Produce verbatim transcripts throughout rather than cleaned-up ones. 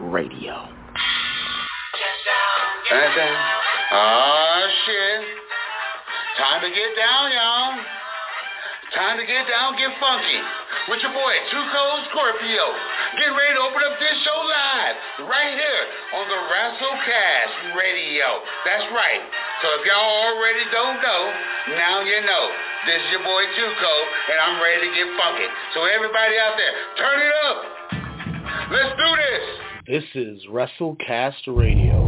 Radio. And then, oh shit, time to get down, y'all. Time to get down, get funky. With your boy, Two Cold Scorpio. Getting ready to open up this show live, right here on the WrestleCast Radio. That's right. So if y'all already don't know, now you know. This is your boy, Two Cold, and I'm ready to get funky. So everybody out there, turn it up. Let's do this. This is WrestleCast Radio.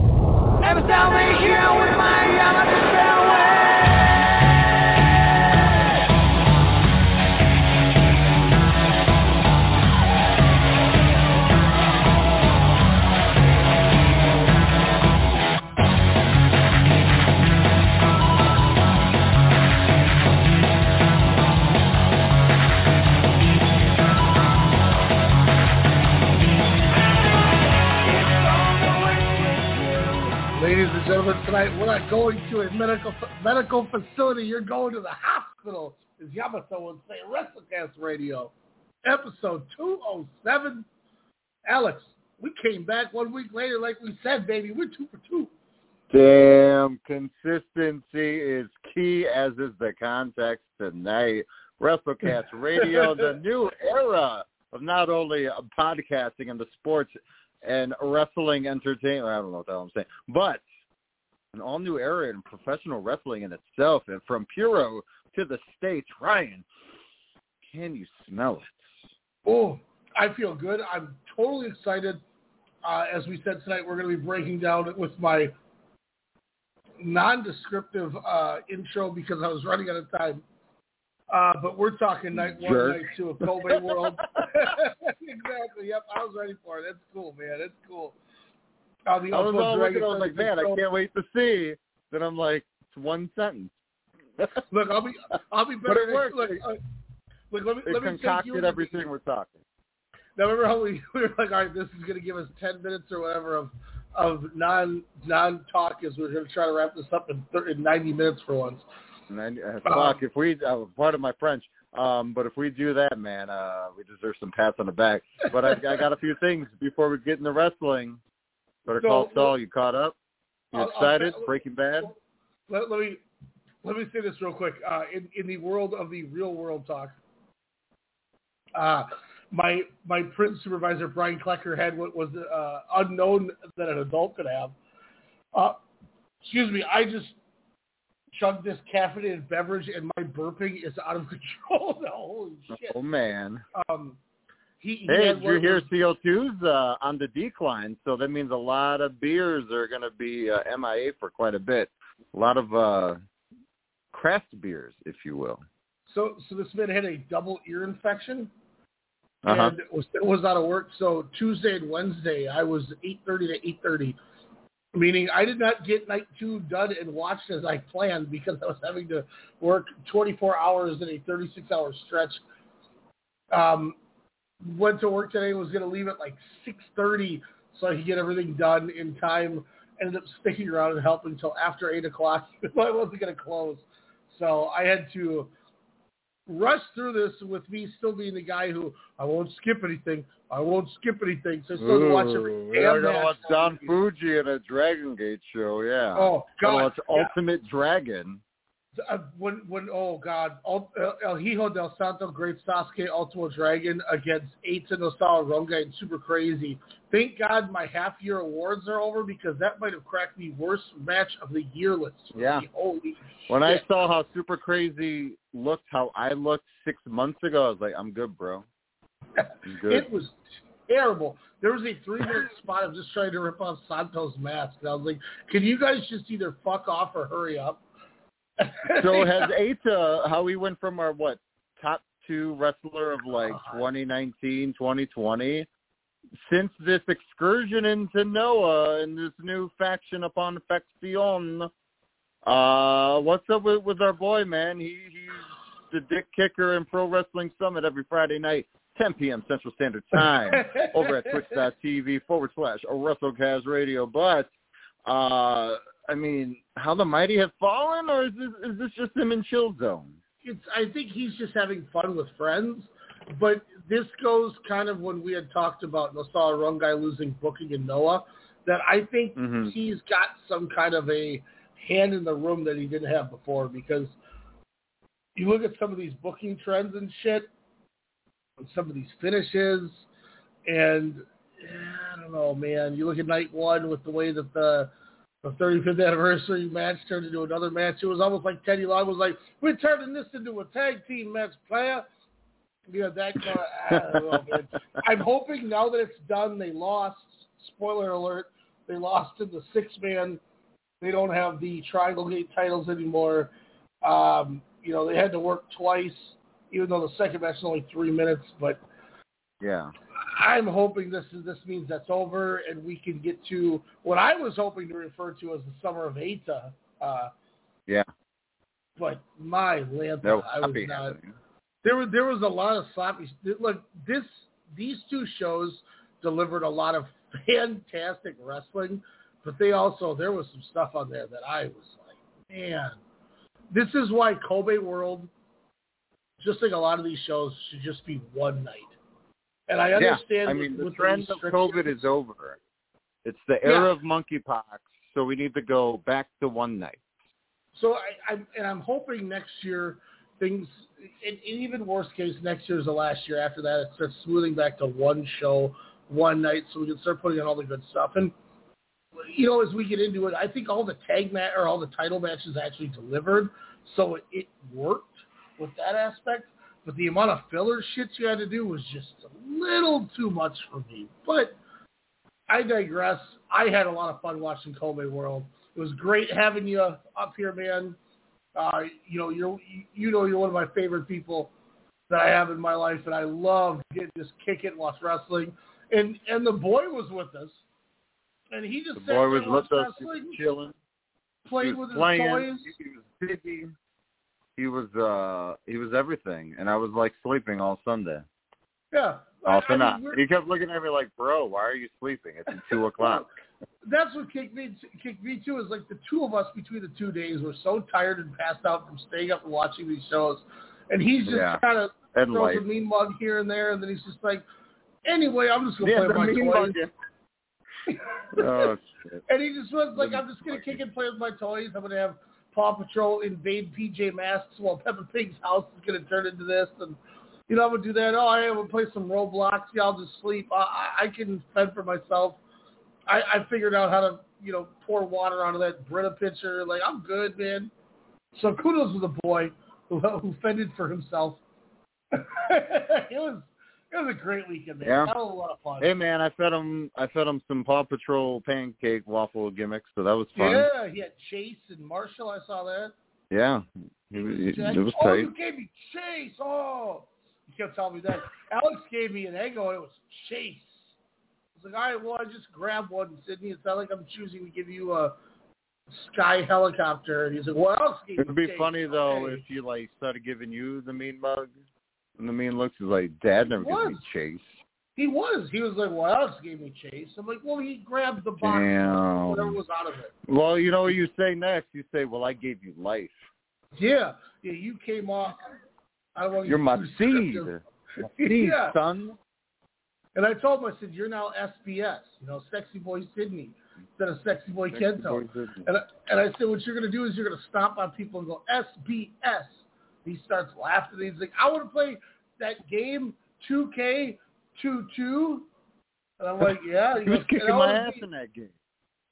Have a salvation with my yellow gentlemen, tonight we're not going to a medical medical facility. You're going to the hospital, as Yamato would say. WrestleCast Radio, episode two oh seven. Alex, we came back one week later, like we said, baby. We're two for two. Damn, consistency is key, as is the context tonight. WrestleCast Radio, the new era of not only podcasting and the sports and wrestling entertainment. I don't know what the hell I'm saying, but an all-new era in professional wrestling in itself, and from Puro to the States. Ryan, can you smell it? Oh, I feel good. I'm totally excited. Uh, as we said tonight, we're going to be breaking down with my non-descriptive uh, intro because I was running out of time. Uh, but we're talking night one, Jerk. night two of Kobe World. Exactly. Yep, I was ready for it. That's cool, man. That's cool. Uh, the I was all looking, I was like, man, I can't wait to see. Then I'm like, it's one sentence. Look, I'll be, I'll be better. But it works. Look, uh, look, let me, they let me concocted everything we're talking. Now, remember how we, we were like, all right, this is going to give us ten minutes or whatever of of non non talk, as we're going to try to wrap this up in, in ninety minutes for once. ninety, uh, fuck, um, if we, uh, part of my French. Um, but if we do that, man, uh, we deserve some pats on the back. But I, I got a few things before we get into wrestling. Better so, Call Saul, you caught up? You excited? I'll, I'll, Breaking Bad? Let, let me let me say this real quick. Uh, in, in the world of the real world talk, uh, my my print supervisor, Brian Klecker, had what was uh, unknown that an adult could have. Uh, excuse me, I just chugged this caffeinated beverage, and my burping is out of control. Holy shit. Oh, man. Um He, he hey, you hear C O two's uh, on the decline, so that means a lot of beers are going to be uh, M I A for quite a bit. A lot of uh, craft beers, if you will. So, so this man had a double ear infection, uh-huh. and was, was out of work. So Tuesday and Wednesday, I was eight thirty to eight thirty, meaning I did not get night two done and watched as I planned because I was having to work twenty-four hours in a thirty-six hour stretch. Um. Went to work today, was going to leave at like six thirty so I could get everything done in time. Ended up sticking around and helping until after eight o'clock. I wasn't going to close. So I had to rush through this with me still being the guy who, I won't skip anything. I won't skip anything. So I still Ooh, watch every damn We're going to watch Don Fuji in a Dragon Gate show, yeah. Oh, God. We're going to watch yeah. Ultimate Dragon. uh, when when oh god, Alt, uh, El Hijo del Santo, Great Sasuke, Ultimo Dragon against Eitan Osawurunga and Super Crazy. Thank God my half year awards are over, because that might have cracked the worst match of the year list. Yeah. Me. Holy when shit. I saw how Super Crazy looked, how I looked six months ago, I was like, I'm good, bro. I'm good. It was terrible. There was a three-minute spot of just trying to rip off Santo's mask, and I was like, can you guys just either fuck off or hurry up? So has Eita, how he went from our, what, top two wrestler of, like, twenty nineteen, twenty twenty, since this excursion into Noah and this new faction upon Faction, uh, what's up with, with our boy, man? He, he's the dick kicker in Pro Wrestling Summit every Friday night, ten p.m. Central Standard Time, over at twitch.tv forward slash WrestleCast Radio. But, uh, I mean, how the mighty have fallen, or is this, is this just him in Chill Zone? It's, I think he's just having fun with friends. But this goes kind of when we had talked about Osawurunga losing booking in Noah, that I think mm-hmm. he's got some kind of a hand in the room that he didn't have before, because you look at some of these booking trends and shit, some of these finishes, and I don't know, man. You look at night one with the way that the the thirty-fifth anniversary match turned into another match. It was almost like Teddy Long was like, we're turning this into a tag team match, player. You know, that kind of, I don't know, man. I'm hoping now that it's done, they lost, spoiler alert, they lost in the six-man. They don't have the Triangle Gate titles anymore. Um, you know, they had to work twice, even though the second match is only three minutes, but yeah, I'm hoping this is, this means that's over and we can get to what I was hoping to refer to as the Summer of Eita. Uh, yeah, but my land, no, I was not. Happening. There was there was a lot of sloppy. Look, this these two shows delivered a lot of fantastic wrestling, but they also there was some stuff on there that I was like, man, this is why Kobe World, just like a lot of these shows, should just be one night. And I understand. Yeah, I mean, the trend of COVID is over. It's the era yeah. of monkeypox, so we need to go back to one night. So I, I and I'm hoping next year things, and, and even worst case, next year is the last year. After that, it starts smoothing back to one show, one night, so we can start putting on all the good stuff. And you know, as we get into it, I think all the tag mat or all the title matches actually delivered, so it, it worked with that aspect, but the amount of filler shit you had to do was just a little too much for me. But I digress. I had a lot of fun watching Kobe World. It was great having you up here, man. Uh, you know, you're you know you're one of my favorite people that I have in my life, and I love getting just kick it, watch wrestling. And and the boy was with us, and he just the boy was with us, chilling, played with his toys. He was busy. He was uh, he was everything, and I was, like, sleeping all Sunday. Yeah. Off and on. He kept looking at me like, bro, why are you sleeping? It's two o'clock. That's what kicked me, kicked me, too, is, like, the two of us between the two days were so tired and passed out from staying up and watching these shows. And he's just yeah. kind of throws life. a mean mug here and there, and then he's just like, anyway, I'm just going to yeah, play with my toys. Oh, shit. And he just was like, I'm just going to kick and play with my toys. I'm going to have Paw Patrol invade P J Masks while Peppa Pig's house is going to turn into this, and you know, I would do that. Oh, I would play some Roblox. Yeah, I'll just sleep. I, I can fend for myself. I, I figured out how to, you know, pour water out of that Brita pitcher. Like, I'm good, man. So kudos to the boy who, who fended for himself. it was it was a great weekend, man. Yeah. That was a lot of fun. Hey, man, I fed him I fed him some Paw Patrol pancake waffle gimmicks, so that was fun. Yeah, he had Chase and Marshall. I saw that. Yeah, it, it was oh, tight. Oh, you gave me Chase. Oh, you kept telling me that. Alex gave me an Eggo, and it was Chase. I was like, all right, well, I just grabbed one, Sydney. It's not like I'm choosing to give you a Sky helicopter. And he's like, what else? It would be Chase? Funny, though, okay. if he, like, started giving you the mean mug. And the mean looks is like, Dad never gave me Chase. He was. He was like, well, Alex gave me Chase. I'm like, well, he grabbed the box. Damn. Whatever was out of it. Well, you know what you say next? You say, well, I gave you life. Yeah. Yeah, you came off. I don't want You're you my seed. My seed, yeah. son. And I told him, I said, you're now S B S, you know, Sexy Boy Sydney instead of Sexy Boy Sexy Kento. Boy and, I, and I said, what you're going to do is you're going to stomp on people and go, S B S. He starts laughing. He's like, I want to play that game two K twenty-two. And I'm like, yeah. He, he was goes, kicking my ass be, in that game.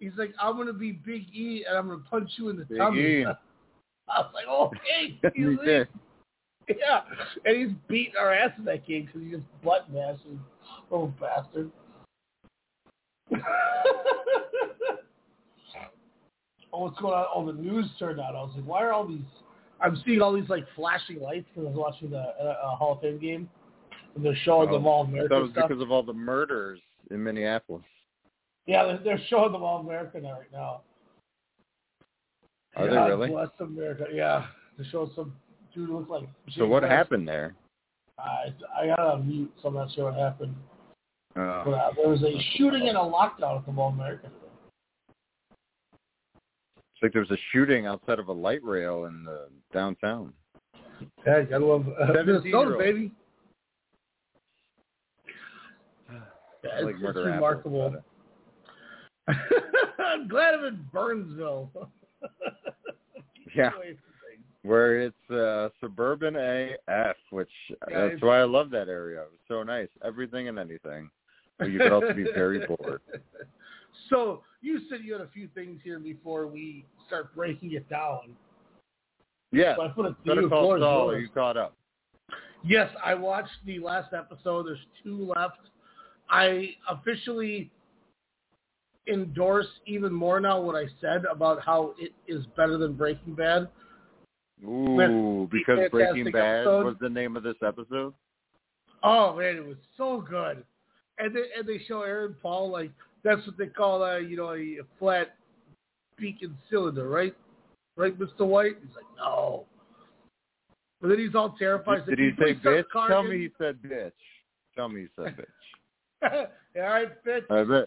He's like, I'm going to be Big E, and I'm going to punch you in the Big tummy. E. I was like, okay. He's like, yeah. And he's beating our ass in that game because he just butt-mashed him. Oh, bastard. Oh, what's going on? Oh, the news turned out. I was like, why are all these... I'm seeing all these, like, flashing lights because I was watching the uh, Hall of Fame game. And they're showing oh, them all American stuff. I thought it was stuff. Because of all the murders in Minneapolis. Yeah, they're, they're showing them all American right now. Are God they really? Bless America. Yeah. They're showing some dude looks like... So what Christ. Happened there? I, I got on mute, so I'm not sure what happened. Uh, but, uh, there was a shooting and a lockdown at the Mall of America today. It's like there was a shooting outside of a light rail in the downtown. Yeah, you gotta love uh, Minnesota, baby. Yeah, it's like it's remarkable. I'm glad I'm in Burnsville. Yeah. Where it's uh, suburban A F, which yeah, that's why I love that area. It's so nice. Everything and anything. But you could also be very bored. So you said you had a few things here before we start breaking it down. Yeah. So I put it to you. Call Saul. Are you caught up? Yes, I watched the last episode. There's two left. I officially endorse even more now what I said about how it is better than Breaking Bad. Ooh, because Breaking Bad episode. Was the name of this episode? Oh, man, it was so good. And they, and they show Aaron Paul, like, that's what they call, uh, you know, a flat beacon cylinder, right? Right, Mister White? He's like, no. But then he's all terrified. Did, did he say bitch? Tell me he said bitch. Tell me he said bitch. All right, bitch. All right, bitch.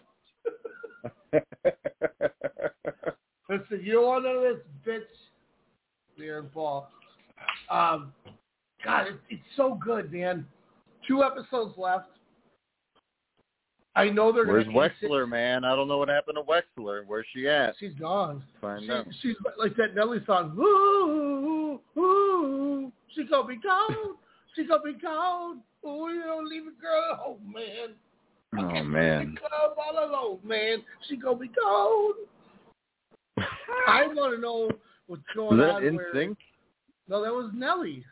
Listen, you don't want none of this, bitch. Aaron Paul. Um, God, it, it's so good, man. Two episodes left. I know they're going to... Where's Wexler, man? I don't know what happened to Wexler. Where's she at? She's gone. Find she, out. She's like that Nelly song. Ooh, ooh, she gonna be gone. She gonna be gone. Ooh, you don't leave a girl. Oh, man. I oh, man. Club all alone, man. She gonna be gone. I want to know... What's going was that on? In where... sync? No, that was Nelly.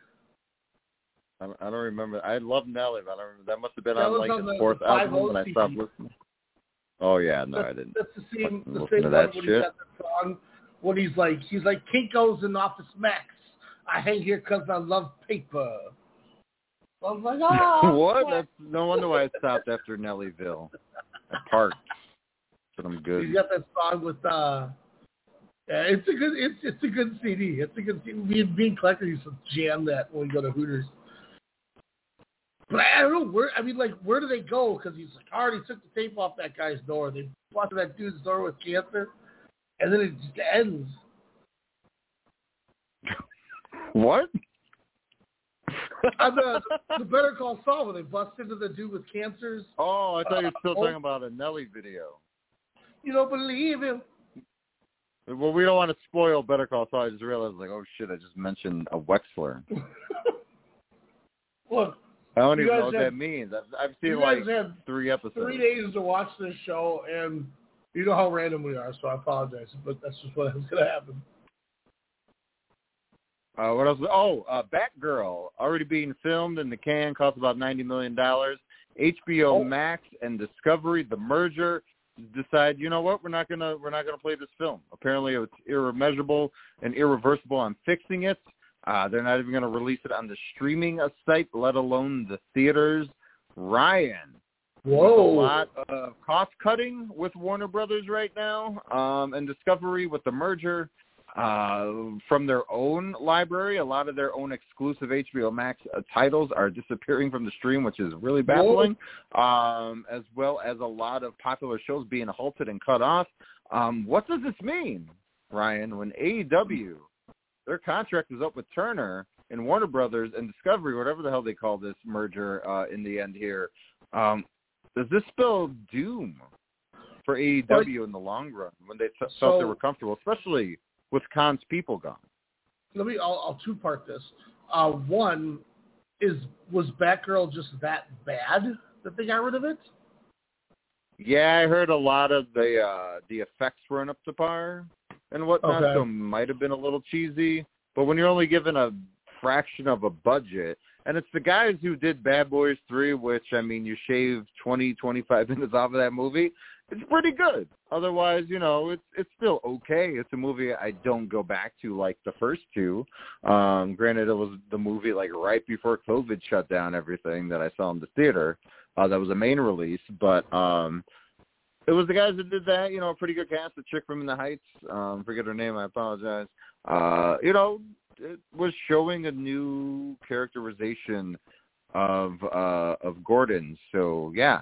I don't, I don't remember. I love Nelly, but I don't remember. That must have been that on like on the fourth the album when I stopped listening. Oh yeah, no, that's, I didn't. That's the same. The same one when shit. He got the song. When he's like, he's like Kinko's in Office Max. I hang here because I love paper. I was like, oh, what? That's, no wonder why I stopped after Nellyville. I parked, but I'm good. He's got that song with. uh Yeah, it's a good, it's it's a good C D. It's a good C D. Me and Bean Collector used to jam that when we go to Hooters. But I don't know where. I mean, like, where do they go? Because he's like, I already took the tape off that guy's door. They blocked that dude's door with cancer, and then it just ends. What? I'm the, the Better Call Saul when they bust into the dude with cancers. Oh, I thought uh, you were still oh. talking about a Nelly video. You don't believe him. Well, we don't want to spoil Better Call Saul. I just realized, like, oh, shit, I just mentioned a Wexler. Look. I don't even know what have, that means. I've, I've seen, like, three episodes. Three days to watch this show, and you know how random we are, so I apologize, but that's just what was going to happen. Uh, what else? Oh, uh, Batgirl, already being filmed in the can, cost about ninety million dollars. H B O oh. Max and Discovery, the merger. Decide, you know what? We're not gonna we're not gonna play this film. Apparently, it's irremeasurable and irreversible on fixing it. Uh, they're not even gonna release it on the streaming site, let alone the theaters. Ryan, whoa, a lot of cost cutting with Warner Brothers right now, um, and Discovery with the merger uh, from their own library. A lot of their own exclusive H B O Max uh, titles are disappearing from the stream, which is really baffling, um, as well as a lot of popular shows being halted and cut off. Um, what does this mean, Ryan, when A E W, their contract is up with Turner and Warner Brothers and Discovery, whatever the hell they call this merger uh, in the end here, um, Does this spell doom for A E W but, in the long run when they felt so, they were comfortable, especially with Khan's people gone? Let me. I'll, I'll two-part this. Uh, one is, was Batgirl just that bad that they got rid of it? Yeah, I heard a lot of the uh, the effects weren't up to par and whatnot, okay. So might have been a little cheesy. But when you're only given a fraction of a budget, and it's the guys who did Bad Boys three, which, I mean, you shave twenty, twenty-five minutes off of that movie, it's pretty good. Otherwise, you know, it's it's still okay. It's a movie I don't go back to like the first two. Um, granted, it was the movie like right before COVID shut down everything that I saw in the theater. Uh, that was a main release, but um, it was the guys that did that, you know, a pretty good cast, the chick from In the Heights, um, forget her name, I apologize. Uh, you know, it was showing a new characterization of uh, of Gordon, so yeah,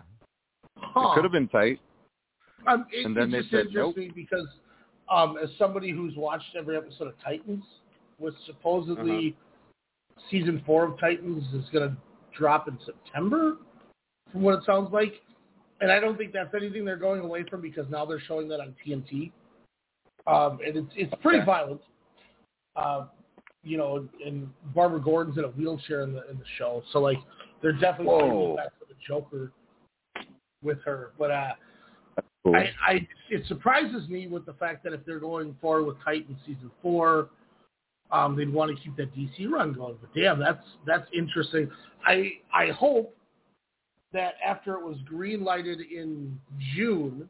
huh. It could have been tight. Um, it, and then it just they said, interests me nope. because um, as somebody who's watched every episode of Titans, which supposedly uh-huh. season four of Titans is going to drop in September, from what it sounds like. And I don't think that's anything they're going away from because now they're showing that on T N T. Um, and it's it's pretty okay. violent. Uh, you know, and Barbara Gordon's in a wheelchair in the in the show. So, like, they're definitely going back to the Joker with her. But uh, cool. I, I it surprises me with the fact that if they're going forward with Titan Season four, um, they'd want to keep that D C run going. But, damn, that's that's interesting. I I hope that after it was green-lighted in June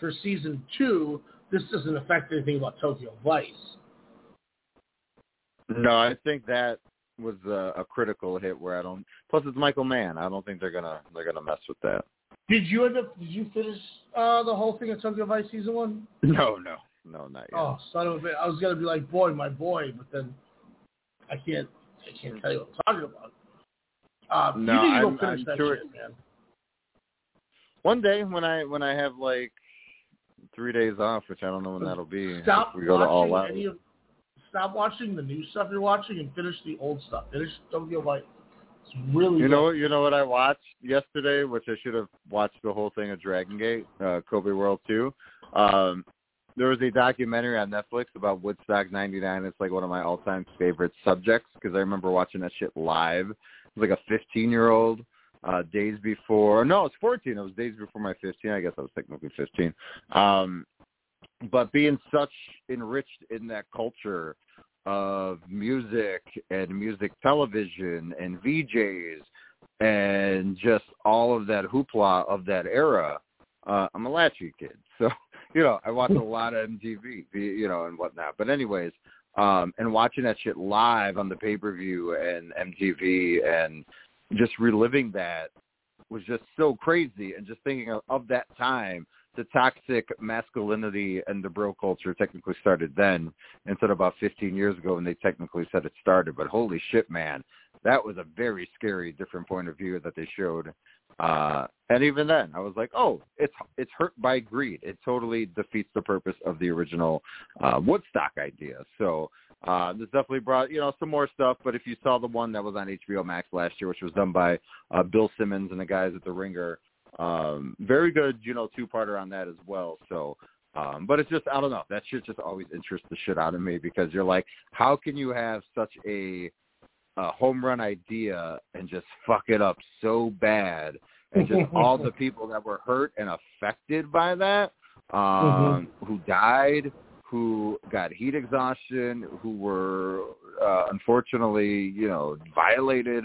for season two, this doesn't affect anything about Tokyo Vice. No, I think that was a, a critical hit where I don't. Plus, it's Michael Mann. I don't think they're gonna they're gonna mess with that. Did you end up? Did you finish uh, the whole thing of Tokyo Vice season one? No, no, no, not yet. Oh, son of a bitch! I was gonna be like, boy, my boy, but then I can't. I can't tell you what I'm talking about. Um, no, you I'm, I'm sure. Shit, man. One day when I when I have like three days off, which I don't know when that'll be. Stop we go to all out. Of, stop watching the new stuff you're watching and finish the old stuff. Finish Tokyo Vice. It's really. You good. know what? You know what I watched yesterday, which I should have watched the whole thing of Dragon Gate, uh, Kobe World Two. Um, there was a documentary on Netflix about Woodstock ninety-nine. It's like one of my all-time favorite subjects because I remember watching that shit live. Like a fifteen-year-old uh, days before. No, it's fourteen. It was days before my fifteen. I guess I was technically fifteen. Um, but being such enriched in that culture of music and music television and V Js and just all of that hoopla of that era, uh, I'm a latchkey kid. So, you know, I watch a lot of M T V, you know, and whatnot. But anyways, Um, and watching that shit live on the pay-per-view and M T V and just reliving that was just so crazy. And just thinking of, of that time, the toxic masculinity and the bro culture technically started then instead of about fifteen years ago when they technically said it started. But holy shit, man, that was a very scary, different point of view that they showed. Uh, and even then, I was like, oh, it's it's hurt by greed. It totally defeats the purpose of the original uh, Woodstock idea. So uh, this definitely brought, you know, some more stuff. But if you saw the one that was on H B O Max last year, which was done by uh, Bill Simmons and the guys at The Ringer, Um, very good, you know, two-parter on that as well. So, um, but it's just, I don't know, that shit just always interests the shit out of me because you're like, how can you have such a, a home run idea and just fuck it up so bad and just all the people that were hurt and affected by that, um, mm-hmm. who died, who got heat exhaustion, who were, uh, unfortunately, you know, violated,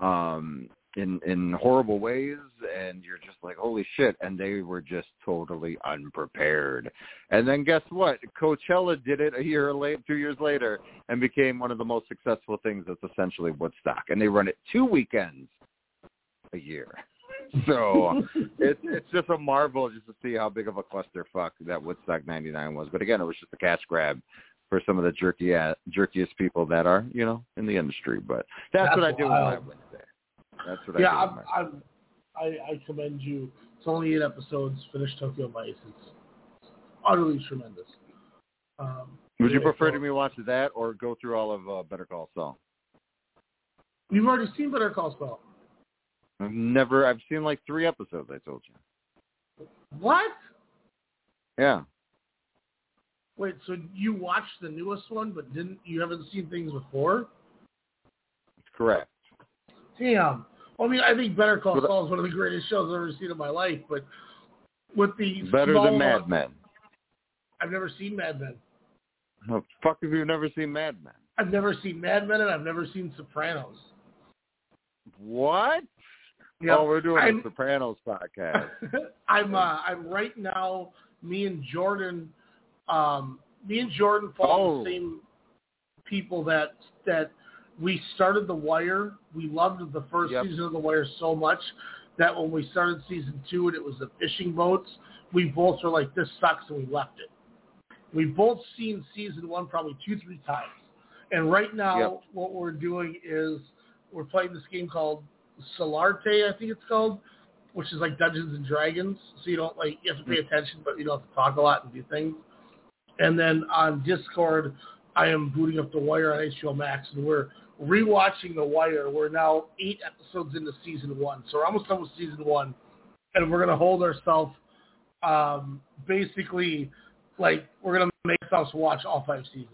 um, in in horrible ways, and you're just like, holy shit, and they were just totally unprepared. And then guess what? Coachella did it a year later, two years later, and became one of the most successful things that's essentially Woodstock, and they run it two weekends a year. So it's it's just a marvel just to see how big of a clusterfuck that Woodstock ninety-nine was. But again, it was just a cash grab for some of the jerky jerkiest people that are, you know, in the industry. But that's, that's what I do wild. With my Wednesday. That's what yeah, I I'm, I'm, I I commend you. It's only eight episodes. Finish Tokyo Vice. It's utterly tremendous. Um, Would you prefer to me watch that or go through all of uh, Better Call Saul? You've already seen Better Call Saul. I've never, I've seen like three episodes, I told you. What? Yeah. Wait, so you watched the newest one, but didn't, you haven't seen things before? That's correct. Damn. Well, I mean, I think Better Call Saul is one of the greatest shows I've ever seen in my life, but with the Better small, than Mad Men. I've never seen Mad Men. How the fuck have you never seen Mad Men? I've never seen Mad Men, and I've never seen Sopranos. What? Yeah, oh, we're doing I'm, a Sopranos podcast. I'm uh, I'm right now, me and Jordan, um, me and Jordan follow oh. the same people that that we started The Wire. We loved the first yep. season of The Wire so much that when we started season two and it was the fishing boats, we both were like, this sucks, and we left it. We've both seen season one probably two, three times. And right now yep. what we're doing is we're playing this game called Solarte, I think it's called, which is like Dungeons and Dragons. So you don't like, you have to pay attention, but you don't have to talk a lot and do things. And then on Discord, I am booting up The Wire on H B O Max, and we're rewatching The Wire. We're now eight episodes into season one. So we're almost done with season one, and we're going to hold ourselves um, basically like we're going to make ourselves watch all five seasons.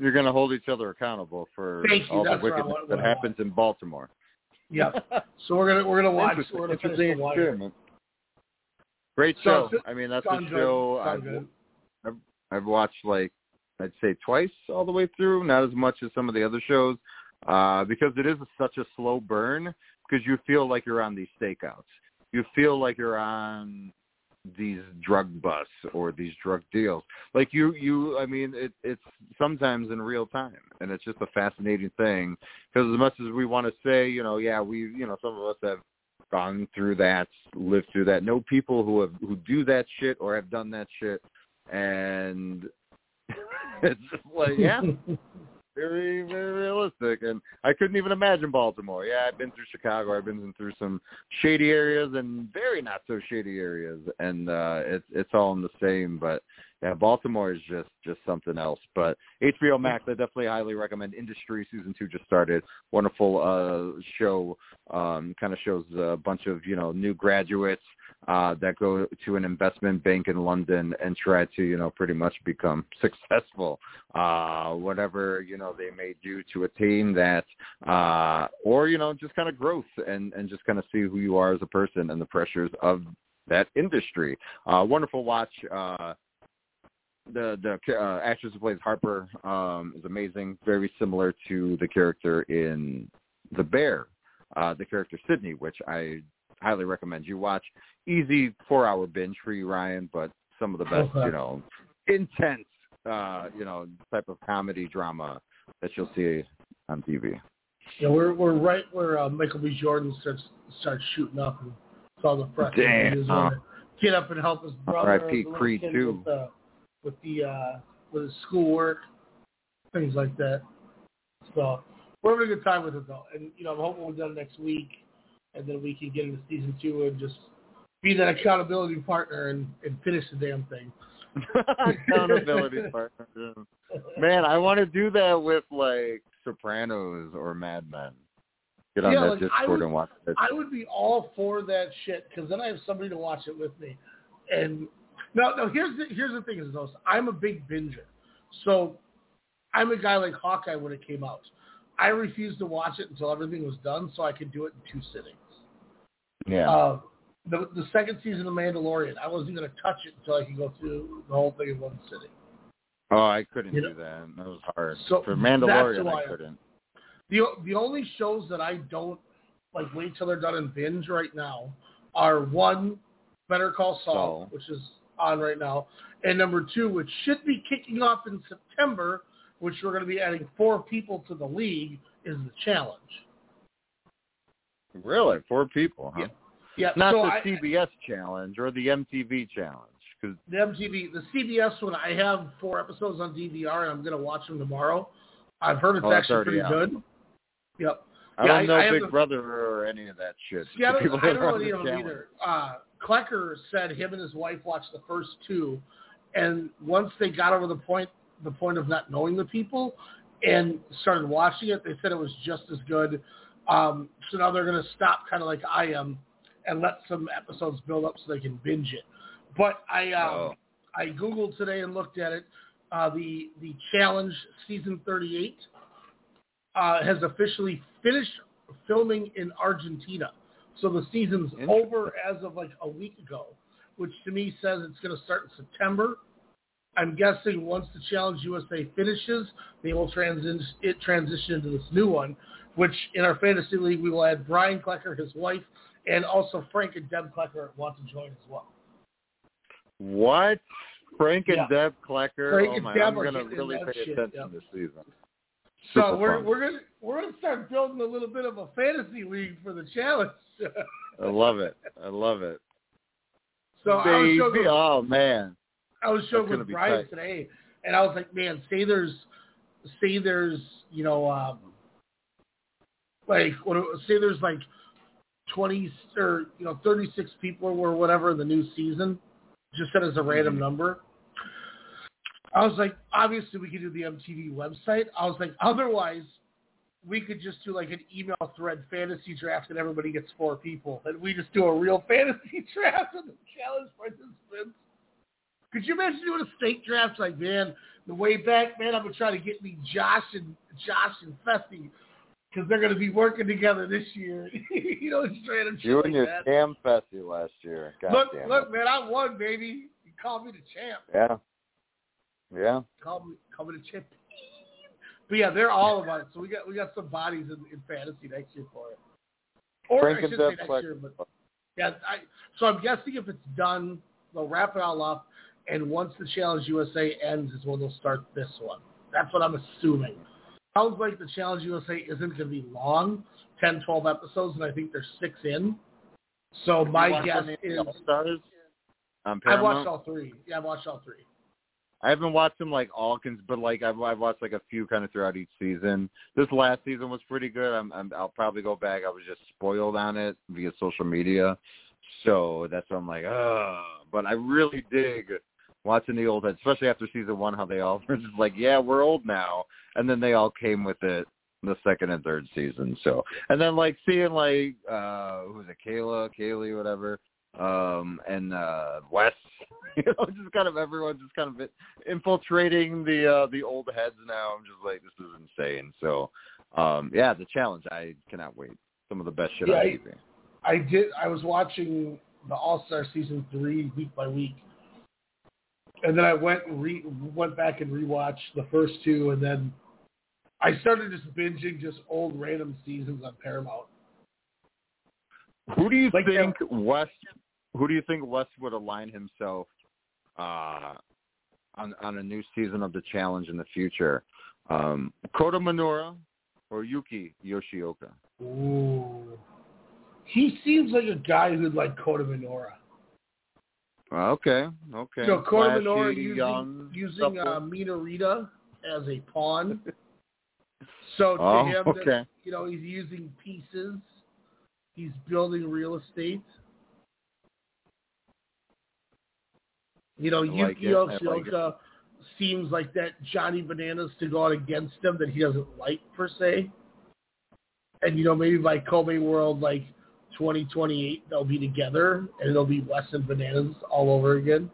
You're going to hold each other accountable for Thank all you. the That's wickedness that happens in Baltimore. Yeah, so we're gonna we're gonna watch. Interesting, we're gonna interesting the experiment. Wire. Great show. So, I mean, that's a show I've, I've I've watched like I'd say twice all the way through. Not as much as some of the other shows uh, because it is such a slow burn. Because you feel like you're on these stakeouts. You feel like you're on these drug busts or these drug deals. Like you, you. I mean, it, it's sometimes in real time, and it's just a fascinating thing. Because as much as we want to say, you know, yeah, we, you know, some of us have gone through that, lived through that. Know people who have who do that shit or have done that shit, and it's just like, yeah, very, very realistic. And I couldn't even imagine Baltimore. Yeah, I've been through Chicago. I've been through some shady areas and very not so shady areas. And uh, it's it's all in the same. But yeah, Baltimore is just, just something else. But H B O Max, I definitely highly recommend. Industry season two just started. Wonderful uh, show. Um, kind of shows a bunch of, you know, new graduates uh, that go to an investment bank in London and try to, you know, pretty much become successful. Uh, whatever, you know, they may do to attain that. Uh, or, you know, just kind of growth and, and just kind of see who you are as a person and the pressures of that industry. Uh, wonderful watch. Uh, The the uh, actress who plays Harper um, is amazing. Very similar to the character in The Bear, uh, the character Sydney, which I highly recommend you watch. Easy four hour binge for you, Ryan, but some of the best, you know, intense, uh, you know, type of comedy drama that you'll see on T V. Yeah, we're we're right where uh, Michael B. Jordan starts starts shooting up and all the press. Damn, uh, get up and help his brother. R I P Creed too. With the uh, with his schoolwork, things like that. So we're having a good time with it though, and you know I'm hoping we're done next week, and then we can get into season two and just be that accountability partner and, and finish the damn thing. Accountability partner, man. I want to do that with like Sopranos or Mad Men. Get on yeah, that like, Discord would, and watch it. I would be all for that shit because then I have somebody to watch it with me, and. No, no. Here's the, here's the thing is, though, I'm a big binger, so I'm a guy like Hawkeye when it came out. I refused to watch it until everything was done, so I could do it in two sittings. Yeah. Uh, the the second season of Mandalorian, I wasn't going to touch it until I could go through the whole thing in one sitting. Oh, I couldn't you do know? that. That was hard. So for Mandalorian, I couldn't. The the only shows that I don't like wait till they're done and binge right now are one, Better Call Saul, so. which is on right now, and number two, which should be kicking off in September, which we're going to be adding four people to the league, is The Challenge. Really? Four people, huh? Yeah. yeah. Not so the I, C B S Challenge or the M T V Challenge. Cause the M T V, the C B S one, I have four episodes on D V R, and I'm going to watch them tomorrow. I've heard it's oh, actually pretty out. good. Yep. I yeah, don't I, know I Big Brother the, or any of that shit. Yeah, I don't, I don't know any of them either. Uh, Klecker said him and his wife watched the first two, and once they got over the point the point of not knowing the people and started watching it, they said it was just as good Um, so now they're going to stop, kind of like I am, and let some episodes build up so they can binge it. But I um, oh. I Googled today and looked at it. Uh, the the Challenge Season thirty-eight uh, has officially finished filming in Argentina. So the season's over as of like a week ago, which to me says it's going to start in September. I'm guessing once the Challenge U S A finishes, they will transition it transition into this new one, which in our fantasy league, we will add Brian Klecker, his wife, and also Frank and Deb Klecker want to join as well. What? Frank and yeah. Deb Klecker? Frank oh my, and Deb I'm going to really pay shit. attention yep. this season. Super so we're fun. we're gonna we're gonna start building a little bit of a fantasy league for the Challenge. I love it. I love it. So Baby, I was with, oh man, I was showing with Brian tight. today, and I was like, man, say there's, say there's, you know, um, like say there's like twenty or you know thirty-six people or whatever in the new season. Just said as a random mm-hmm. number. I was like, obviously we could do the M T V website. I was like, otherwise, we could just do like an email thread fantasy draft and everybody gets four people. And we just do a real fantasy draft and the Challenge participants. Could you imagine doing a state draft? Like, man, the way back, man, I'm going to try to get me Josh and Josh and Fessy because they're going to be working together this year. You know, it's random shit like that. You and your damn Fessy last year. God look, damn look, it. man, I won, baby. You called me the champ. Yeah. Yeah. Call me, call me the champion. But yeah, they're all about it. So we got we got some bodies in, in fantasy next year for it. Or Frank I should say next like year, but yeah. I, so I'm guessing if it's done, they'll wrap it all up, and once the Challenge U S A ends, is when they'll start this one. That's what I'm assuming. Sounds like the Challenge U S A isn't going to be long, ten, twelve episodes, and I think there's six in. So Have my guess is All-Stars on Paramount? I've watched all three. Yeah, I've watched all three. I haven't watched them like all, but like I've, I've watched like a few kind of throughout each season. This last season was pretty good. I'm, I'm, I'll probably go back. I was just spoiled on it via social media, so that's why I'm like, ah. But I really dig watching the old, especially after season one, how they all were just like, yeah, we're old now, and then they all came with it the second and third season. So and then like seeing like uh, who's it, Kayla, Kaylee, whatever. Um and uh, Wes, you know, just kind of everyone just kind of infiltrating the uh, the old heads now. I'm just like, this is insane. So, um, yeah, the Challenge. I cannot wait. Some of the best shit yeah, I've seen. I did. I was watching the All Star season three week by week, and then I went and re- went back and rewatched the first two, and then I started just binging just old random seasons on Paramount. Who do you like think that, Wes? Who do you think Wes would align himself uh, on on a new season of the Challenge in the future? Um, Kota Minora or Yuki Yoshioka? Ooh, he seems like a guy who'd like Kota Minora. Okay, okay. So Kota Flashy, Minora using, using uh, Minorita as a pawn. so to oh, him, okay. that, you know, he's using pieces. He's building real estate. You know, like Yuki Yoshioka like seems like that Johnny Bananas to go out against him that he doesn't like, per se. And, you know, maybe by Kobe World, like, twenty twenty-eight, they'll be together, and it'll be Wes and Bananas all over again.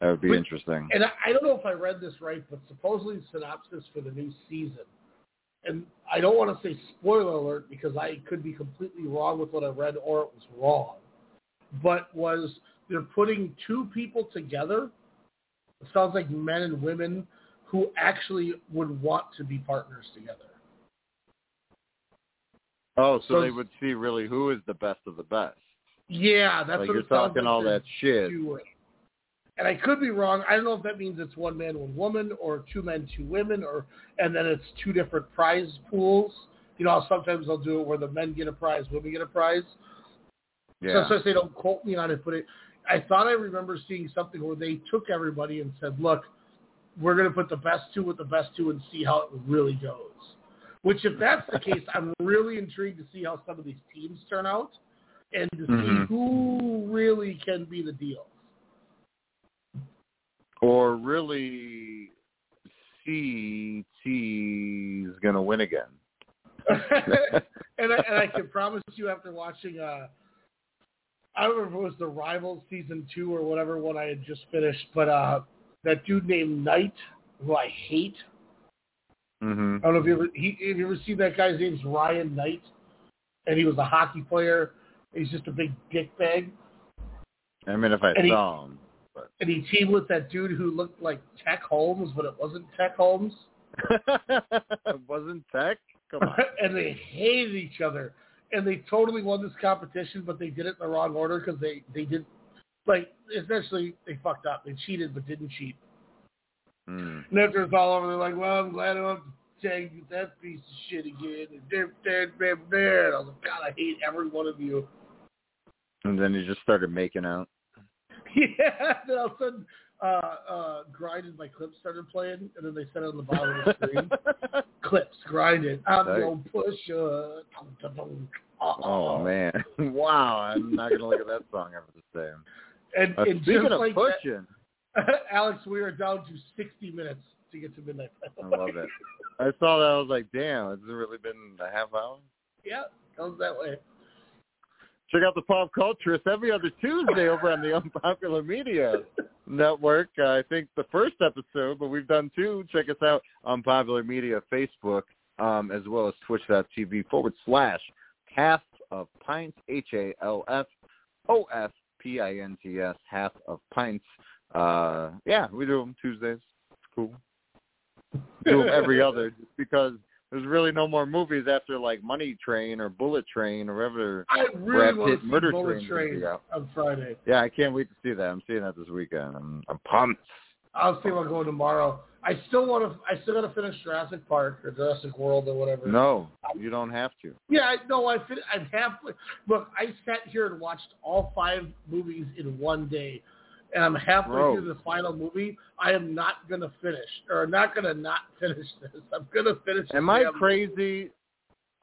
That would be but, interesting. And I, I don't know if I read this right, but supposedly the synopsis for the new season, and I don't want to say spoiler alert because I could be completely wrong with what I read or it was wrong, but was they're putting two people together, it sounds like men and women, who actually would want to be partners together. Oh, so, so they would see really who is the best of the best. Yeah, that's like what you're talking like all that shit. Doing. And I could be wrong. I don't know if that means it's one man, one woman, or two men, two women, or and then it's two different prize pools. You know, sometimes they'll do it where the men get a prize, women get a prize. Yeah. So I say, don't quote me on it, but it, I thought I remember seeing something where they took everybody and said, look, we're going to put the best two with the best two and see how it really goes. Which, if that's the case, I'm really intrigued to see how some of these teams turn out and to mm-hmm. see who really can be the deal. Or really, C T's going to win again. And I, and I can promise you, after watching, uh, I don't remember if it was the Rivals season two or whatever one I had just finished, but uh, that dude named Knight, who I hate. Mm-hmm. I don't know if you ever, he, if you ever seen that guy's name's Ryan Knight, and he was a hockey player. He's just a big dickbag. I mean, if I and saw he, him. But... And he teamed with that dude who looked like Tech Holmes, but it wasn't Tech Holmes. It wasn't Tech? Come on. And they hated each other. And they totally won this competition, but they did it in the wrong order because they, they did, like, essentially, they fucked up. They cheated, but didn't cheat. Mm. And after it's all over, they're like, well, I'm glad I don't have to tag that piece of shit again. And I was like, God, I hate every one of you. And then you just started making out. Yeah, then all of a sudden, uh, uh, Grind and my clips started playing, and then they said on the bottom of the screen, clips, Grind it. I'm nice. Going to push it. Oh, man. Wow, I'm not going to look at that song ever the same. And, uh, and speaking of like pushing. That, Alex, we are down to sixty minutes to get to midnight. I love it. I saw that. I was like, damn, has it really been a half hour? Yeah, it goes that way. Check out the Pop Culturist every other Tuesday over on the Unpopular Media Network. Uh, I think the first episode, but we've done two. Check us out on Popular Media Facebook, um, as well as twitch.tv forward slash half of pints, H A L F O F P I N T S, half of pints. Uh, yeah, we do them Tuesdays. It's cool. We do them every other just because there's really no more movies after, like, Money Train or Bullet Train or whatever. I really want to see Bullet Train on Friday. Yeah, I can't wait to see that. I'm seeing that this weekend. I'm, I'm pumped. I'll see if I'll go tomorrow. I still want to. I still got to finish Jurassic Park or Jurassic World or whatever. No, you don't have to. Yeah, I, no, I fin- I have. Look, I sat here and watched all five movies in one day, and I'm halfway Bro. through the final movie. I am not going to finish, or not going to not finish this. I'm going to finish this. Am I crazy? Movie.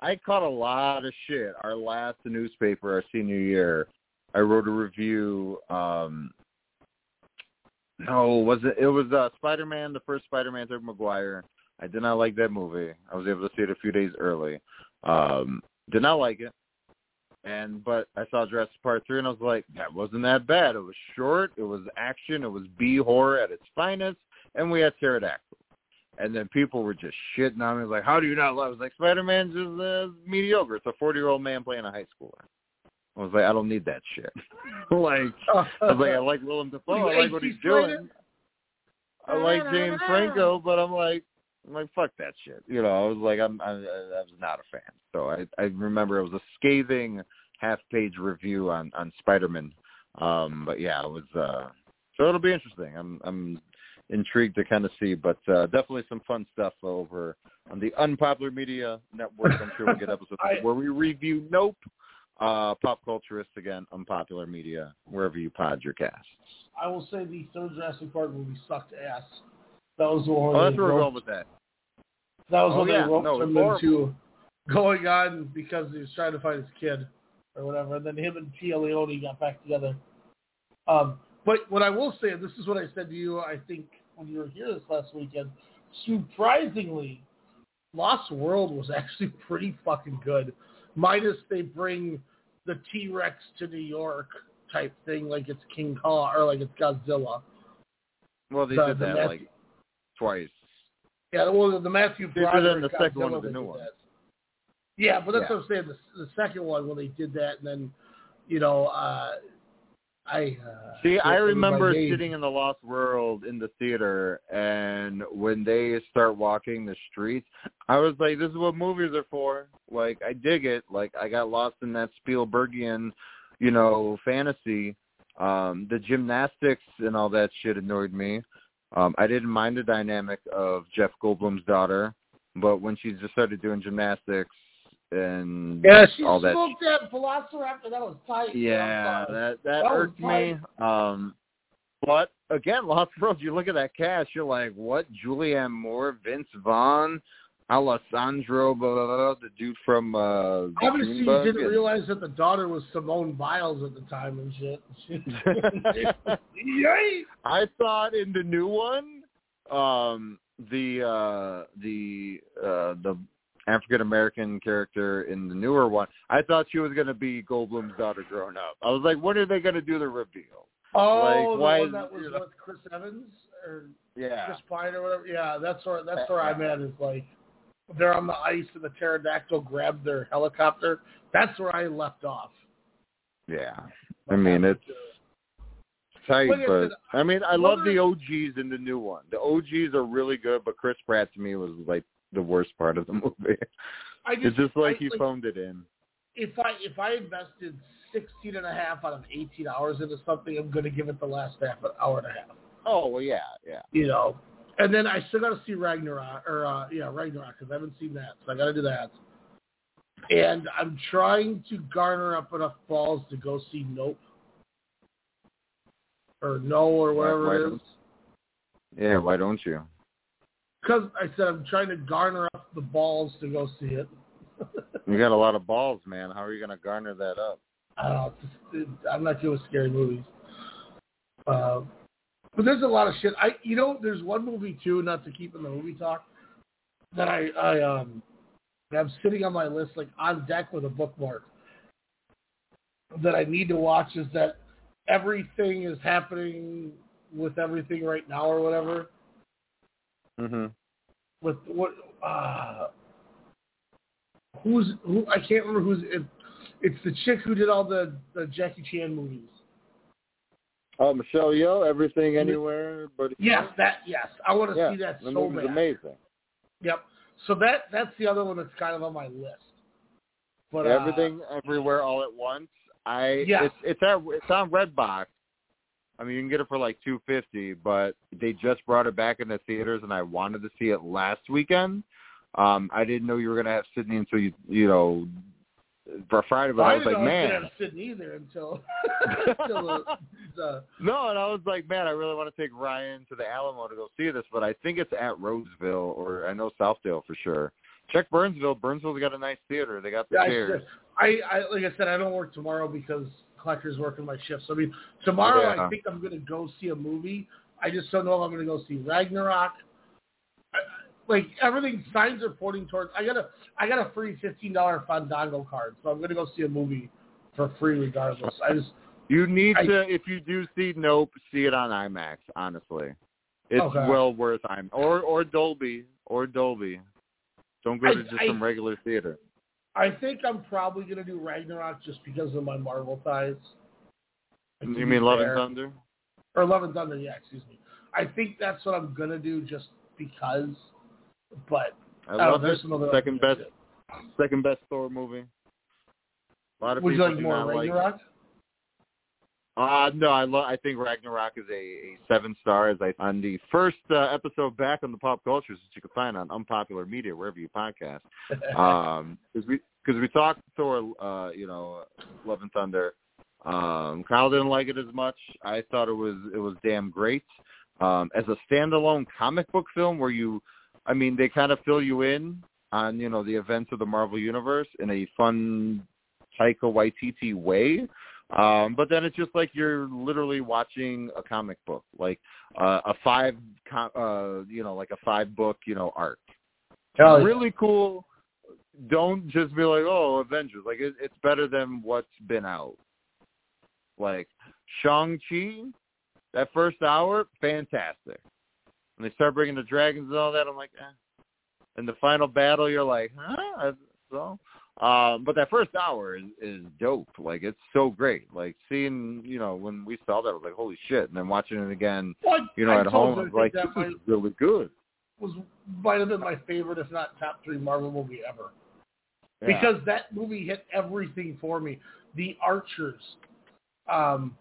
I caught a lot of shit. Our last newspaper, our senior year, I wrote a review. Um, no, was it? It was uh, Spider-Man, the first Spider-Man, Tobey Maguire. I did not like that movie. I was able to see it a few days early. Um, did not like it. And but I saw Jurassic Part three, and I was like, that wasn't that bad. It was short. It was action. It was B-horror at its finest. And we had pterodactyls. And then people were just shitting on me. Like, how do you not love it? I was like, Spider-Man's just uh, mediocre. It's a forty-year-old man playing a high schooler. I was like, I don't need that shit. like, I was like, I like Willem Dafoe. I like what he's doing. I like James Franco, but I'm like, I'm like, fuck that shit. You know, I was like, I'm, I, I was not a fan. So I, I remember it was a scathing half-page review on, on Spider-Man. Um, but yeah, it was, uh, so it'll be interesting. I'm, I'm intrigued to kind of see, but uh, definitely some fun stuff over on the Unpopular Media Network. I'm sure we'll get episodes I, where we review Nope, uh, Pop Culturist, again, Unpopular Media, wherever you pod your casts. I will say the third Jurassic Park movie sucked ass. That was the one. Oh, that's where we're going with that. That was oh, when yeah. they roped no, him into going on because he was trying to fight his kid or whatever. And then him and Tia Leone got back together. Um, but what I will say, and this is what I said to you, I think, when you were here this last weekend, surprisingly, Lost World was actually pretty fucking good. Minus they bring the T-Rex to New York type thing like it's King Kong or like it's Godzilla. Well, they the, did the that Matthew- like twice. Yeah, well, the Matthew Broderick. The second one, the new one. Yeah, but that's yeah. what I'm saying. The, the second one when they did that, and then, you know, uh, I uh, see. I remember sitting in the Lost World in the theater, and when they start walking the streets, I was like, "This is what movies are for." Like, I dig it. Like, I got lost in that Spielbergian, you know, fantasy. Um, the gymnastics and all that shit annoyed me. Um, I didn't mind the dynamic of Jeff Goldblum's daughter, but when she just started doing gymnastics and yeah, all that, she smoked that Velociraptor. That was tight. Yeah, that that, that irked me. Um, but again, Lost World. You look at that cast, you're like, what? Julianne Moore, Vince Vaughn, Alessandro, blah, blah, blah, the dude from. Uh, Obviously, you didn't and... realize that the daughter was Simone Biles at the time and shit. Yikes! I thought in the new one, um, the uh, the uh, the African-American character in the newer one. I thought she was going to be Goldblum's daughter grown up. I was like, when are they going to do the reveal? Oh, like, why the one that was with Chris Evans or yeah. Chris Pine or whatever. Yeah, that's where that's where I'm at. Is like they're on the ice and the pterodactyl grabbed their helicopter. That's where I left off. Yeah, I mean it's tight, like I but said, I mean I love the O Gs in the new one. The O Gs are really good, but Chris Pratt to me was like the worst part of the movie. I just, it's just like I, he like, phoned it in. If I if I invested sixteen and a half out of eighteen hours into something, I'm going to give it the last half an hour and a half. Oh well, yeah, yeah. You know, and then I still got to see Ragnarok or uh, yeah Ragnarok because I haven't seen that, so I got to do that. And I'm trying to garner up enough balls to go see Nope or No or whatever why, why it is. Yeah, why don't you? Because I said I'm trying to garner up the balls to go see it. You got a lot of balls, man. How are you going to garner that up? I don't know. I'm not doing scary movies. Uh, but there's a lot of shit. I, You know, there's one movie, too, not to keep in the movie talk, that I, I um, I'm sitting on my list, like, on deck with a bookmark that I need to watch is that everything is happening with everything right now or whatever. Mm-hmm. With what... Uh, Who's who? I can't remember who's. It, it's the chick who did all the, the Jackie Chan movies. Oh, uh, Michelle Yeoh, Everything, Anywhere, but yes, that yes, I want to yeah, see that so bad. The movie's amazing. Yep. So that that's the other one that's kind of on my list. But Everything, uh, Everywhere, All at Once. I yeah. it's it's, at, it's on Redbox. I mean, you can get it for like two fifty, but they just brought it back in the theaters, and I wanted to see it last weekend. Um, I didn't know you were going to have Sydney until, you you know, for Friday, but well, I was I like, man. I didn't know I was going to have Sydney either until. until uh, the... No, and I was like, man, I really want to take Ryan to the Alamo to go see this, but I think it's at Roseville, or I know Southdale for sure. Check Burnsville. Burnsville's got a nice theater. They got the yeah, chairs. I, I, like I said, I don't work tomorrow because Collector's working my shift. So, I mean, tomorrow yeah. I think I'm going to go see a movie. I just don't know if I'm going to go see Ragnarok. I, Like, everything, signs are pointing towards... I got a, I got a free fifteen dollars Fandango card, so I'm going to go see a movie for free regardless. I just... You need I, to, if you do see Nope, see it on IMAX, honestly. It's okay. well worth IMAX. Or, or Dolby. Or Dolby. Don't go to I, just I, some regular theater. I think I'm probably going to do Ragnarok just because of my Marvel ties. Like, you mean Love and Thunder? Or Love and Thunder, yeah, excuse me. I think that's what I'm going to do just because... But I love I don't know, second best, second best Thor movie. A lot of Would people you like more Ragnarok? Like uh, no, I love. I think Ragnarok is a, a seven star. As I on the first uh, episode back on the Pop Cultures, which you can find on Unpopular Media wherever you podcast, because um, we because we talked Thor, uh, you know, Love and Thunder. Um, Kyle didn't like it as much. I thought it was it was damn great um, as a standalone comic book film where you. I mean, they kind of fill you in on, you know, the events of the Marvel Universe in a fun Taika Waititi way. Um, but then it's just like you're literally watching a comic book, like uh, a five, uh, you know, like a five book, you know, arc. Oh, really cool. Don't just be like, oh, Avengers. Like, it, it's better than what's been out. Like, Shang-Chi, that first hour, fantastic. And they start bringing the dragons and all that. I'm like, eh. And the final battle, you're like, huh? So, um, but that first hour is, is dope. Like, it's so great. Like, seeing, you know, when we saw that, I was like, holy shit. And then watching it again, well, you know, I at home, I was like, this is really good. Was might have been my favorite, if not top three Marvel movie ever. Yeah. Because that movie hit everything for me. The Archers. Um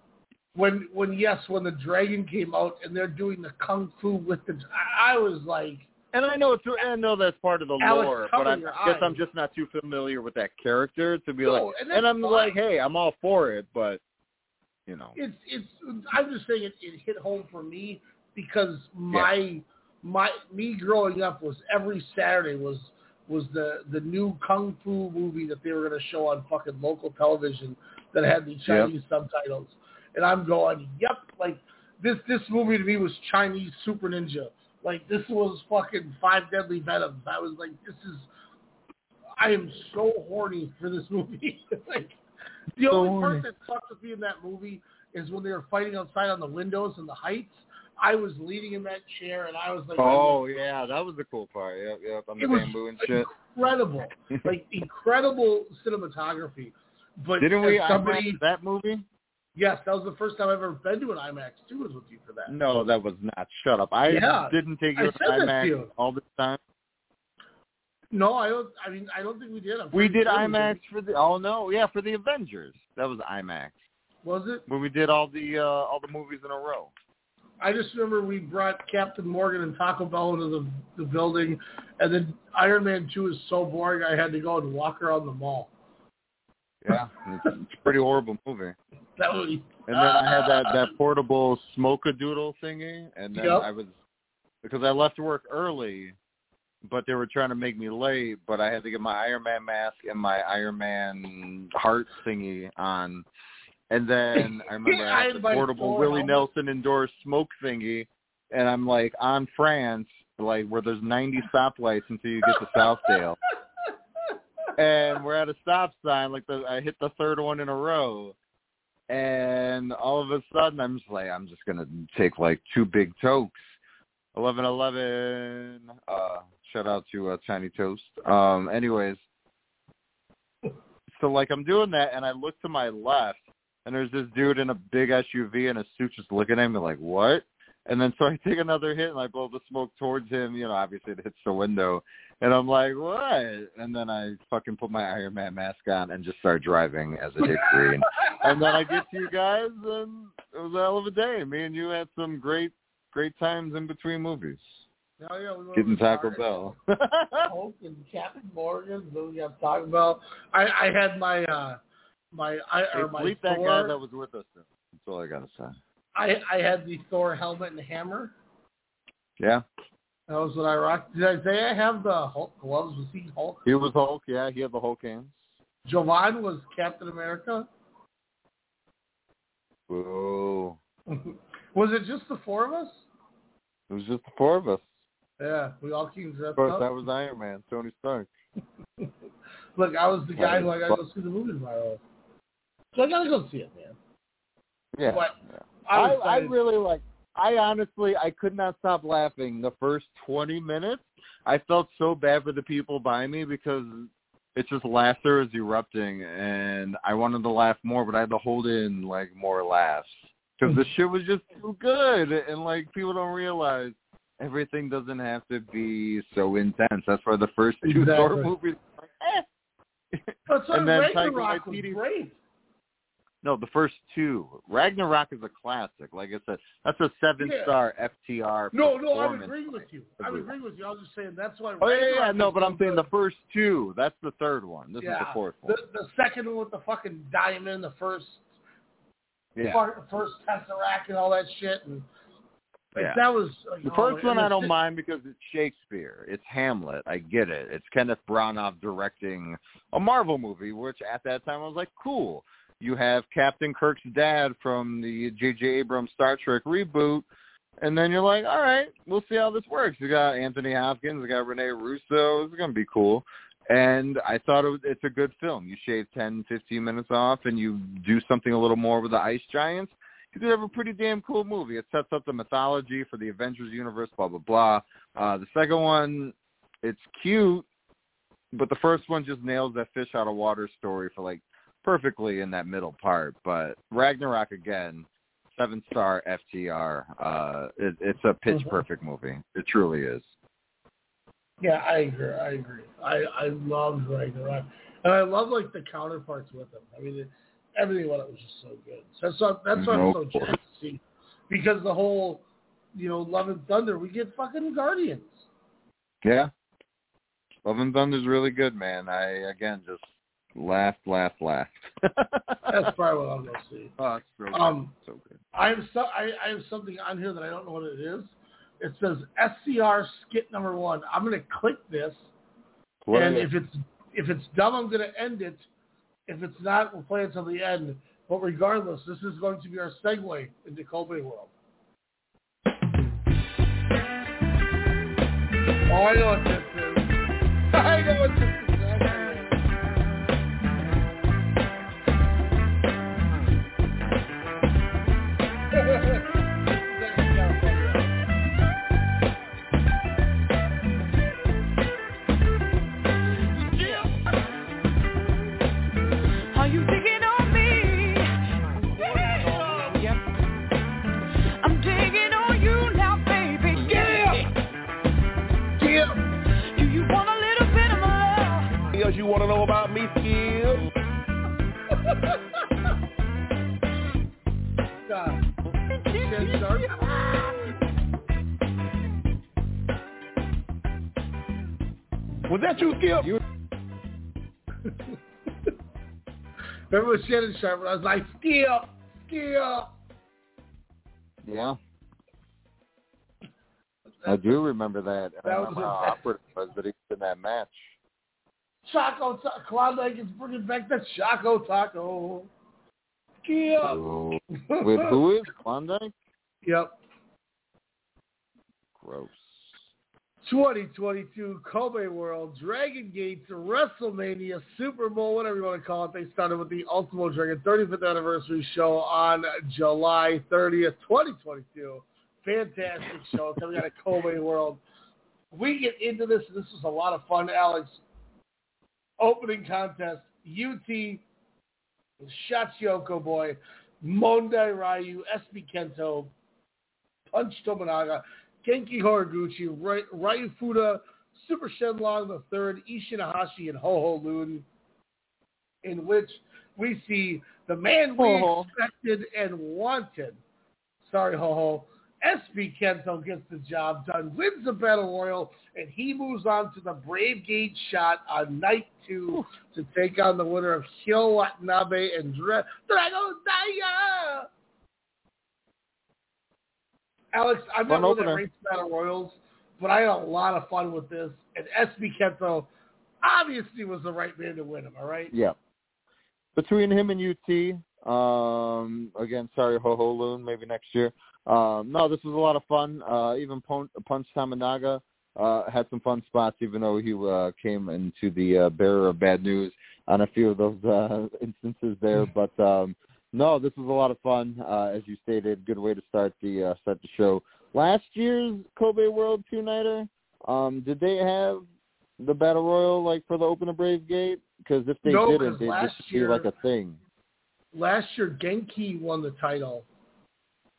When, when yes, when the dragon came out and they're doing the kung fu with the, I, I was like, and I know it's, I know that's part of the Alex lore, but I guess eyes. I'm just not too familiar with that character to be no, like, and, and I'm fine. Like, hey, I'm all for it, but you know, it's it's. I'm just saying it, it hit home for me because my yeah. my me growing up was every Saturday was was the the new kung fu movie that they were going to show on fucking local television that had the Chinese yep. subtitles. And I'm going, yep, like, this this movie to me was Chinese Super Ninja. Like, this was fucking Five Deadly Venoms. I was like, this is I am so horny for this movie. Like, the so only part horny. that sucked with me in that movie is when they were fighting outside on the windows in the heights. I was leaning in that chair, and I was like, "Oh yeah, that was the cool part." Yep, yep. I'm the bamboo and shit. Incredible, like incredible cinematography. But didn't we somebody, IMAX that movie? Yes, that was the first time I've ever been to an IMAX. Too was with you for that. No, that was not. Shut up. I yeah, didn't take you to IMAX you. all the time. No, I don't. I mean, I don't think we did. We did IMAX for the. Oh no, yeah, for the Avengers. That was IMAX. Was it? When we did all the uh, all the movies in a row. I just remember we brought Captain Morgan and Taco Bell into the, the building, and then Iron Man two is so boring I had to go and walk around the mall. Yeah, it's, it's a pretty horrible movie. That was, and then uh, I had that, that portable smoke-a-doodle thingy, and then yep. I was, because I left work early, but they were trying to make me late, but I had to get my Iron Man mask and my Iron Man heart thingy on. And then I remember I had the portable Willie Nelson indoor smoke thingy, and I'm like on France, like where there's ninety stoplights until you get to Southdale. And we're at a stop sign, like the, I hit the third one in a row, and all of a sudden I'm just like, I'm just gonna take like two big tokes, eleven eleven. Uh, shout out to uh, Tiny Toast. Um, anyways, so like I'm doing that, and I look to my left. And there's this dude in a big S U V and a suit just looking at me like, what? And then so I take another hit and I blow the smoke towards him. You know, obviously it hits the window. And I'm like, what? And then I fucking put my Iron Man mask on and just start driving as a dick green. And then I get to you guys, and it was a hell of a day. Me and you had some great, great times in between movies. Oh, yeah, we went Getting Taco Bell. Hulk and Captain Morgan. Then we got Taco Bell. I, I had my... uh My, I, or my Thor, that guy that was with us. Then. That's all I gotta say. I, I had the Thor helmet and hammer. Yeah, that was what I rocked. Did I say I have the Hulk gloves? Was he Hulk? He was Hulk. Yeah, he had the Hulk hands. Jovan was Captain America. Whoa. Was it just the four of us? It was just the four of us. Yeah, we all came dressed up. Of course, up. That was Iron Man, Tony Stark. Look, I was the guy who I gotta go see the movie tomorrow. So I gotta go see it, man. Yeah. But yeah. I, I, I really like. I honestly, I could not stop laughing the first twenty minutes. I felt so bad for the people by me because it's just laughter is erupting, and I wanted to laugh more, but I had to hold in like more laughs because the shit was just too good, and like people don't realize everything doesn't have to be so intense. That's why the first two exactly. Thor movies. Like, eh. That's and then Ragnarok was great. No, the first two. Ragnarok is a classic. Like I said, that's a seven-star yeah. F T R. No, no, I would agree with you. I would agree with you. I was just saying that's why. Oh Ragnarok yeah, yeah, no, but I'm saying good. The first two. That's the third one. This yeah. is the fourth one. The, the second one with the fucking diamond, the first, yeah. first Tesseract and all that shit, and like, yeah. that was like, the first oh, one. I don't it, mind because it's Shakespeare. It's Hamlet. I get it. It's Kenneth Branagh directing a Marvel movie, which at that time I was like, cool. You have Captain Kirk's dad from the J J Abrams Star Trek reboot, and then you're like, all right, we'll see how this works. You got Anthony Hopkins, you got Rene Russo. This is gonna be cool. And I thought it was, it's a good film. You shave ten, fifteen minutes off, and you do something a little more with the Ice Giants. It did have a pretty damn cool movie. It sets up the mythology for the Avengers universe, blah, blah, blah. Uh, the second one, it's cute, but the first one just nails that fish out of water story for, like, perfectly in that middle part. But Ragnarok, again, seven-star F T R. Uh, it, it's a pitch-perfect movie. It truly is. Yeah, I agree. I agree. I, I love Ragnarok. And I love, like, the counterparts with him. I mean, it's... Everything about it was just so good. So that's what, that's what no I'm so jealous to see. Because the whole, you know, Love and Thunder, we get fucking Guardians. Yeah. Love and Thunder's really good, man. I, again, just laughed, laughed, laughed. That's probably what I'll go see. Oh, it's so um, good. So good. I, have so, I, I have something on here that I don't know what it is. It says S C R skit number one. I'm going to click this. What and if it's if it's dumb, I'm going to end it. If it's not, we'll play it till the end. But regardless, this is going to be our segue into Kobe World. Oh, I know what this is. I know what this is. Was that you, Skip? You... Remember when Shannon shot when I was like, Skip, Skip. Yeah. I do remember that. I don't remember how awkward it was, but it was in that match. Choco Taco. Klondike is bringing back the Choco Taco. Skip. Oh. With who is Klondike? Yep. Gross. twenty twenty-two Kobe World, Dragon Gate, WrestleMania, Super Bowl, whatever you want to call it. They started with the Ultimo Dragon thirty-fifth anniversary show on July thirtieth, twenty twenty-two. Fantastic show coming out of Kobe World. We get into this. This was a lot of fun, Alex. Opening contest, U T, Shachiyoko Boy, Mondai Ryu, S B Kento, Punch Tomonaga, Genki Horiguchi, Ry- Ryufuda, Super Shenlong the third, Ishihashi, and Ho-Ho Loon, in which we see the man Ho-ho. we expected and wanted. Sorry, Ho-Ho. S B Kento gets the job done, wins the Battle Royal, and he moves on to the Brave Gate shot on night two to take on the winner of Hyo Watanabe and Dra- Dragon Daya. Alex, I'm not one at race battle royals, but I had a lot of fun with this. And S B Kento obviously was the right man to win him, all right? Yeah. Between him and U T, um, again, sorry, Ho-Ho Loon, maybe next year. Um, no, this was a lot of fun. Uh, even Pon- Punch Tomonaga uh, had some fun spots, even though he uh, came into the uh, bearer of bad news on a few of those uh, instances there. But, um no, this was a lot of fun, uh, as you stated. Good way to start the uh, start the show. Last year's Kobe World two-nighter, um, did they have the Battle Royal like for the Open of Brave Gate? Because if they no, didn't, it just should be like a thing. Last year, Genki won the title,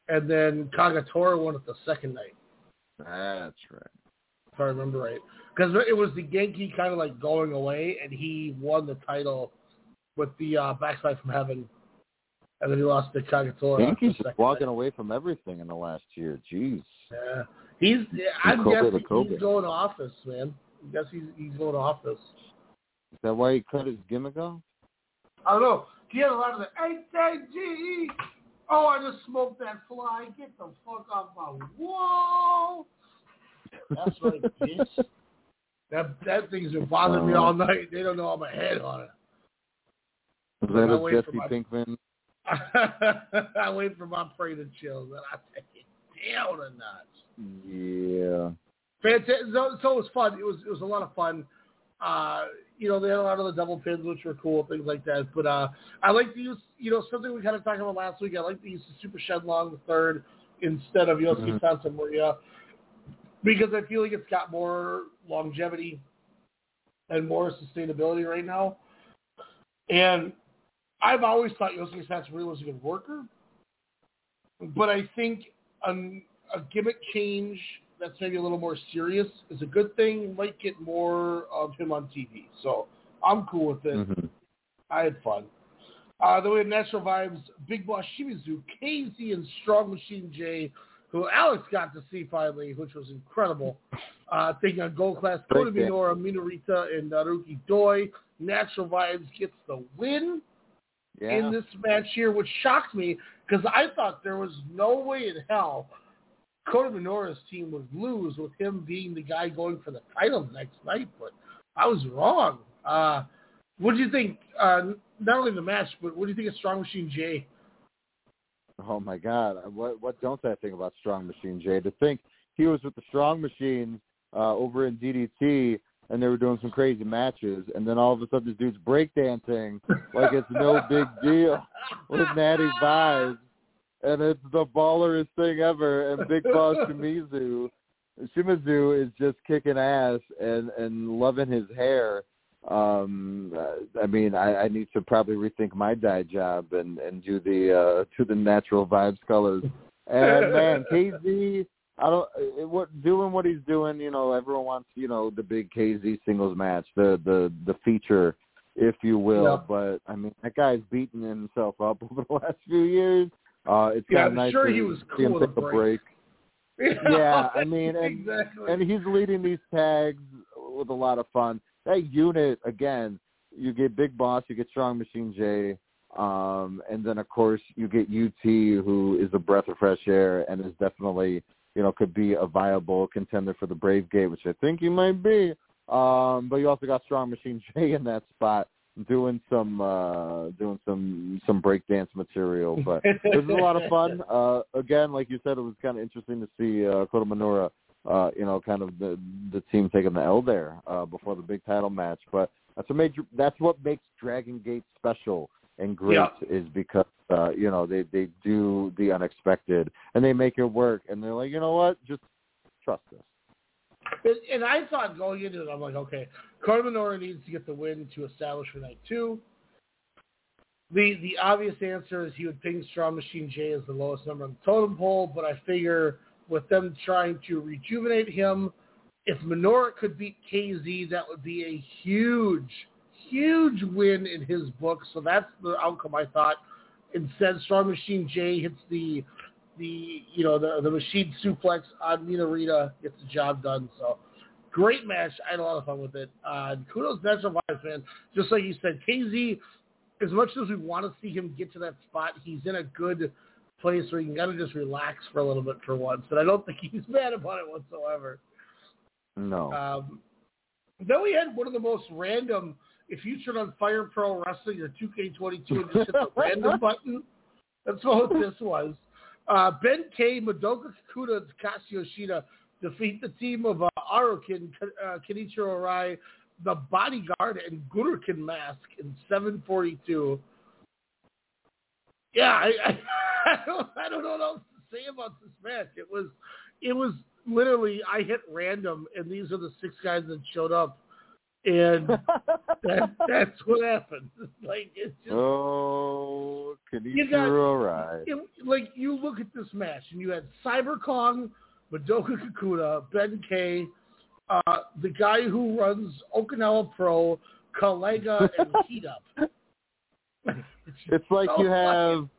and then Kagatora won it the second night. That's right. If I remember right. Because it was the Genki kind of like going away, and he won the title with the uh, Backslide from Heaven. And then he lost to Kagatora. Yankees just walking night. away from everything in the last year. Jeez. Yeah. He's, yeah, I'm Kobe guessing he's going to office, man. I guess he's, he's going to office. Is that why he cut his gimmick off? I don't know. He had a lot of the A T G E. Oh, I just smoked that fly. Get the fuck off my wall. That's right, bitch. That, that thing's been bothering um, me all night. They don't know I'm a head on it. Was that a Jesse my... Pinkman? I wait for my prey to chill, and I take it down a notch. Yeah. Fantastic. So, so it was fun. It was it was a lot of fun. Uh, you know, they had a lot of the double pins, which were cool, things like that. But uh, I like to use, you know, something we kind of talked about last week. I like to use the Super Shenlong the third instead of Yosuke mm-hmm. Santa Maria because I feel like it's got more longevity and more sustainability right now. And I've always thought Yosuke Satsumura was a good worker, but I think a, a gimmick change that's maybe a little more serious is a good thing. Might get more of him on T V, so I'm cool with it. Mm-hmm. I had fun. Uh, then we had Natural Vibes, Big Boss Shimizu, K Z, and Strong Machine J, who Alex got to see finally, which was incredible. Uh, taking on Gold Class, Kota Minora, Minorita, and Naruki Doi. Natural Vibes gets the win. Yeah. In this match here, which shocked me because I thought there was no way in hell Kota Minora's team would lose with him being the guy going for the title the next night, but I was wrong. Uh, what do you think, uh, not only the match, but what do you think of Strong Machine J? Oh, my God. What, what don't I think about Strong Machine J? To think he was with the Strong Machines uh, over in D D T, and they were doing some crazy matches, and then all of a sudden this dude's breakdancing like it's no big deal with Natty Vibes, and it's the ballerest thing ever, and Big Boss Shimizu, Shimizu is just kicking ass and, and loving his hair. Um, I mean, I, I need to probably rethink my dye job and, and do the uh, to the Natural Vibes colors. And, man, K Z... I don't it, what doing what he's doing. You know, everyone wants you know the big K Z singles match, the the, the feature, if you will. Yeah. But I mean, that guy's beaten himself up over the last few years. Uh, it's yeah, kind of nice sure to he was see cool him take a break. break. Yeah, yeah, I mean, and, exactly. and he's leading these tags was a lot of fun. That unit, again, you get Big Boss, you get Strong Machine J, um, and then, of course, you get U T, who is a breath of fresh air and is definitely, you know, could be a viable contender for the Brave Gate, which I think he might be. Um, but you also got Strong Machine J in that spot doing some uh, doing some some breakdance material. But this is a lot of fun. Uh, again, like you said, it was kind of interesting to see uh, Kota Minora, uh, you know, kind of the the team taking the L there uh, before the big title match. But that's what, major, that's what makes Dragon Gate special and great, yeah. is because, uh, you know, they, they do the unexpected and they make it work. And they're like, you know what, just trust us. And I thought going into it, I'm like, okay, Kota Minora needs to get the win to establish for night two. The the obvious answer is he would ping Strong Machine J as the lowest number on the totem pole, but I figure with them trying to rejuvenate him, if Minora could beat K Z, that would be a huge, huge win in his book. So that's the outcome I thought. Instead, Strong Machine J hits the... The you know the the machine suplex on Mina Rita, gets the job done. So great match. I had a lot of fun with it. Uh, kudos to National Violence, man. Just like you said, K Z, as much as we want to see him get to that spot, he's in a good place where you can kind of just relax for a little bit for once. And I don't think he's mad about it whatsoever. No. Um, then we had one of the most random. If you turn on Fire Pro Wrestling or two K twenty-two and just hit the random button, that's what this was. Uh, Ben K, Madoka Kakuta, and Takashi Yoshida defeat the team of uh, Arokin, uh, Kenichiro Arai, the Bodyguard, and Guriken Mask in seven forty-two. Yeah, I, I, I, don't, I don't know what else to say about this match. It was, it was literally, I hit random, and these are the six guys that showed up. And that, that's what happened. Like it's just, oh, Kenichiro Arai. Like you look at this match, and you had Cyber Kong, Madoka Kakuta, Ben K, uh, the guy who runs Okinawa Pro, Kalega, and Heat Up. It's, it's like so you have. Funny.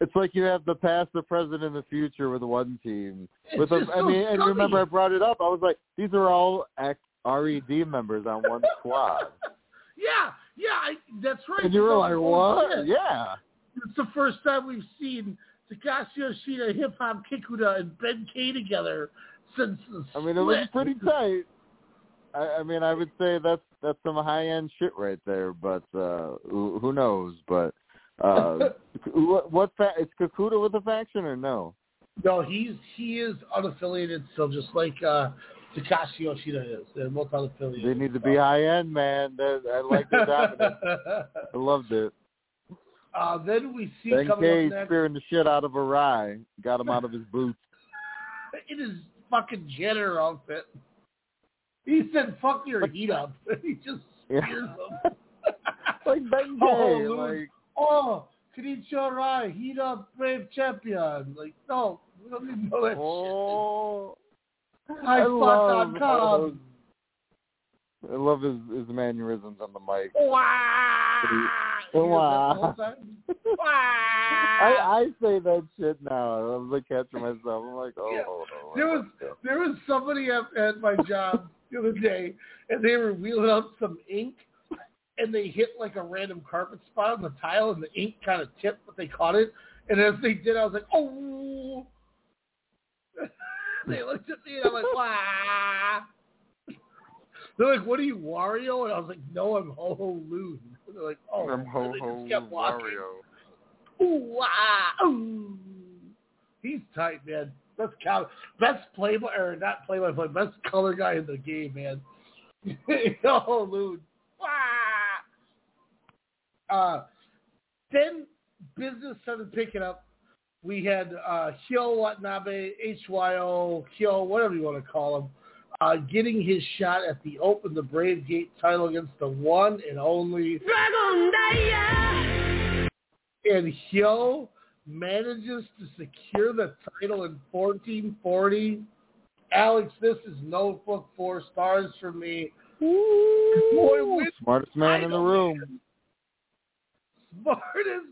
It's like you have the past, the present, and the future with one team. It's with a, so I mean, funny. And remember, I brought it up. I was like, these are all ex. R E D members on one squad. Yeah, yeah, I, that's right. And you're like, what? Yeah. It's the first time we've seen Takashi Yoshida, Hip Hop Kikuda, and Ben K together since the split. I mean, it was pretty tight. I, I mean, I would say that's that's some high-end shit right there, but uh, who, who knows? But uh, what, what fa- is Kakuta with a faction or no? No, he's he is unaffiliated, so just like... Uh, Takashi Yoshida is. They're both unaffiliated. They need to be high-end, man. They're, I like the dominance. I loved it. Uh, then we see Ben coming K up spearing the shit out of Arai. Got him out of his boots. In his fucking janitor outfit. He said, fuck your heat up. He just spears yeah. him. Like Ben K. Oh, like, oh Kenichiro Arai, heat up, brave champion. Like, no. We don't need to know that oh. shit. I, I, love, I, love, I love his, his mannerisms on the mic. Wah! Wah! I, I say that shit now. I'm like catching myself. I'm like, oh. Yeah. oh, oh there was God. there was somebody at, at my job the other day, and they were wheeling up some ink, and they hit like a random carpet spot on the tile, and the ink kind of tipped, but they caught it. And as they did, I was like, oh. They looked at me and I'm like, wah. They're like, what are you, Wario? And I was like, no, I'm Ho-Ho-Loon. They're like, oh, I'm ho they ho just kept walking. Wario. Ooh, wah. Ooh. He's tight, man. Best color, best play by, or not play by play, best color guy in the game, man. Ho-Ho-Loon. Wah. Uh, then business started picking up. We had uh, Hyo Watanabe, H Y O, Hyo, whatever you want to call him, uh, getting his shot at the Open the Brave Gate title against the one and only Dragon Daya. And Hyo manages to secure the title in fourteen forty. Alex, this is notebook four stars for me. Boy, smartest man in the room. Man. Smartest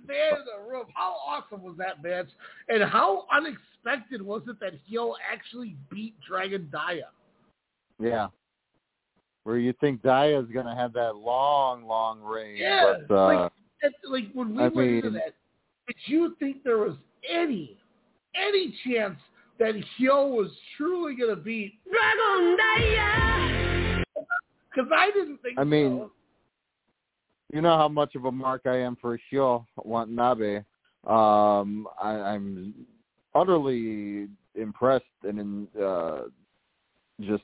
man in the room. How awesome was that match? And how unexpected was it that Hyo actually beat Dragon Daya? Yeah. where you think Daya's going to have that long, long reign. Yeah, but, uh, like, that's, like when we I went mean, into that, did you think there was any, any chance that Hyo was truly going to beat Dragon Daya? Because I didn't think so. I mean, so. You know how much of a mark I am for Hyo Watanabe. Um, I, I'm utterly impressed and in, uh, just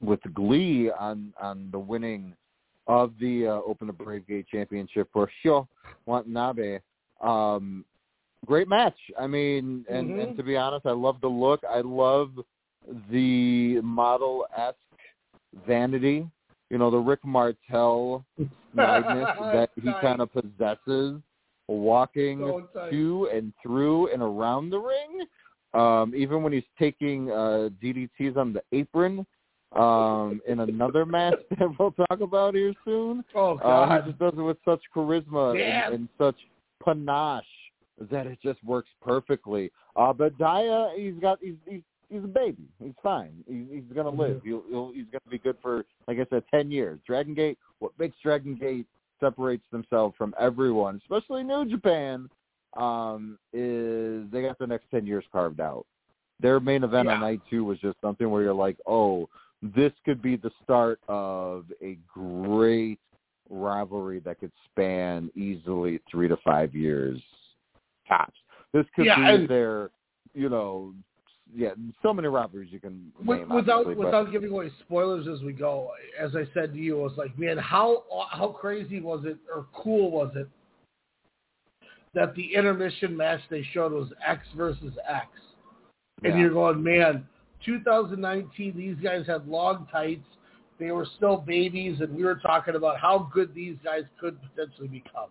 with glee on, on the winning of the uh, Open the Brave Gate Championship for Hyo Watanabe. Um, great match. I mean, and, mm-hmm. and to be honest, I love the look. I love the model-esque vanity, you know, the Rick Martel madness that he nice. kind of possesses, walking so to and through and around the ring. Um, even when he's taking uh, D D Ts on the apron um, in another match that we'll talk about here soon. Oh, God. Uh, he just does it with such charisma and, and such panache that it just works perfectly. Uh, but Daya, he's got he's he's, he's a baby. He's fine. He, he's gonna live. He'll, he'll, he's gonna be good for, like I said, ten years. Dragon Gate. What makes Dragon Gate separates themselves from everyone, especially New Japan, um, is they got the next ten years carved out. Their main event yeah. on night two was just something where you're like, oh, this could be the start of a great rivalry that could span easily three to five years tops. This could yeah, be their, you know, yeah, so many rivalries you can name. Without without but. giving away spoilers as we go, as I said to you, I was like, man, how how crazy was it or cool was it that the intermission match they showed was X versus X? And yeah. you're going, man, two thousand nineteen, these guys had long tights. They were still babies, and we were talking about how good these guys could potentially become.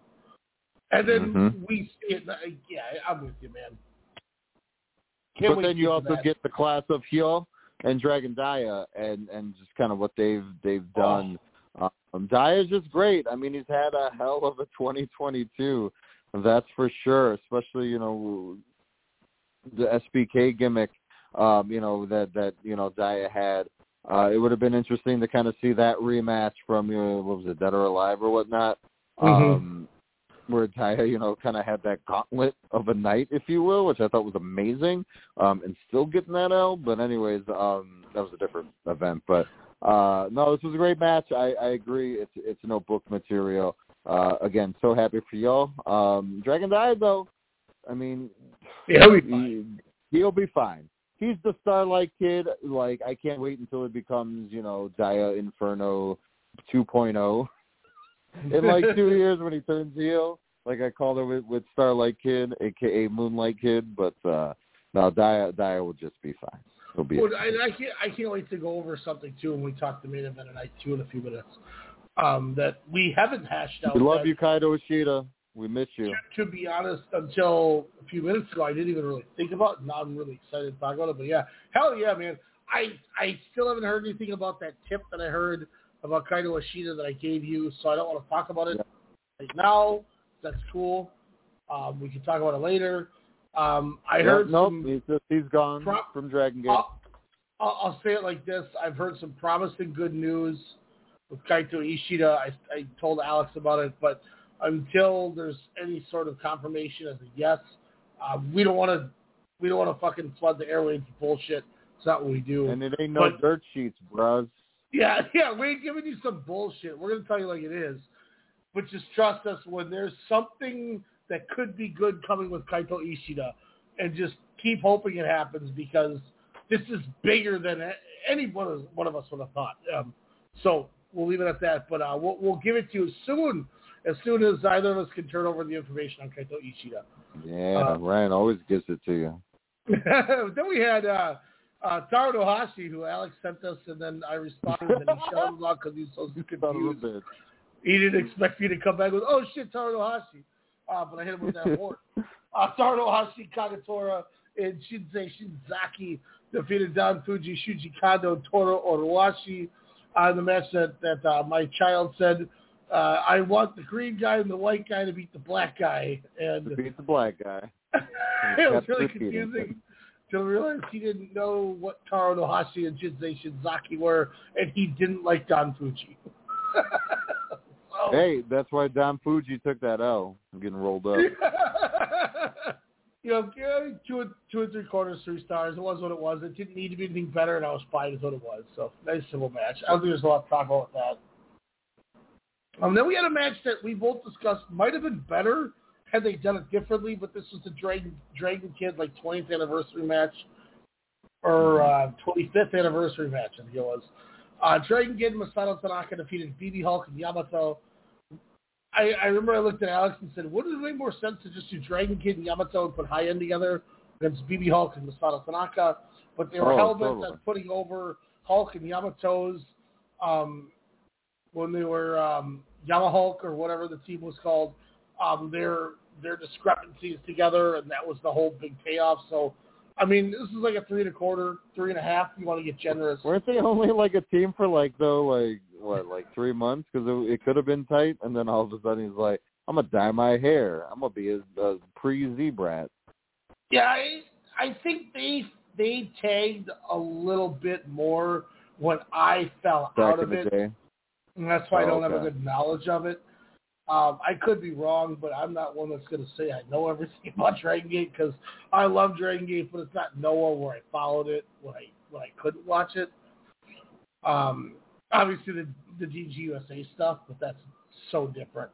And then mm-hmm. we see it. Yeah, I'm with you, man. Can't but then you also that. get the class of Hyo and Dragon Daya, and, and just kind of what they've they've done. Oh. Um, Daya's just great. I mean, he's had a hell of a twenty twenty-two, that's for sure. Especially, you know, the S B K gimmick, um, you know that that you know Daya had. Uh, it would have been interesting to kind of see that rematch from, you know, what was it, Dead or Alive or whatnot, mm-hmm. um, where Daya, you know, kind of had that gauntlet of a night, if you will, which I thought was amazing, um, and still getting that L. But anyways, um, that was a different event. But, uh, no, this was a great match. I, I agree. It's it's no book material. Uh, again, so happy for y'all. Um, Dragon Daya, though, I mean, he'll be fine. He, he'll be fine. He's the Starlight Kid. Like, I can't wait until it becomes, you know, Daya Inferno two point oh. In like two years when he turns heel, like I called him with, with Starlight Kid, a k a. Moonlight Kid. But uh, no, Daya, Daya will just be fine. He'll be well, and I, can't, I can't wait to go over something, too, when we talk the main event at night, too, in a few minutes, um, that we haven't hashed out. We love you, Kaido Ishida. We miss you. To, to be honest, until a few minutes ago, I didn't even really think about it. Now I'm really excited to talk about it. But, yeah, hell yeah, man. I I still haven't heard anything about that tip that I heard about Kaido Ishida that I gave you, so I don't want to talk about it yeah. right now. That's cool. Um, we can talk about it later. Um, I yeah, heard nope, some... He's, just, he's gone pro- from Dragon Gate. I'll, I'll, I'll say it like this. I've heard some promising good news with Kaido Ishida. I, I told Alex about it, but... until there's any sort of confirmation as a yes, uh, we don't want to we don't want to fucking flood the airwaves with bullshit. It's not what we do. And it ain't no but, dirt sheets, bros. Yeah, yeah, we ain't giving you some bullshit. We're gonna tell you like it is. But just trust us when there's something that could be good coming with Kaito Ishida, and just keep hoping it happens because this is bigger than any one of one of us would have thought. Um, so we'll leave it at that. But uh, we'll, we'll give it to you soon. As soon as either of us can turn over the information on Kaito Ishida. Yeah, uh, Ryan always gives it to you. Then we had uh, uh, Taro Nohashi, who Alex sent us, and then I responded, and he shouted him out because he was so confused. He didn't expect me to come back with, oh, shit, Taro Nohashi. Uh, but I hit him with that board. Uh, Taro Nohashi, Kagatora, and Shinsei Shinzaki defeated Don Fuji, Shuji Kando, Toro Oruashi on the match that, that uh, my child said, Uh, I want the green guy and the white guy to beat the black guy. And to beat the black guy. It was really confusing to realize he didn't know what Taro Nohashi and Jinsei Shinzaki were, and he didn't like Don Fuji. So, hey, that's why Don Fuji took that L. I'm getting rolled up. You know, two, two and three quarters, three stars. It was what it was. It didn't need to be anything better, and I was fine with what it was. So, nice, simple match. I don't think there's a lot to talk about with that. Um, then we had a match that we both discussed might have been better had they done it differently, but this was the Dragon, Dragon Kid, like, twentieth anniversary match, or uh, twenty-fifth anniversary match, I think it was. Uh, Dragon Kid, Masato Tanaka defeated B B Hulk and Yamato. I, I remember I looked at Alex and said, wouldn't it make more sense to just do Dragon Kid and Yamato and put High End together against B B Hulk and Masato Tanaka? But they were oh, hell bent totally. on putting over Hulk and Yamato's um, when they were um, Yama Hulk or whatever the team was called, um, their their discrepancies together, and that was the whole big payoff. So, I mean, this is like a three and a quarter, three and a half. You want to get generous? Weren't they only like a team for like though like? What, like three months? Because it, it could have been tight, and then all of a sudden he's like, I'm going to dye my hair. I'm going to be a, a pre-Zebrat. Yeah, I, I think they they tagged a little bit more when I fell Back out of it. Day. And that's why oh, I don't okay. have a good knowledge of it. Um, I could be wrong, but I'm not one that's going to say I know everything about Dragon Gate, because I love Dragon Gate, but it's not Noah where I followed it when I, when I couldn't watch it. Um... Obviously, the, the D G U S A stuff, but that's so different.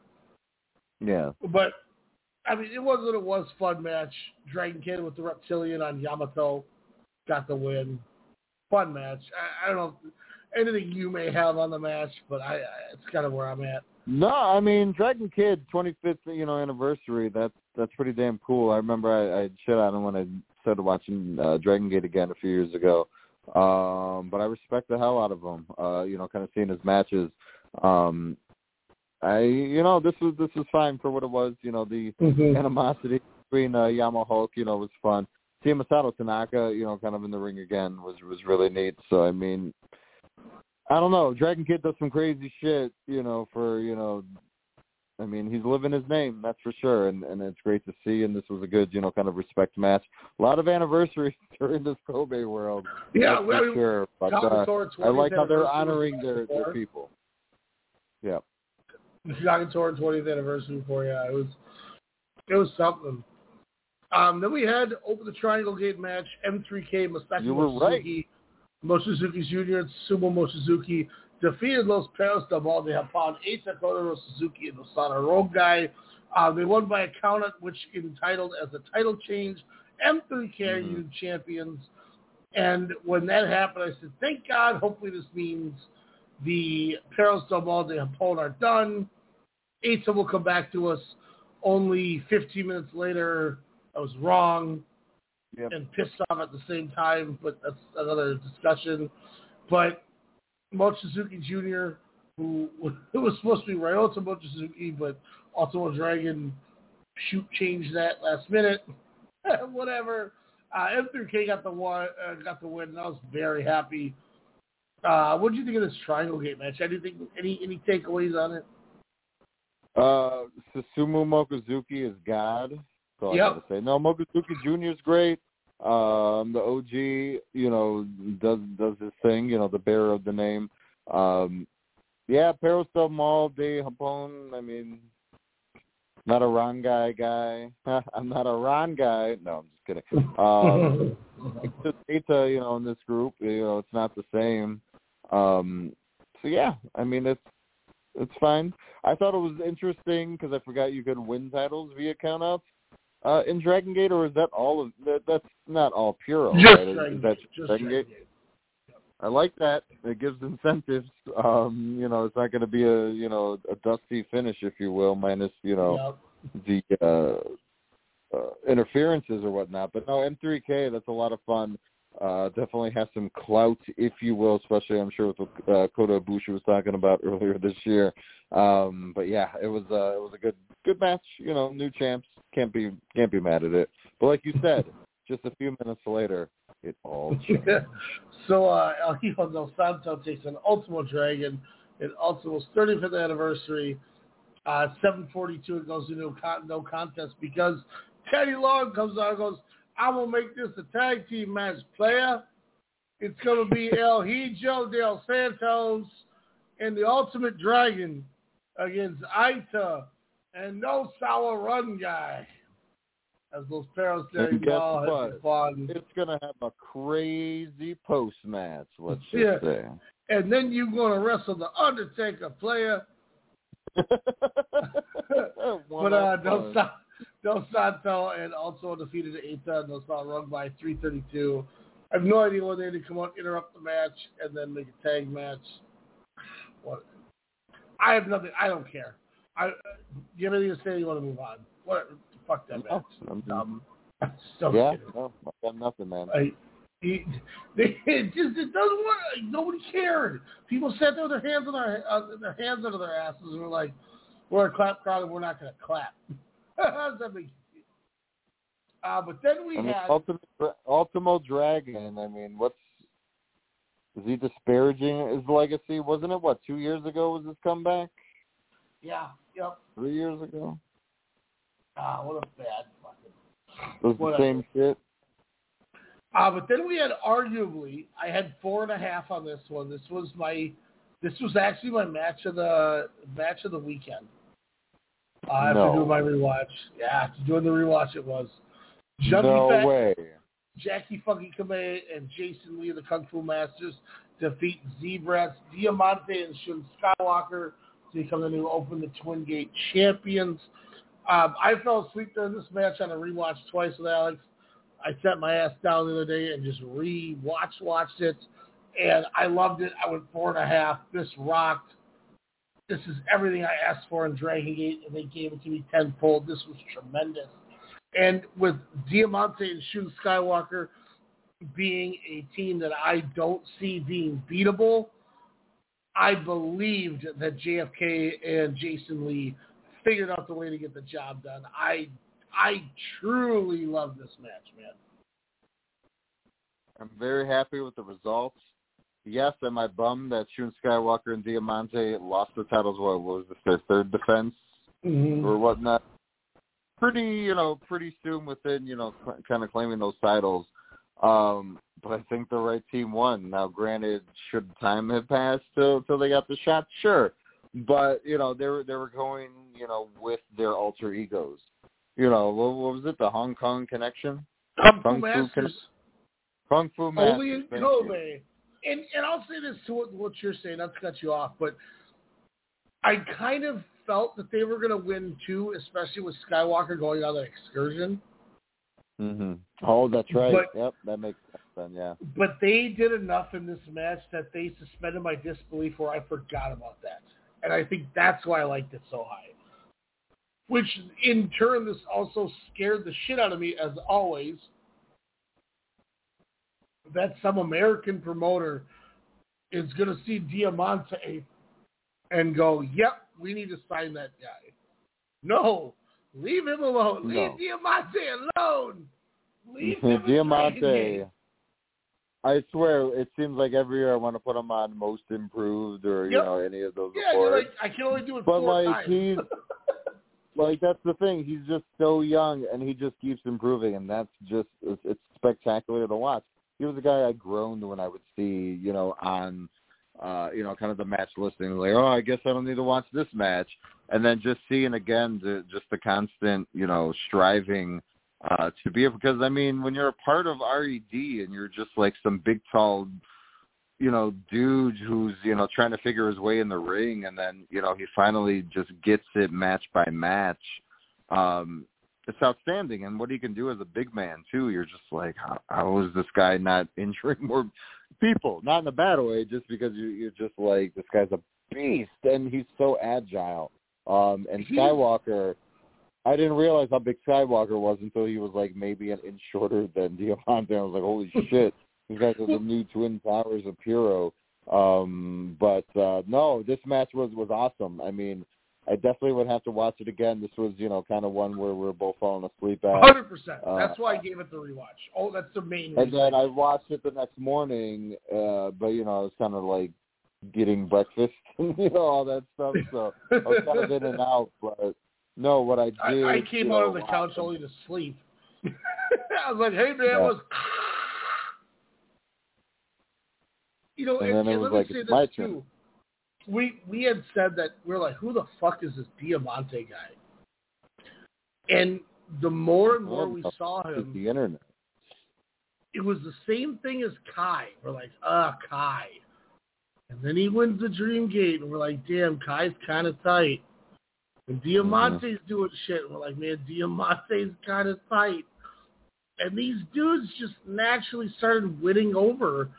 Yeah. But, I mean, it was what it was. Fun match. Dragon Kid with the Reptilian on Yamato got the win. Fun match. I, I don't know if anything you may have on the match, but I, I it's kind of where I'm at. No, I mean, Dragon Kid, twenty-fifth, you know, anniversary, that's, that's pretty damn cool. I remember I, I shit on him when I started watching uh, Dragon Gate again a few years ago. Um, but I respect the hell out of him, uh, you know, kind of seeing his matches. Um, I, you know, this was, this was fine for what it was. You know, the mm-hmm. animosity between uh, Yama Hulk, you know, was fun. Seeing Masato Tanaka, you know, kind of in the ring again was, was really neat. So, I mean, I don't know. Dragon Kid does some crazy shit, you know, for, you know, I mean, he's living his name, that's for sure, and, and it's great to see, and this was a good, you know, kind of respect match. A lot of anniversaries during this Kobe world. Yeah, we, for sure. But, uh, I like how they're honoring their, their people. Yeah. The Kagatora twentieth anniversary for you. Yeah, it was, it was something. Um, then we had over the Triangle Gate match, M three K, Masaki Mochizuki, right. Mochizuki Junior, Sumo Mochizuki, defeated Los Perros del Mal de Japón, Eita Kodoro Suzuki, and Osana Rogai. Uh, they won by a countout, which entitled as a title change, M three K mm-hmm. champions. And when that happened, I said, thank God, hopefully this means the Perros del Mal de Japón are done. Eita will come back to us. Only fifteen minutes later, I was wrong yep. and pissed off at the same time, but that's another discussion. But Mochizuki Junior, who, who was supposed to be Ryota Mochizuki, but also a Dragon shoot changed that last minute. Whatever. Uh, M three K got the one, uh, got the win, and I was very happy. Uh, what did you think of this Triangle Gate match? Anything, any any takeaways on it? Uh, Susumu Mochizuki is God. That's all yep. I gotta say. No, Mochizuki Junior is great. Um, the O G, you know, does does his thing, you know, the bearer of the name. Um, yeah, Perros del Mal de Japón, I mean, not a Rongai guy. I'm not a Rongai. No, I'm just kidding. Um, it's just Eita, you know, in this group, you know, it's not the same. Um, so, yeah, I mean, it's it's fine. I thought it was interesting because I forgot you could win titles via countouts. Uh, in Dragon Gate, or is that all of that? That's not all Puro. Just right? Dragon, is that just Dragon, Dragon Gate. Gate. Yep. I like that. It gives incentives. Um, you know, it's not going to be a you know a dusty finish, if you will, minus you know yep. the uh, uh, interferences or whatnot. But no, M three K. That's a lot of fun. Uh, definitely has some clout, if you will, especially I'm sure with what uh, Kota Ibushi was talking about earlier this year. Um, but yeah, it was uh, it was a good good match. You know, new champs, can't be can't be mad at it. But like you said, just a few minutes later, it all changed. Yeah. So uh, El Hijo del Santo takes an Ultimo Dragon in Ultimo's thirty-fifth anniversary. Uh, seven forty-two, it goes into no contest because Teddy Long comes out and goes, I will make this a tag team match, player. It's going to be El Hijo del Santos and the Ultimate Dragon against Aita and No Sour Run Guy. As those parents there, y'all have fun. It's going to have a crazy post-match, let's just yeah. say. And then you're going to wrestle the Undertaker, player. But uh, Dos, Dos Santos and also defeated Aita and Dos Santos run by three thirty-two. I have no idea when they need to come on, interrupt the match, and then make a tag match. What? I have nothing. I don't care. I you have anything to say? You want to move on? What? Fuck that match. I'm dumb. I'm so yeah, no, I got nothing, man. I, it, they, it just it doesn't work. Nobody cared. People sat there with their hands on their uh, their hands under their asses and were like, "We're a clap crowd, and we're not going to clap." How does that make? Uh, but then we I mean, had Ultimate, Ultimo Dragon. I mean, what's is he disparaging his legacy? Wasn't it what two years ago was his comeback? Yeah, yep. Three years ago. Ah, what a bad fucking. It was whatever. The same shit. Uh, but then we had arguably, I had four and a half on this one. This was my, this was actually my match of the match of the weekend. Uh, I have no. to do my rewatch. Yeah, after doing the rewatch, it was. Junkie no Fett, way. Jackie fucking Kamei and Jason Lee of the Kung Fu Masters defeat Z-Bratz, Diamante, and Shin Skywalker to become the new Open the Twin Gate champions. Um, I fell asleep during this match on a rewatch twice with Alex. I sat my ass down the other day and just re-watched watched it, and I loved it. I went four and a half. This rocked. This is everything I asked for in Dragon Gate, and they gave it to me tenfold. This was tremendous. And with Diamante and Shin Skywalker being a team that I don't see being beatable, I believed that J F K and Jason Lee figured out the way to get the job done. I I truly love this match, man. I'm very happy with the results. Yes, am I bummed that Shin Skywalker and Diamante lost the titles? What was this, their third defense mm-hmm. or whatnot? Pretty, you know, pretty soon within, you know, cl- kind of claiming those titles. Um, but I think the right team won. Now, granted, should time have passed till till they got the shot? Sure. But, you know, they were, they were going, you know, with their alter egos. You know, what, what was it? The Hong Kong Connection? Kung, Kung Fu Masters. Con- Kung Fu Masters. Only in Kobe. And, and I'll say this to what, what you're saying, not to cut you off, but I kind of felt that they were going to win, too, especially with Skywalker going on that excursion. Mm-hmm. Oh, that's right. But, yep, that makes sense, yeah. But they did enough in this match that they suspended my disbelief where I forgot about that. And I think that's why I liked it so high. Which, in turn, this also scared the shit out of me, as always, that some American promoter is going to see Diamante and go, yep, we need to sign that guy. No, leave him alone. No. Leave Diamante alone. Leave him Diamante. I swear, it seems like every year I want to put him on Most Improved or, yep. you know, any of those yeah, awards. Yeah, like, I can only do it but four like, times. He's, like, that's the thing. He's just so young, and he just keeps improving, and that's just, it's, it's spectacular to watch. He was a guy I groaned when I would see, you know, on, uh, you know, kind of the match listing. Like, oh, I guess I don't need to watch this match. And then just seeing, again, the, just the constant, you know, striving uh, to be, because, I mean, when you're a part of R E D and you're just like some big, tall, you know, dude who's, you know, trying to figure his way in the ring. And then, you know, he finally just gets it match by match. Um It's outstanding, and what he can do as a big man, too. You're just like, how, how is this guy not injuring more people? Not in a bad way, just because you, you're just like, this guy's a beast, and he's so agile. Um, and Skywalker, I didn't realize how big Skywalker was until he was like maybe an inch shorter than Diamante. I was like, holy shit, these guys are the new Twin Towers of Puro. Um, but, uh, no, this match was, was awesome. I mean, I definitely would have to watch it again. This was, you know, kind of one where we were both falling asleep at. one hundred percent. Uh, that's why I gave it the rewatch. Oh, that's the main reason. And then I watched it the next morning, uh, but, you know, I was kind of, like, getting breakfast and, you know, all that stuff. So I was kind of in and out. But, no, what I did. I, I came out know, on the couch only to sleep. I was like, hey, man, yeah. what's... You know, and, and, and let like, me say this, too. Turn. We we had said that, we're like, who the fuck is this Diamante guy? And the more and more oh, we saw him... The internet. It was the same thing as Kai. We're like, ah, oh, Kai. And then he wins the Dream Gate, and we're like, damn, Kai's kind of tight. And Diamante's mm-hmm. doing shit, and we're like, man, Diamante's kind of tight. And these dudes just naturally started winning over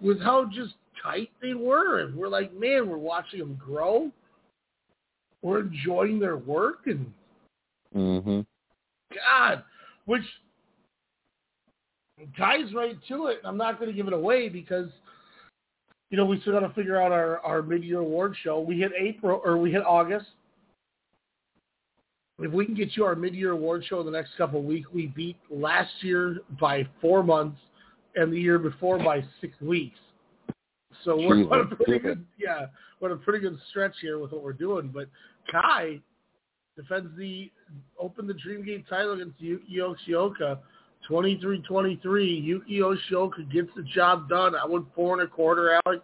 with how just tight they were. And we're like, man, we're watching them grow. We're enjoying their work. And mm-hmm. God, which... Kai's right to it. I'm not going to give it away because, you know, we still got to figure out our, our mid-year award show. We hit April or we hit August. If we can get you our mid-year award show in the next couple of weeks, we beat last year by four months and the year before by six weeks. So we're on a pretty good, yeah, we're on a pretty good stretch here with what we're doing. But Kai defends the open the Dream Gate title against Yuki Oshioka. twenty-three twenty-three, Yuki Oshioka gets the job done. I went four and a quarter, Alex.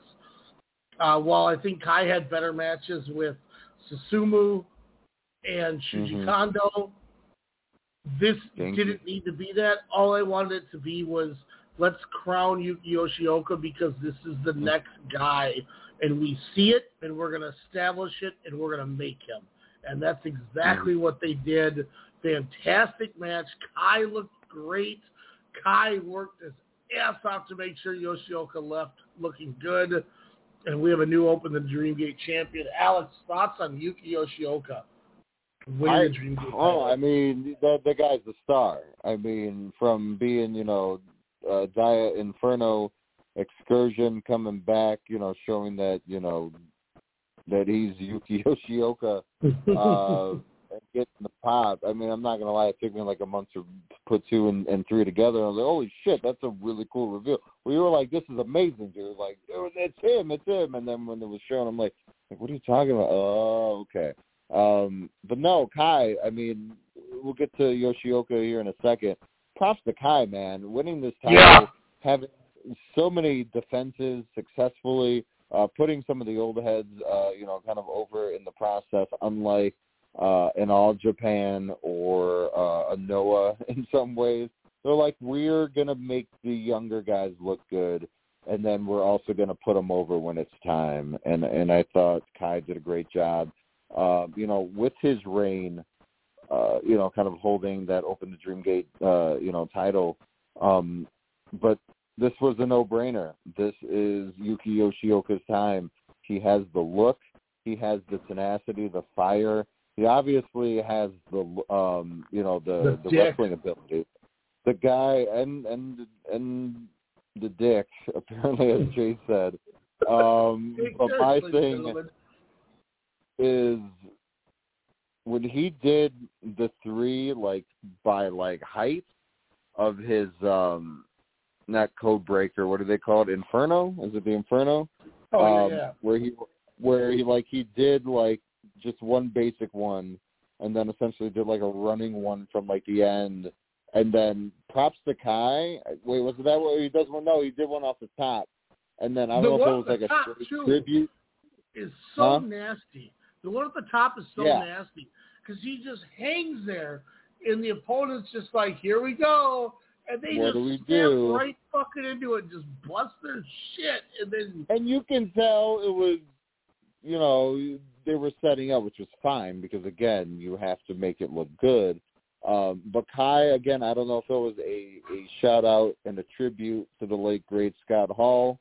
Uh, while I think Kai had better matches with Susumu and Shuji mm-hmm. Kondo, this Thank didn't you. need to be that. All I wanted it to be was, let's crown Yuki Oshioka because this is the mm-hmm. next guy. And we see it, and we're going to establish it, and we're going to make him. And that's exactly mm-hmm. what they did. Fantastic match. Kai looked great. Kai worked his ass off to make sure Yoshioka left looking good. And we have a new Open the Dream Gate champion. Alex, thoughts on Yuki Oshioka? I, Dream Gate oh, I mean, the, the guy's the star. I mean, from being, you know, uh, Dia Inferno excursion, coming back, you know, showing that, you know, that he's Yuki Oshioka. Uh Getting the pop. I mean, I'm not gonna lie. It took me like a month to put two and, and three together. I was like, "Holy shit, that's a really cool reveal." We were like, "This is amazing, dude!" Like, dude, it's him, it's him. And then when it was shown, I'm like, "Like, what are you talking about?" Oh, okay. Um, but no, Kai. I mean, we'll get to Yoshioka here in a second. Props to Kai, man, winning this title, yeah. having so many defenses successfully, uh, putting some of the old heads, uh, you know, kind of over in the process. Unlike Uh, an All Japan or uh, a Noah in some ways. They're like, we're going to make the younger guys look good, and then we're also going to put them over when it's time. And and I thought Kai did a great job, uh, you know, with his reign, uh, you know, kind of holding that Open the Dream Gate, uh, you know, title. Um, but this was a no-brainer. This is Yuki Yoshioka's time. He has the look. He has the tenacity, the fire. He obviously has the, um, you know, the, the, the wrestling ability. The guy and and and the dick, apparently, as Jay said. Um, but my thing gentlemen. is when he did the three, like by like height of his, um, not code breaker. What do they call it? Inferno? Is it the Inferno? Oh um, yeah, yeah. Where he where he like he did like. just one basic one, and then essentially did like a running one from like the end, and then props to Kai. Wait, was it that one? He does one? No, he did one off the top, and then I don't the know if it was like top a tribute. Is so huh? nasty. The one at the top is so yeah. nasty because he just hangs there, and the opponent's just like, "Here we go," and they what just snap right fucking into it, and just bust their shit, and then and you can tell it was, you know. They were setting up, which was fine because, again, you have to make it look good. Um, but Kai, again, I don't know if it was a, a shout-out and a tribute to the late, great Scott Hall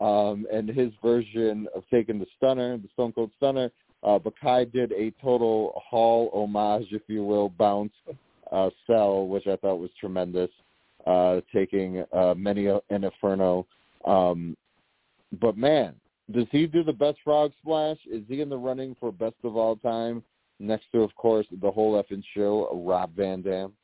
um, and his version of taking the stunner, the Stone Cold Stunner. Uh, but Kai did a total Hall homage, if you will, bounce uh, sell, which I thought was tremendous, uh, taking uh, many an Inferno. Um, but, man. Does he do the best frog splash? Is he in the running for best of all time? Next to, of course, the whole effing show, Rob Van Dam.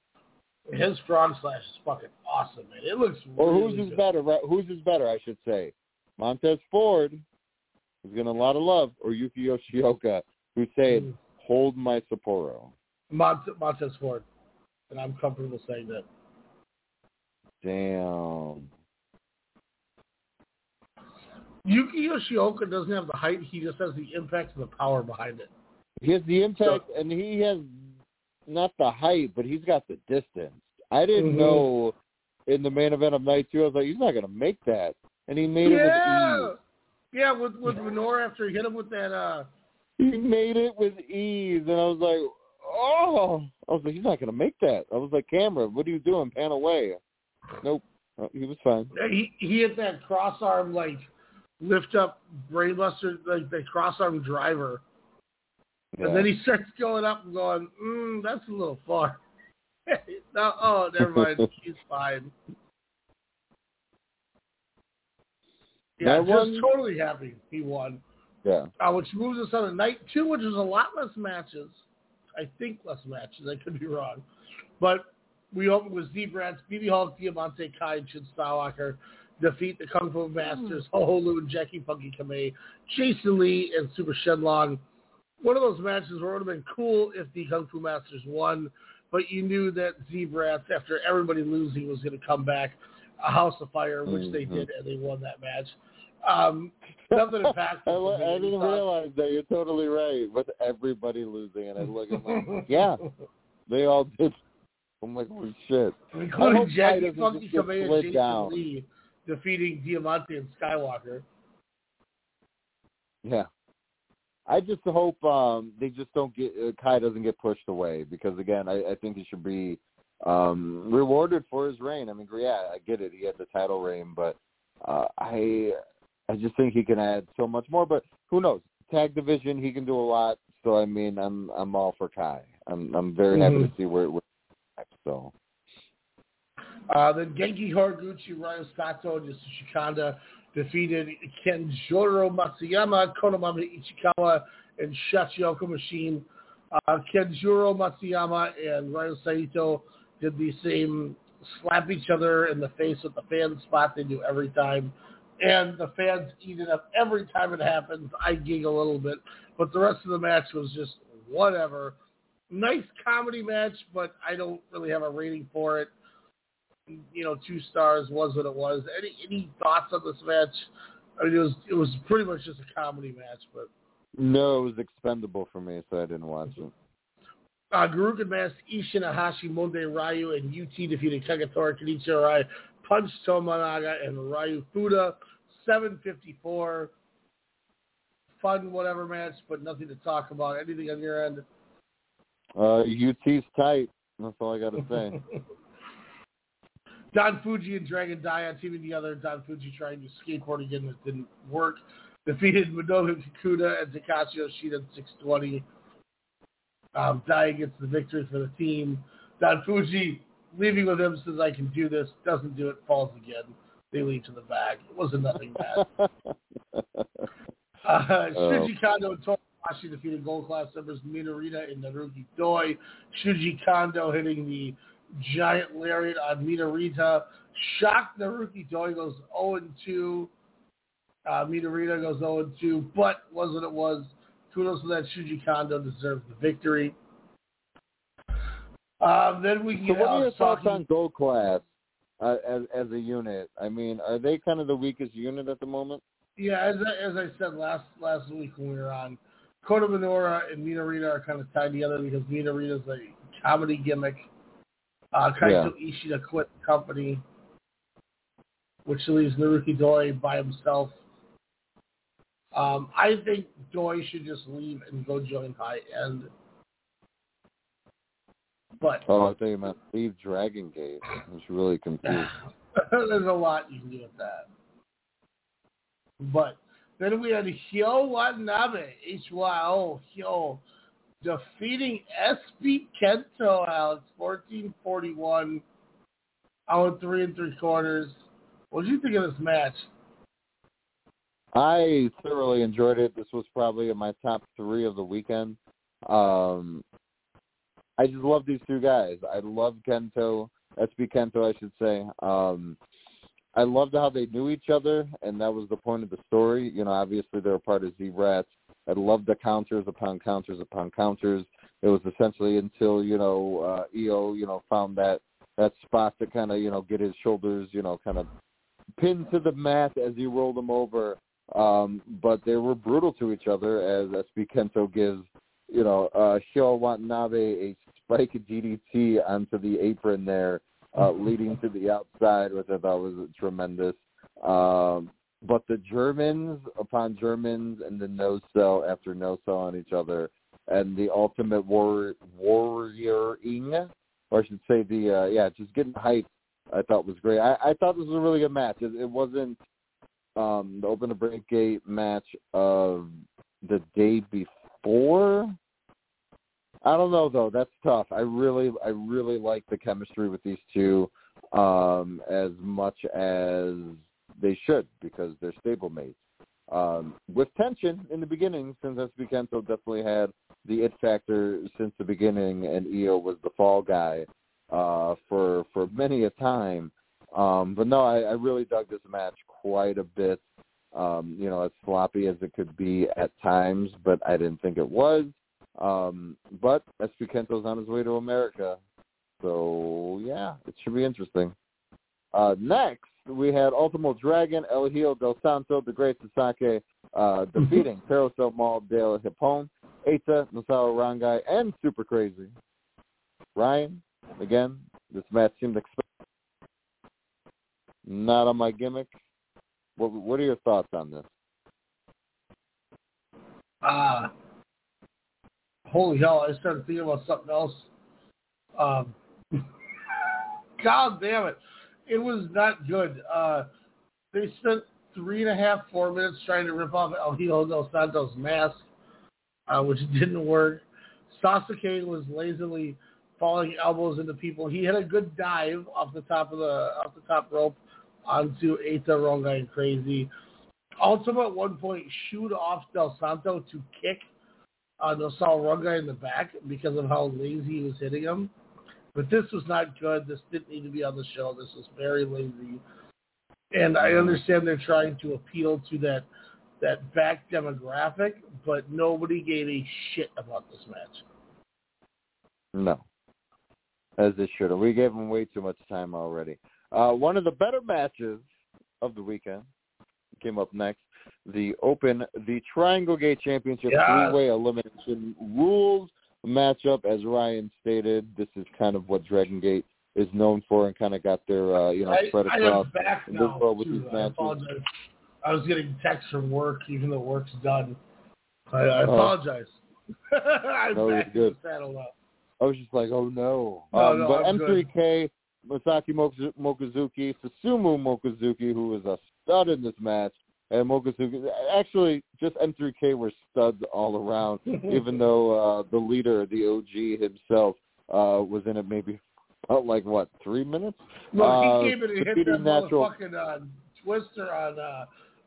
His frog splash is fucking awesome, man. It looks Or really who's is good. better, right? Who's is better, I should say? Montez Ford, who's getting a lot of love, or Yuki Oshioka, who said, mm. hold my Sapporo. Mont- Montez Ford. And I'm comfortable saying that. Damn. Yuki Yoshioka doesn't have the height. He just has the impact and the power behind it. He has the impact, so, and he has not the height, but he's got the distance. I didn't mm-hmm. know in the main event of night two, I was like, he's not going to make that. And he made yeah. it with ease. Yeah, with, with Minoru after he hit him with that. Uh... He made it with ease, and I was like, oh. I was like, he's not going to make that. I was like, camera, what are you doing? Pan away. Nope. Oh, he was fine. He, he hit that cross-arm, like, lift up brainbuster, like the cross arm driver, yeah. and then he starts going up and going, mm, "That's a little far." No, oh, never mind. He's fine. Yeah, that just one, totally happy he won. Yeah, uh, which moves us on to night two, which is a lot less matches. I think less matches. I could be wrong, but we open with Z-Bratz, B B Hulk, Diamante Kai, and Shin Skywalker defeat the Kung Fu Masters, mm. Hoholu and Jackie Punky Kamei, Jason Lee, and Super Shenlong. One of those matches where it would have been cool if the Kung Fu Masters won, but you knew that Z-Bratz, after everybody losing, was going to come back a house of fire, which mm-hmm. they did, and they won that match. Um, nothing impactful. I, I didn't thought. realize that. You're totally right. With everybody losing, and I look at like, yeah, they all did. I'm like, holy shit. Including Jackie Punky Kamei and Jason down. Lee. Defeating Diamante and Skywalker. Yeah, I just hope um, they just don't get uh, Kai doesn't get pushed away, because again, I, I think he should be um, rewarded for his reign. I mean, yeah, I get it; he had the title reign, but uh, I I just think he can add so much more. But who knows? Tag division, he can do a lot. So I mean, I'm I'm all for Kai. I'm I'm very mm-hmm. happy to see where it next. So. Uh, then Genki Horiguchi, Ryo Sato, and Yasushikanda defeated Kenjuro Matsuyama, Konomami Ichikawa, and Shachioka Machine. Uh, Kenjuro Matsuyama and Ryo Saito did the same slap each other in the face with the fan spot they do every time. And the fans eat it up every time it happens. I giggle a little bit. But the rest of the match was just whatever. Nice comedy match, but I don't really have a rating for it. You know, two stars was what it was. Any any thoughts on this match? I mean, it was it was pretty much just a comedy match, but no, it was expendable for me, so I didn't watch it. Uh, Garukan Mask, Ishinahashi, Monde Ryu, and U T defeated Kagatora, Kenichi Arai, Punch Tomonaga, and Ryu Fuda. seven fifty-four. Fun, whatever match, but nothing to talk about. Anything on your end? Uh, U T's tight. That's all I got to say. Don Fuji and Dragon Dion teaming together. Don Fuji trying to skateboard again, that didn't work. Defeated Minoru Fukuda and Takashi Yoshida in six twenty. Um, Dion gets the victory for the team. Don Fuji leaving with him, says, I can do this. Doesn't do it. Falls again. They leave to the back. It wasn't nothing bad. uh, Shuji Kondo and Tomohashi defeated Gold Class members Minorita and Naruki Doi. Shuji Kondo hitting the Giant Lariat on Minorita. Shocked Naruki Doi goes oh and two. Uh, Minorita goes oh and two, but was what it was. Kudos to that. Shuji Kondo deserves the victory. Um, then we get so what are your thoughts on Gold Class uh, as, as a unit? I mean, are they kind of the weakest unit at the moment? Yeah, as I, as I said last, last week when we were on, Kota Minora and Minorita are kind of tied together because Minorita's a comedy gimmick. Uh, Kaito yeah. Ishida quit the company, which leaves Naruki Doi by himself. Um, I think Doi should just leave and go join High End. But oh, I think you meant leave Dragon Gate. I was really confused. There's a lot you can do with that. But then we had Hyo Watanabe, H Y O, Hyo. Defeating S B Kento, Alex, fourteen forty-one, hour three and three quarters. What did you think of this match? I thoroughly enjoyed it. This was probably in my top three of the weekend. Um, I just love these two guys. I love Kento, S B Kento, I should say. Um, I loved how they knew each other, and that was the point of the story. You know, obviously they're a part of Z-Bratz. I loved the counters upon counters upon counters. It was essentially until, you know, uh, E O, you know, found that that spot to kind of, you know, get his shoulders, you know, kind of pinned to the mat as he rolled him over. Um, but they were brutal to each other as S B Kento gives, you know, uh, Shio Watanabe a spike D D T onto the apron there, uh, leading to the outside, which I thought was tremendous. Um, but the Germans upon Germans and the no-sell after no-sell on each other, and the ultimate war- warrior-ing, or I should say the, uh, yeah, just getting hyped, I thought was great. I, I thought this was a really good match. It, it wasn't um, the Open to Breakgate match of the day before. I don't know, though. That's tough. I really, I really like the chemistry with these two um, as much as they should because they're stablemates. Um, with tension in the beginning, since S B Kento definitely had the it factor since the beginning, and Io was the fall guy uh, for for many a time. Um, but no, I, I really dug this match quite a bit. Um, you know, as sloppy as it could be at times, but I didn't think it was. Um, but S B Kento's on his way to America, so yeah, it should be interesting. Uh, next. We had Ultimo Dragon, El Hijo del Santo, the Great Sasuke, uh, defeating Terroso Mal del Japón, Eita, Nosawa Rangai, and Super Crazy. Ryan, again, this match seemed expected. Not on my gimmick. What, what are your thoughts on this? Uh, holy hell, I started thinking about something else. Um, God damn it. It was not good. Uh, they spent three and a half, four minutes trying to rip off El Hijo del Santo's mask, uh, which didn't work. Sasuke was lazily falling elbows into people. He had a good dive off the top of the off the top rope onto Eita, Rongai, and Crazy. Ultimo at one point shooed off Del Santo to kick uh, Nosawa Rangai in the back because of how lazy he was hitting him. But this was not good. This didn't need to be on the show. This was very lazy. And I understand they're trying to appeal to that that back demographic, but nobody gave a shit about this match. No. As they should have. We gave them way too much time already. Uh, one of the better matches of the weekend came up next. The Open, the Triangle Gate Championship yes. three-way elimination rules matchup, as Ryan stated. This is kind of what Dragon Gate is known for, and kind of got their uh, you know I, spread across the world with these matches. I, I was getting texts from work, even though work's done. I, I apologize. Uh, I'm no, back good. I was just like, oh no. no, um, no but I'm M three K, good. Masaki Mok- Mokuzuki, Susumu Mokuzuki, who was a stud in this match. And Mokuzuki, actually, just M three K were studs all around, even though uh, the leader, the O G himself, uh, was in it maybe, oh, like, what, three minutes? Look, well, he uh, came in and hit that natural motherfucking uh, twister on, uh,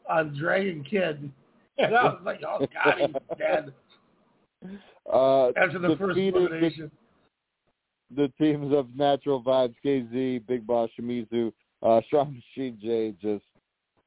on Dragon Kid. And I was like, oh, God, he's dead. Uh, After the first elimination. The, the teams of Natural Vibes, K Z, Big Boss, Shimizu, uh, Strong Machine J, just.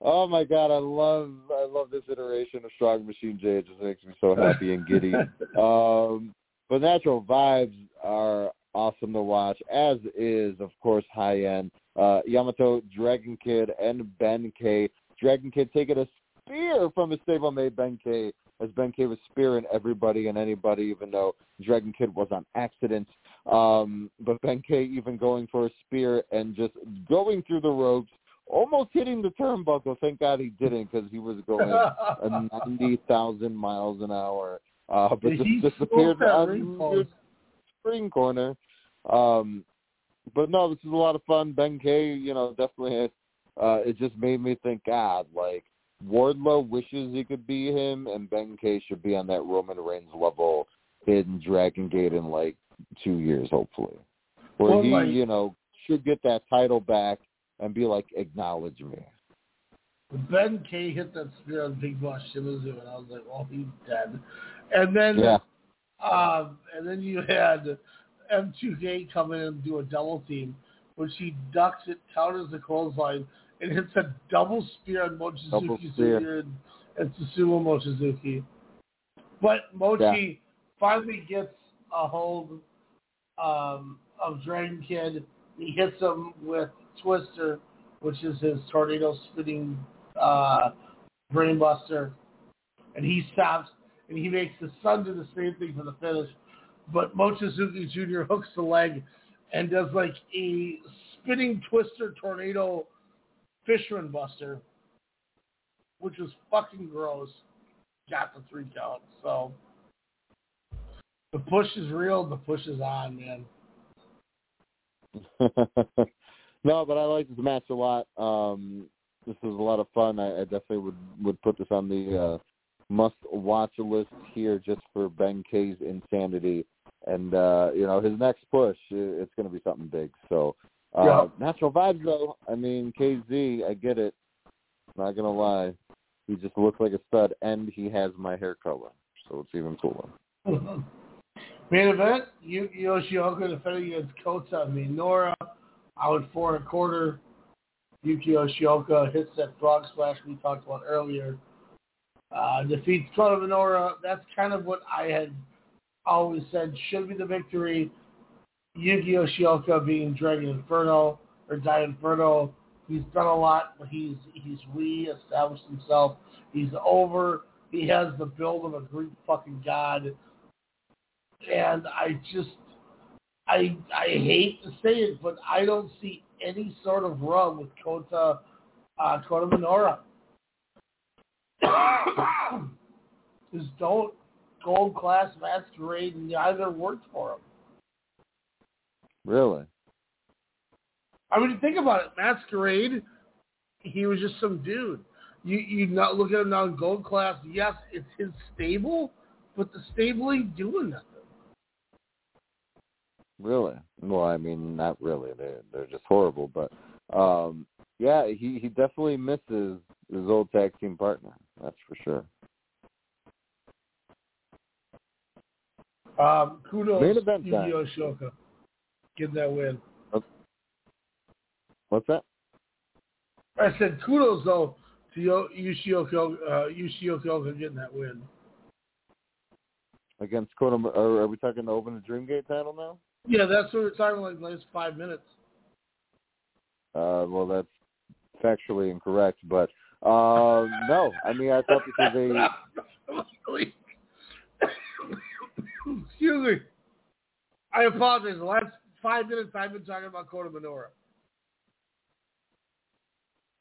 Oh my God, I love I love this iteration of Strong Machine J. It just makes me so happy and giddy. um, but Natural Vibes are awesome to watch, as is, of course, High End. Uh, Yamato, Dragon Kid, and Ben K. Dragon Kid taking a spear from his stablemate Ben K, as Ben K was spearing everybody and anybody, even though Dragon Kid was on accident. Um, but Ben K even going for a spear and just going through the ropes, almost hitting the turnbuckle. Thank God he didn't, because he was going at ninety thousand miles an hour. Uh, but just disappeared on the spring corner. Um, but no, this is a lot of fun. Ben K, you know, definitely, uh, it just made me think, God, like, Wardlow wishes he could be him, and Ben K should be on that Roman Reigns level in Dragon Gate in, like, two years, hopefully. Where well, he, like, you know, should get that title back and be like, acknowledge me. Ben K hit that spear on Big Boss Shimizu, and I was like, oh, he's dead. And then yeah. um, and then you had M two K come in and do a double team, which he ducks it, counters the clothesline, and hits a double spear on Mochizuki spear. and, and Susumu Mochizuki. But Mochi yeah. finally gets a hold um, of Dragon Kid He hits him with Twister, which is his tornado-spitting uh, brainbuster, and he stops, and he makes his son do the same thing for the finish. But Mochizuki Junior hooks the leg and does like a spinning Twister tornado fisherman buster, which was fucking gross. Got the three count. So the push is real. The push is on, man. No, but I liked this match a lot. Um, this was a lot of fun. I, I definitely would, would put this on the uh, must-watch list here just for Ben K's insanity. And, uh, you know, his next push, it's going to be something big. So, uh, yeah. Natural vibes, though. I mean, K Z, I get it. Not going to lie. He just looks like a stud, and he has my hair color. So it's even cooler. Mm-hmm. Main event, Yu Gi Yoshioka defending against Kota Minora. Out four and a quarter. Yuki Yoshioka hits that frog splash we talked about earlier. Uh, defeats Kota Minora. That's kind of what I had always said should be the victory. Yuki Yoshioka being Dragon Inferno or Die Inferno. He's done a lot, but he's he's re-established himself. He's over. He has the build of a Greek fucking god. And I just, I I hate to say it, but I don't see any sort of rub with Kota, uh, Kota Minora. Just don't gold class masquerade neither worked for him. Really? I mean, think about it. Masquerade, he was just some dude. You you not look at him now in gold class. Yes, it's his stable, but the stable ain't doing nothing. Really? Well, I mean, not really. They're, they're just horrible. But, um, yeah, he, he definitely misses his old tag team partner. That's for sure. Um, kudos to Yu Gi Yoshioka. Get that win. Okay. What's that? I said kudos, though, to Yoshioka, uh, Yoshioka getting that win. Against Kota, are we talking to open the Dream Gate title now? Yeah, that's what we're talking about in the last five minutes. Uh, well, that's factually incorrect, but uh, no. I mean, I thought this was a... Excuse me. I apologize. The last five minutes I've been talking about Kota Minora.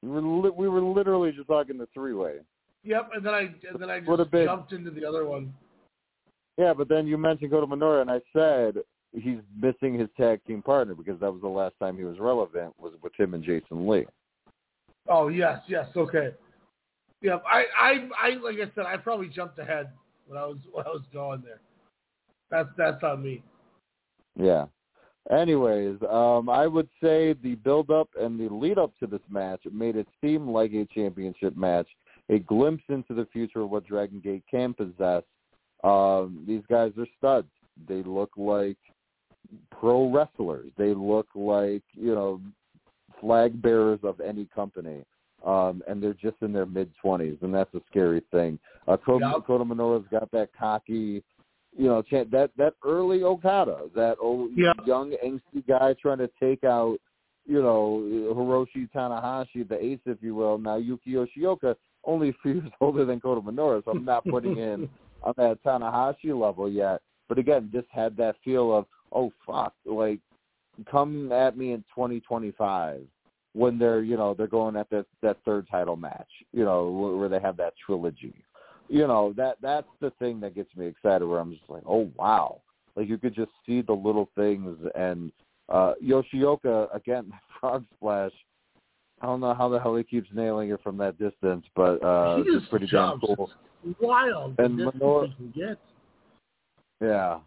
We were, li- we were literally just talking the three-way. Yep, and then I, and then I just jumped into the other one. Yeah, but then you mentioned Kota Minora, and I said he's missing his tag team partner because that was the last time he was relevant was with him and Jason Lee. Oh, yes, yes, okay. Yeah, I, I, I like I said, I probably jumped ahead when I was when I was going there. That's that's on me. Yeah. Anyways, um, I would say the build-up and the lead-up to this match made it seem like a championship match, a glimpse into the future of what Dragon Gate can possess. Um, these guys are studs. They look like pro wrestlers. They look like, you know, flag bearers of any company. Um, and they're just in their mid-twenties, and that's a scary thing. Uh, Kota, yep. Kota Minora's got that cocky, you know, that that early Okada, that old, yep. young, angsty guy trying to take out, you know, Hiroshi Tanahashi, the ace, if you will. Now, Yuki Yoshioka, only a few years older than Kota Minora, so I'm not putting in... on that Tanahashi level yet. But again, just had that feel of, oh, fuck, like, come at me in twenty twenty-five when they're, you know, they're going at that, that third title match, you know, where they have that trilogy. You know, that that's the thing that gets me excited where I'm just like, oh, wow. Like, you could just see the little things. And uh, Yoshioka, again, frog splash, I don't know how the hell he keeps nailing it from that distance, but uh, it's pretty damn cool. Wild, and Minora, yeah,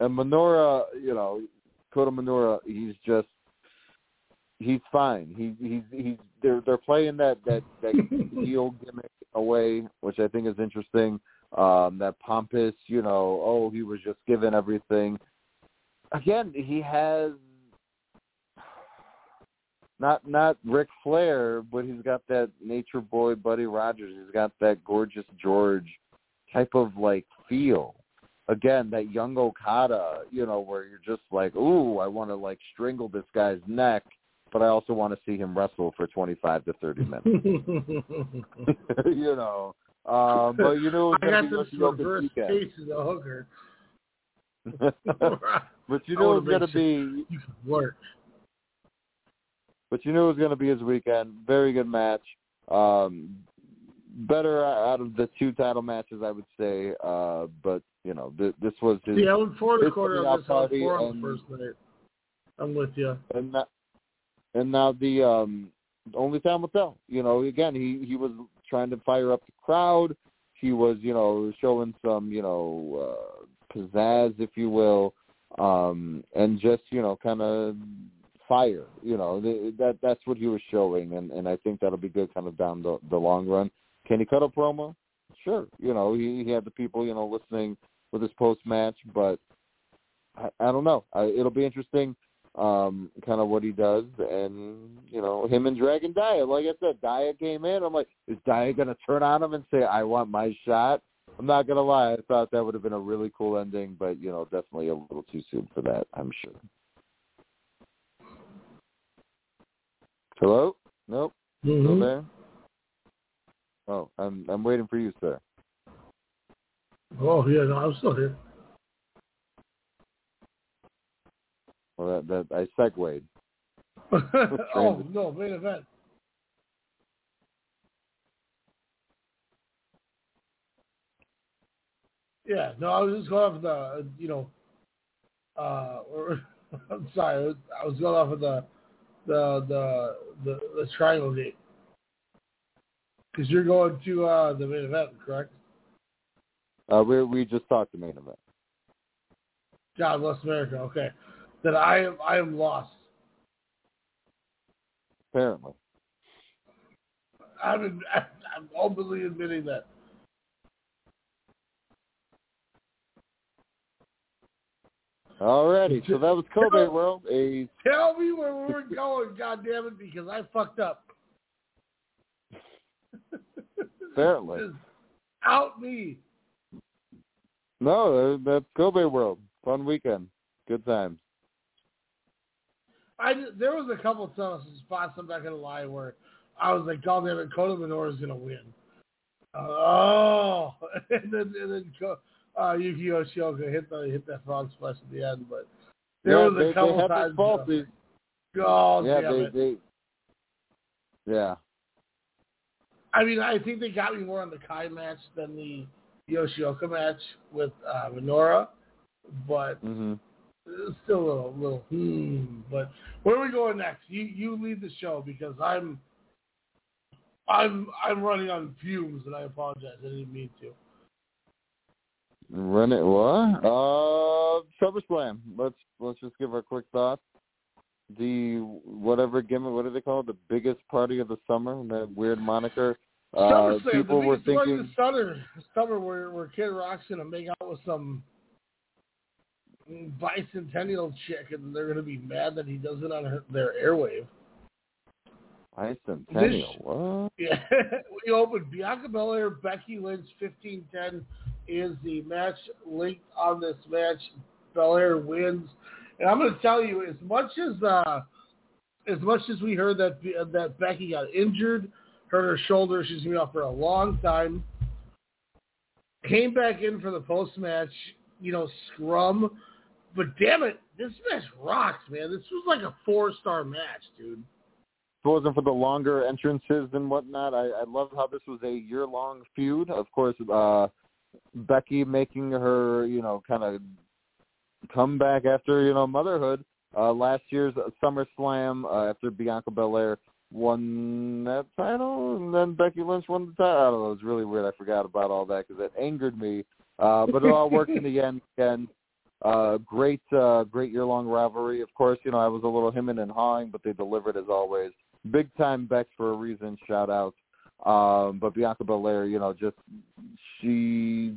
and Minora, you know, Kota Minora, he's just, he's fine. He, he's, he's, they're, they're playing that that that heel gimmick away, which I think is interesting. Um, that pompous, you know, oh, he was just given everything. Again, he has not not Ric Flair, but he's got that nature boy Buddy Rogers. He's got that gorgeous George type of like feel. again, that young Okada, you know, where you're just like, ooh, I want to, like, strangle this guy's neck, but I also want to see him wrestle for twenty-five to thirty minutes. You know. Um, but, you know, I got this reverse case of the hooker. But you know it's going to be work. But you know it's going to be his weekend. Very good match. Um, better out of the two title matches, I would say. Uh, but you know, th- this was his. Yeah, I went four and a quarter of this party four on the first night. I'm with you. And that, and now the um, only time will tell. You know, again, he, he was trying to fire up the crowd. He was, you know, showing some, you know. Uh, pizzazz, if you will, um, and just, you know, kind of fire, you know, th- that that's what he was showing, and, and I think that'll be good kind of down the, the long run. Can he cut a promo? Sure. You know, he, he had the people, you know, listening with his post-match, but I, I don't know. I, it'll be interesting um, kind of what he does, and, you know, him and Dragon Daya. Like I said, Daya came in. I'm like, is Daya going to turn on him and say, I want my shot? I'm not going to lie. I thought that would have been a really cool ending, but, you know, definitely a little too soon for that, I'm sure. Hello? Nope. Mm-hmm. Still there? Oh, I'm I'm waiting for you, sir. Oh, yeah, no, I'm still here. Well, that, that I segued. Oh, no, wait a minute. Yeah, no, I was just going off of the, you know, uh, or, I'm sorry, I was going off of the, the, the, the, the triangle date. Because you're going to uh, the main event, correct? Uh, we we just talked the main event. God bless America. Okay, then I am I am lost. Apparently, I'm I'm openly admitting that. Alrighty, so that was Kobe World. A... Tell me where we're going, goddammit, because I fucked up. Apparently. Just out me. No, that's Kobe World. Fun weekend. Good times. I, there was a couple of spots, I'm not going to lie, where I was like, goddammit, Kota Minoru is going to win. Oh! and then, and then Kota... Uh, Yuki Yoshioka hit the hit that frog splash at the end, but there yeah, was a they, couple they times. Faulty. God yeah, damn they, it! They, yeah. I mean, I think they got me more on the Kai match than the Yoshioka match with uh, Minoru, but mm-hmm. still a little, little. Hmm. But where are we going next? You you lead the show because I'm I'm I'm running on fumes, and I apologize. I didn't mean to. Run it what? Uh, SummerSlam. Let's let's just give our quick thoughts. The whatever gimmick, what do they call it? The biggest party of the summer. That weird moniker. Uh, SummerSlam. People the were thinking the summer, summer where where Kid Rock's gonna make out with some bicentennial chick, and they're gonna be mad that he does it on her, their airwave. Bicentennial. This, what? Yeah. We opened Bianca Belair, Becky Lynch, fifteen ten. Is the match linked on this match? Belair wins, and I'm going to tell you as much as uh, as much as we heard that uh, that Becky got injured, hurt her shoulder, she's been out for a long time. Came back in for the post match, you know, scrum, but damn it, this match rocks, man. This was like a four star match, dude. If it wasn't for the longer entrances and whatnot, I, I love how this was a year long feud. Of course. Uh, Becky making her, you know, kind of come back after, you know, motherhood. Uh, last year's SummerSlam, uh, after Bianca Belair won that title, and then Becky Lynch won the title. I don't know. It was really weird. I forgot about all that because that angered me. Uh, but it all worked in the end. And uh, great, uh, great year-long rivalry. Of course, you know, I was a little hemming and hawing, but they delivered as always. Big-time Beck for a reason. Shout out. Um, but Bianca Belair, you know, just she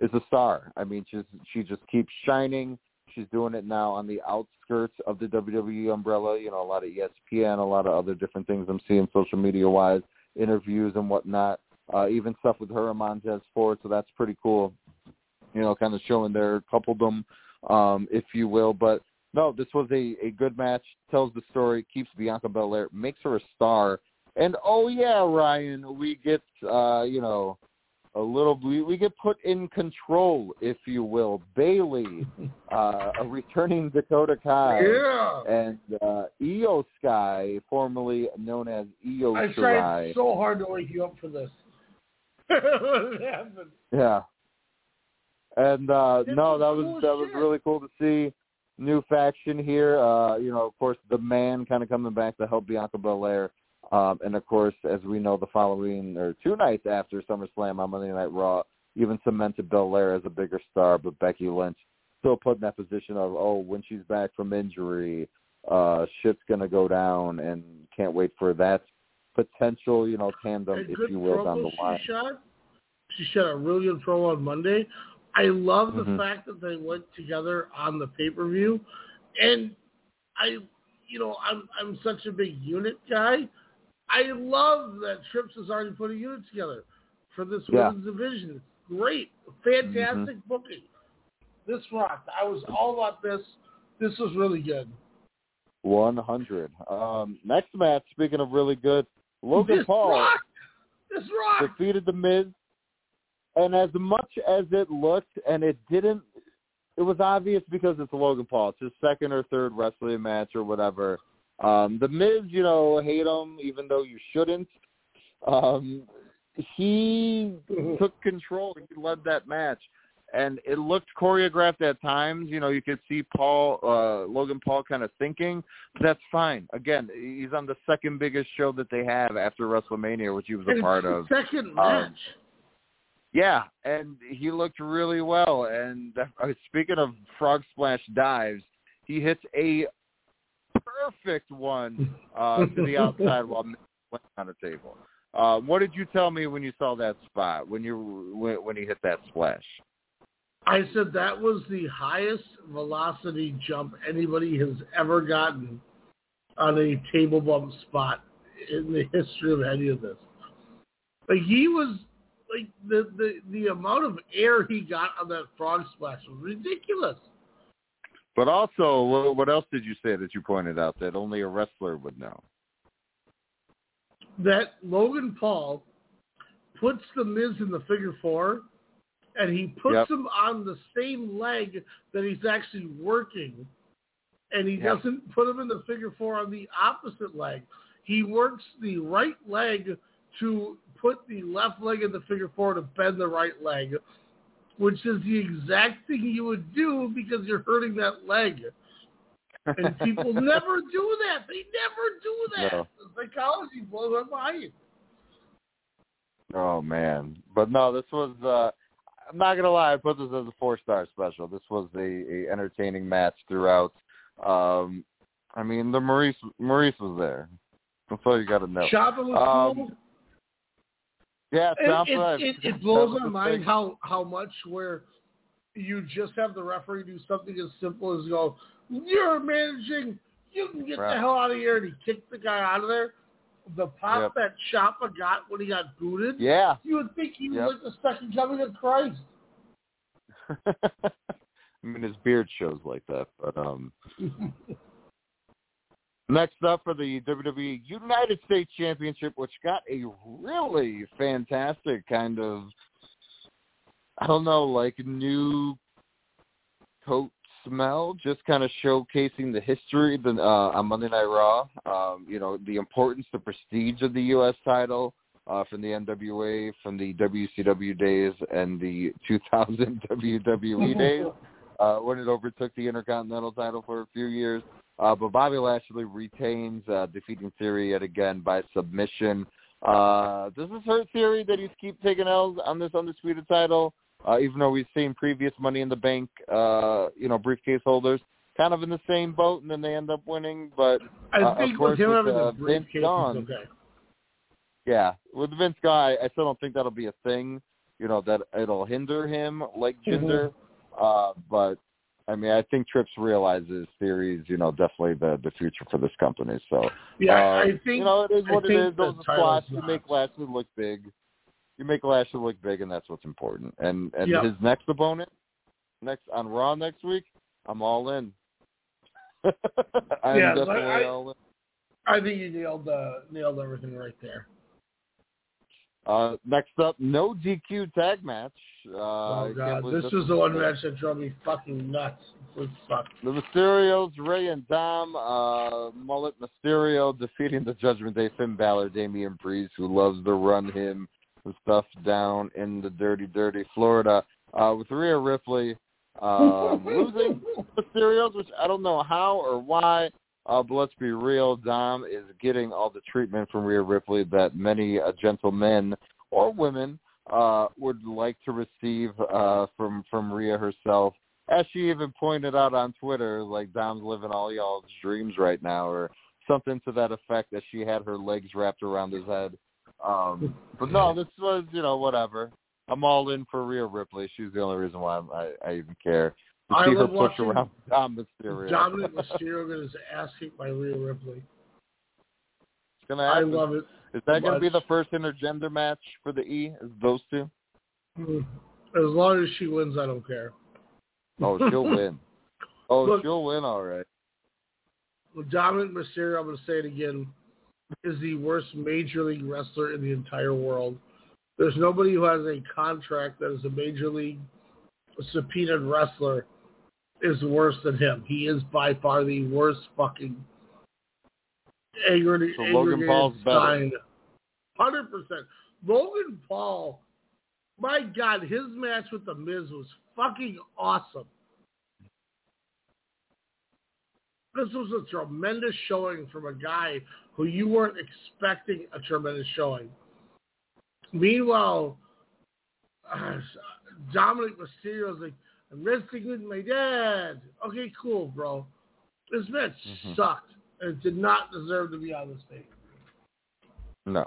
is a star. I mean, she's, she just keeps shining. She's doing it now on the outskirts of the W W E umbrella. You know, a lot of E S P N, a lot of other different things I'm seeing social media-wise, interviews and whatnot, uh, even stuff with her and Montez Ford, so that's pretty cool. you know, kind of showing their coupledom, um, if you will. But no, this was a, a good match, tells the story, keeps Bianca Belair, makes her a star. And, oh, yeah, Ryan, we get, uh, you know, a little we, we get put in control, if you will. Bayley, uh, a returning Dakota Kai, yeah. and uh, Io Sky, formerly known as Io Shirai. I tried so hard to wake you up for this. What happened? Yeah. And uh, no, that cool was that shit. was really cool to see. New faction here, uh, you know, of course, the Man kind of coming back to help Bianca Belair. Um, and, of course, as we know, the following or two nights after SummerSlam on Monday Night Raw even cemented Belair as a bigger star, but Becky Lynch still put in that position of, oh, when she's back from injury, uh, shit's going to go down, and can't wait for that potential, you know, tandem, if you will, down the line. She shot, she shot a really good promo on Monday. I love the mm-hmm. fact that they went together on the pay-per-view, and I, you know, I'm I'm such a big unit guy. I love that Trips has already put a unit together for this yeah. women's division. Great. Fantastic mm-hmm. booking. This rocked. I was all about this. This was really good. one hundred. Um, next match, speaking of really good, Logan this Paul rocked. This rocked. defeated The Miz. And as much as it looked, and it didn't, it was obvious because it's Logan Paul. It's his second or third wrestling match or whatever. Um, the Miz, you know, hate him, even though you shouldn't. Um, he took control. He led that match. And it looked choreographed at times. You know, you could see Paul, uh, Logan Paul kind of thinking, but that's fine. Again, he's on the second biggest show that they have after WrestleMania, which he was a part of. Second match. Um, yeah, and he looked really well. And uh, speaking of frog splash dives, he hits a perfect one uh, to the outside while went on the table. Uh, what did you tell me when you saw that spot, when you when, when he hit that splash? I said that was the highest velocity jump anybody has ever gotten on a table bump spot in the history of any of this. Like, he was, like, the, the, the amount of air he got on that frog splash was ridiculous. But also, what else did you say that you pointed out that only a wrestler would know? That Logan Paul puts The Miz in the figure four, and he puts yep. him on the same leg that he's actually working, and he yep. doesn't put him in the figure four on the opposite leg. He works the right leg to put the left leg in the figure four to bend the right leg, which is the exact thing you would do because you're hurting that leg. And people never do that. They never do that. No. The psychology blows up my mind. Oh, man. But, no, this was, uh, I'm not going to lie, I put this as a four-star special. This was a, a entertaining match throughout. Um, I mean, the Maurice, Maurice was there. That's all you got to know. Shava was um, cool. Yeah, it, it, it, it blows my mind how, how much where you just have the referee do something as simple as go, you're managing, you can get right. the hell out of here, and he kicked the guy out of there. The pop yep. that Ciampa got when he got booted, yeah. you would think he yep. was like the second coming of Christ. I mean, his beard shows like that, but um. Next up for the W W E United States Championship, which got a really fantastic kind of, I don't know, like new coat smell, just kind of showcasing the history uh, on Monday Night Raw, um, you know, the importance, the prestige of the U S title uh, from the N W A, from the W C W days and the two thousand W W E days uh, when it overtook the Intercontinental title for a few years. Uh, but Bobby Lashley retains, uh, defeating Theory yet again by submission. Uh, this is her theory that he's keep taking L's on this undisputed title, uh, even though we've seen previous Money in the Bank, uh, you know, briefcase holders kind of in the same boat, and then they end up winning. But uh, I think of course, with, with uh, Vince gone, okay. yeah, with Vince gone, I, I still don't think that'll be a thing. You know, that it'll hinder him like Jinder, mm-hmm. uh, but. I mean, I think Trips realizes Theory's, you know, definitely the, the future for this company. So, yeah, uh, I think, you know, it is what it is. Those squats, you make Lashley look big. You make Lashley look big, and that's what's important. And and yep. his next opponent next on Raw next week, I'm all in. I'm yeah, definitely I, all in. I think you nailed uh, nailed everything right there. Uh, next up, no D Q tag match. Uh, oh, God. This, this was the one match that drove me fucking nuts. It was fucked. The Mysterios, Ray and Dom, uh, Mullet Mysterio defeating the Judgment Day, Finn Balor, Damian Priest, who loves to run him and stuff down in the dirty, dirty Florida, uh, with Rhea Ripley um, losing Mysterios, which I don't know how or why. Uh, but let's be real, Dom is getting all the treatment from Rhea Ripley that many uh, gentlemen or women uh, would like to receive uh, from, from Rhea herself. As she even pointed out on Twitter, like, Dom's living all y'all's dreams right now, or something to that effect, that she had her legs wrapped around his head. Um, but no, this was, you know, whatever. I'm all in for Rhea Ripley. She's the only reason why I, I even care. To I see her push around Dom Mysterio. Dominic Mysterio got his ass kicked by Rhea Ripley. It's gonna happen. I love it. Is that going to be the first intergender match for the E? Is those two? As long as she wins, I don't care. Oh, she'll win. Oh, Look, she'll win, all right. Dominic Mysterio, I'm going to say it again, is the worst major league wrestler in the entire world. There's nobody who has a contract that is a major league subpoenaed wrestler is worse than him. He is by far the worst fucking aggregated so Logan Paul's sign. one hundred percent. Logan Paul, my God, his match with The Miz was fucking awesome. This was a tremendous showing from a guy who you weren't expecting a tremendous showing. Meanwhile, uh, Dominic Mysterio is like, I'm wrestling with my dad. Okay, cool, bro. This match mm-hmm. sucked. And it did not deserve to be on this thing. No.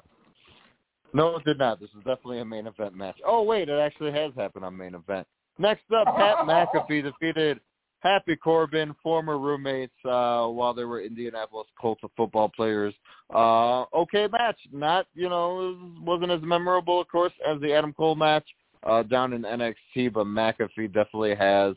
No, it did not. This is definitely a main event match. Oh, wait, it actually has happened on main event. Next up, Pat McAfee defeated Happy Corbin, former roommates, uh, while they were Indianapolis Colts football players. Uh, okay match. Not, you know, wasn't as memorable, of course, as the Adam Cole match. Uh, down in N X T, but McAfee definitely has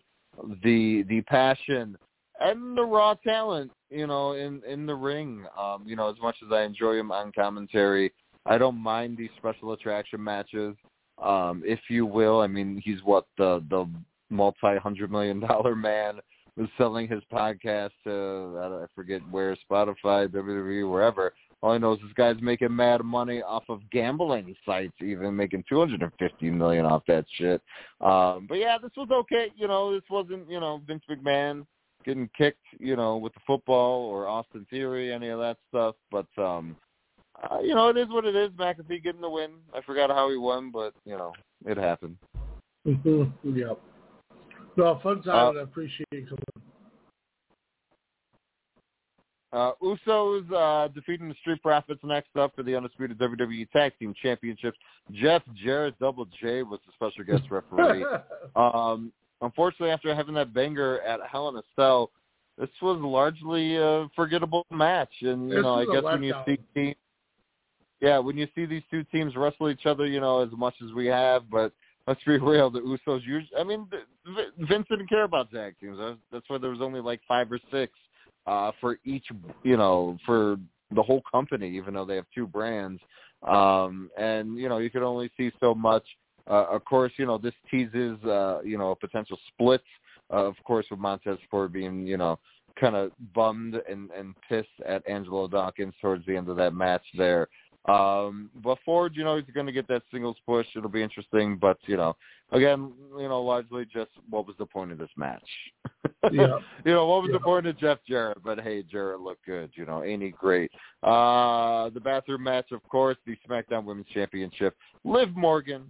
the the passion and the raw talent, you know, in, in the ring. Um, you know, as much as I enjoy him on commentary, I don't mind these special attraction matches, um, if you will. I mean, he's what, the, the multi-hundred-million-dollar man was selling his podcast to, I, don't, I forget where, Spotify, W W E, wherever. All I know is this guy's making mad money off of gambling sites, even making two hundred fifty million dollars off that shit. Um, but, yeah, this was okay. You know, this wasn't, you know, Vince McMahon getting kicked, you know, with the football or Austin Theory, any of that stuff. But, um, uh, you know, it is what it is. McAfee getting the win. I forgot how he won, but, you know, it happened. Yep. No, fun time. Uh, I appreciate it. Uh, Usos uh, defeating the Street Profits next up for the Undisputed W W E Tag Team Championships. Jeff Jarrett, Double J, was the special guest referee. um, unfortunately, after having that banger at Hell in a Cell, this was largely a forgettable match. And, you this know, I guess when you see teams, yeah, when you see these two teams wrestle each other, you know, as much as we have, but let's be real, the Usos usually, I mean, Vince didn't care about tag teams. That's why there was only like five or six. Uh, for each, you know, for the whole company, even though they have two brands. Um, and, you know, you could only see so much. Uh, of course, you know, this teases, uh, you know, a potential split, uh, of course, with Montez Ford being, you know, kind of bummed and, and pissed at Angelo Dawkins towards the end of that match there. Um, but Ford, you know, he's going to get that singles push. It'll be interesting. But, you know, again, you know, largely just what was the point of this match? Yeah. You know, what was yeah. the point of Jeff Jarrett? But, hey, Jarrett looked good. You know, ain't he great? Uh, the bathroom match, of course, the SmackDown Women's Championship. Liv Morgan,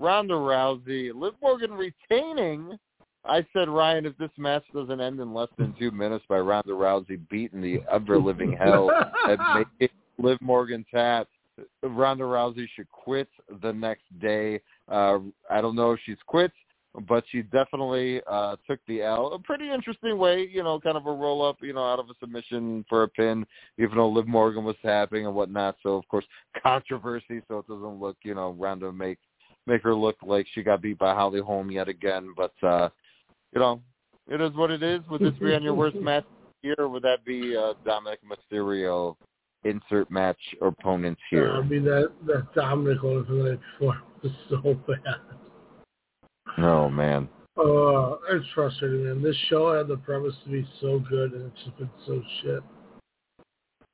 Ronda Rousey, Liv Morgan retaining. I said, Ryan, if this match doesn't end in less than two minutes by Ronda Rousey beating the ever-living hell and making Liv Morgan tap, Ronda Rousey should quit the next day. Uh, I don't know if she's quit, but she definitely uh, took the L. A pretty interesting way, you know, kind of a roll-up, you know, out of a submission for a pin, even though Liv Morgan was tapping and whatnot. So, of course, controversy, so it doesn't look, you know, Ronda make, make her look like she got beat by Holly Holm yet again. But, uh, you know, it is what it is. Would this be on your worst match here, or would that be uh, Dominic Mysterio insert match opponents here? Uh, I mean, that, that Dominic one from the night before was so bad. Oh, man. Uh, it's frustrating, man. This show had the premise to be so good, and it's just been so shit.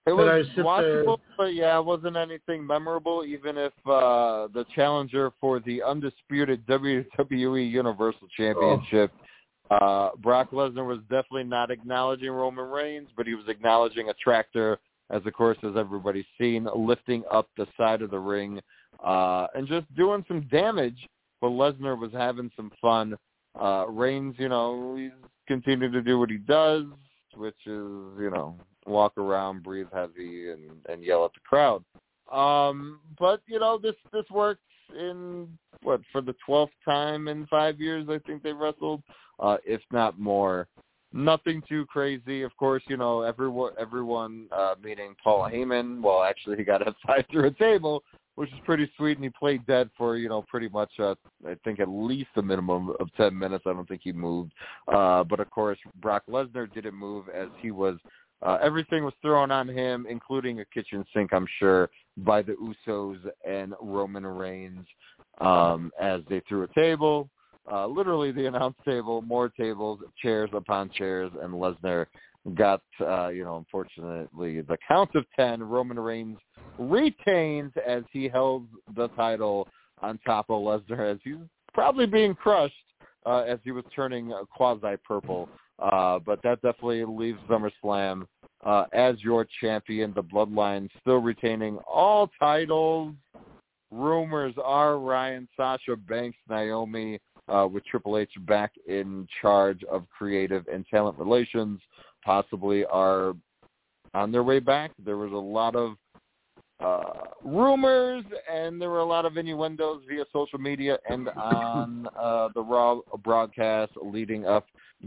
It was watchable, but yeah, it wasn't anything memorable, even if uh, the challenger for the undisputed W W E Universal Championship, oh. uh, Brock Lesnar, was definitely not acknowledging Roman Reigns, but he was acknowledging a tractor, as of course, as everybody's seen, lifting up the side of the ring uh, and just doing some damage, but Lesnar was having some fun. Uh, Reigns, you know, he's continued to do what he does, which is, you know, walk around, breathe heavy, and, and yell at the crowd. Um, but, you know, this, this works in, what, for the twelfth time in five years, I think they wrestled, uh, if not more. Nothing too crazy. Of course, you know, everyone, everyone uh, meaning Paul Heyman, well, actually, he got outside through a table, which is pretty sweet, and he played dead for, you know, pretty much, uh, I think, at least a minimum of ten minutes. I don't think he moved. Uh, but, of course, Brock Lesnar didn't move as he was Uh, everything was thrown on him, including a kitchen sink, I'm sure, by the Usos and Roman Reigns um, as they threw a table, uh, literally the announce table, more tables, chairs upon chairs, and Lesnar got, uh, you know, unfortunately, the count of ten. Roman Reigns retains as he held the title on top of Lesnar as he's probably being crushed uh, as he was turning quasi-purple. Uh, but that definitely leaves SummerSlam uh, as your champion, the Bloodline, still retaining all titles. Rumors are Ryan, Sasha Banks, Naomi, uh, with Triple H back in charge of creative and talent relations, possibly are on their way back. There was a lot of uh, rumors, and there were a lot of innuendos via social media and on uh, the Raw broadcast leading up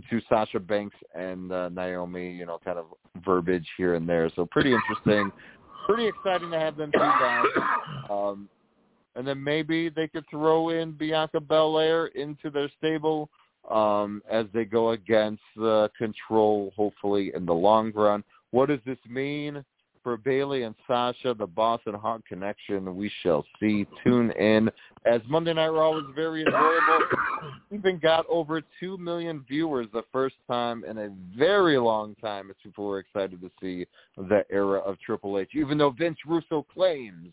to Sasha Banks and uh, Naomi, you know, kind of verbiage here and there. So pretty interesting, pretty exciting to have them two guys. Um, and then maybe they could throw in Bianca Belair into their stable um, as they go against uh, Control, hopefully, in the long run. What does this mean for Bayley and Sasha, the Boss and Hawk connection? We shall see. Tune in, as Monday Night Raw was very enjoyable. Even got over two million viewers the first time in a very long time, as people were excited to see the era of Triple H, even though Vince Russo claims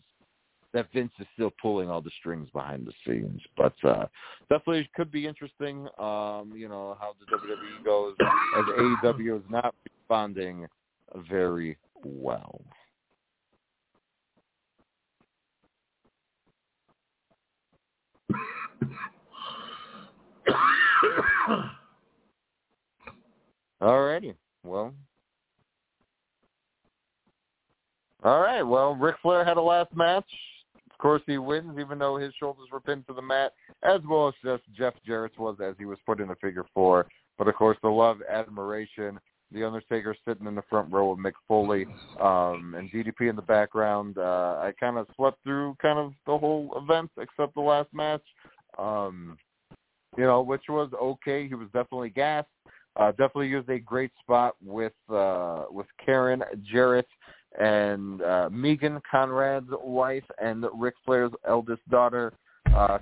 that Vince is still pulling all the strings behind the scenes. But uh, definitely could be interesting, um, you know, how the W W E goes, as A E W is not responding very well. Alrighty. Well. All right. Well, Ric Flair had a last match. Of course, he wins, even though his shoulders were pinned to the mat, as well as Jeff Jarrett's was, as he was put in a figure four. But of course, the love, admiration. The Undertaker sitting in the front row with Mick Foley um, and D D P in the background. Uh, I kind of slept through kind of the whole event except the last match, um, you know, which was okay. He was definitely gassed. Uh, definitely used a great spot with uh, with Karen Jarrett and uh, Megan Conrad's wife and Ric Flair's eldest daughter. Uh,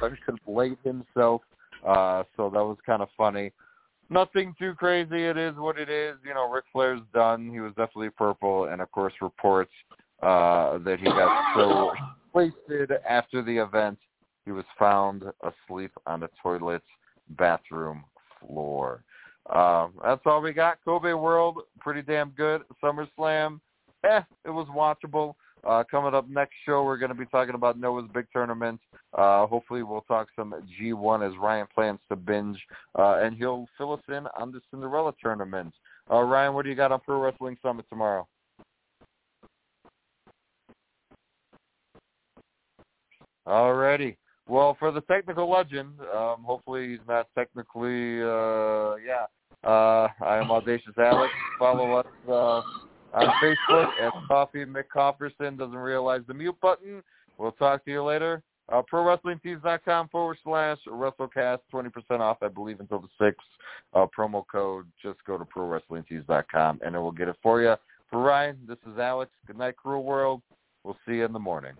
so he could blade himself. Uh, so that was kind of funny. Nothing too crazy. It is what it is. You know, Ric Flair's done. He was definitely purple. And, of course, reports uh, that he got so wasted after the event, he was found asleep on a toilet bathroom floor. Uh, that's all we got. Kobe World, pretty damn good. SummerSlam, eh, it was watchable. Uh, coming up next show, we're going to be talking about Noah's big tournament. Uh, hopefully we'll talk some G one as Ryan plans to binge, uh, and he'll fill us in on the Cinderella tournament. Uh, Ryan, what do you got on Pro Wrestling Summit tomorrow? Alrighty. Well, for the technical legend, um, hopefully he's not technically, uh, yeah, uh, I am Audacious Alex. Follow us uh on Facebook at Coffee McCofferson. Doesn't realize the mute button. We'll talk to you later. Uh, Pro Wrestling Tees dot com forward slash WrestleCast, twenty percent off, I believe, until the sixth. Uh, promo code, just go to Pro Wrestling Tees dot com, and it will get it for you. For Ryan, this is Alex. Good night, cruel world. We'll see you in the morning.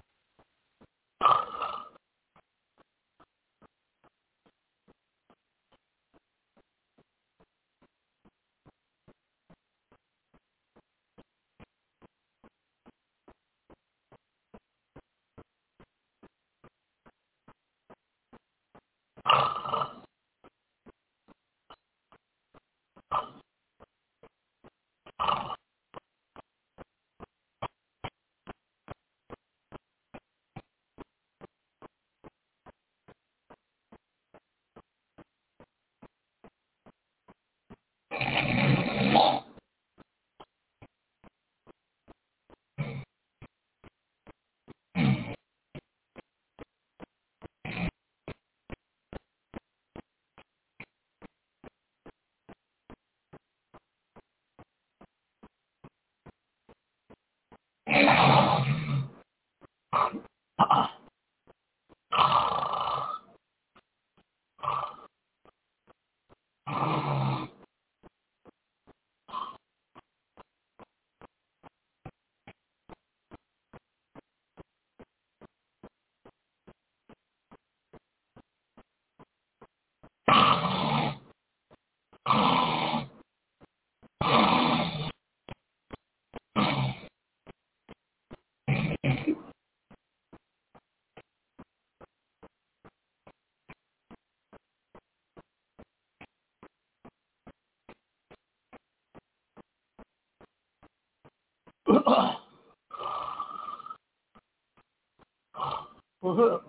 Woohoo!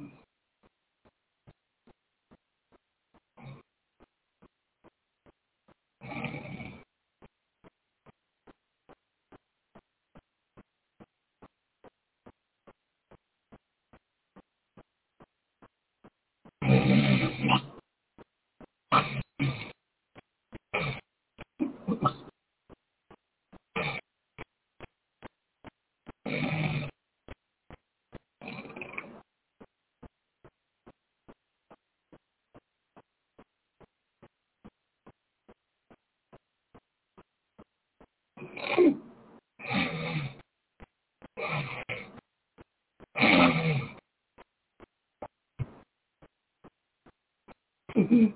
Mm-hmm.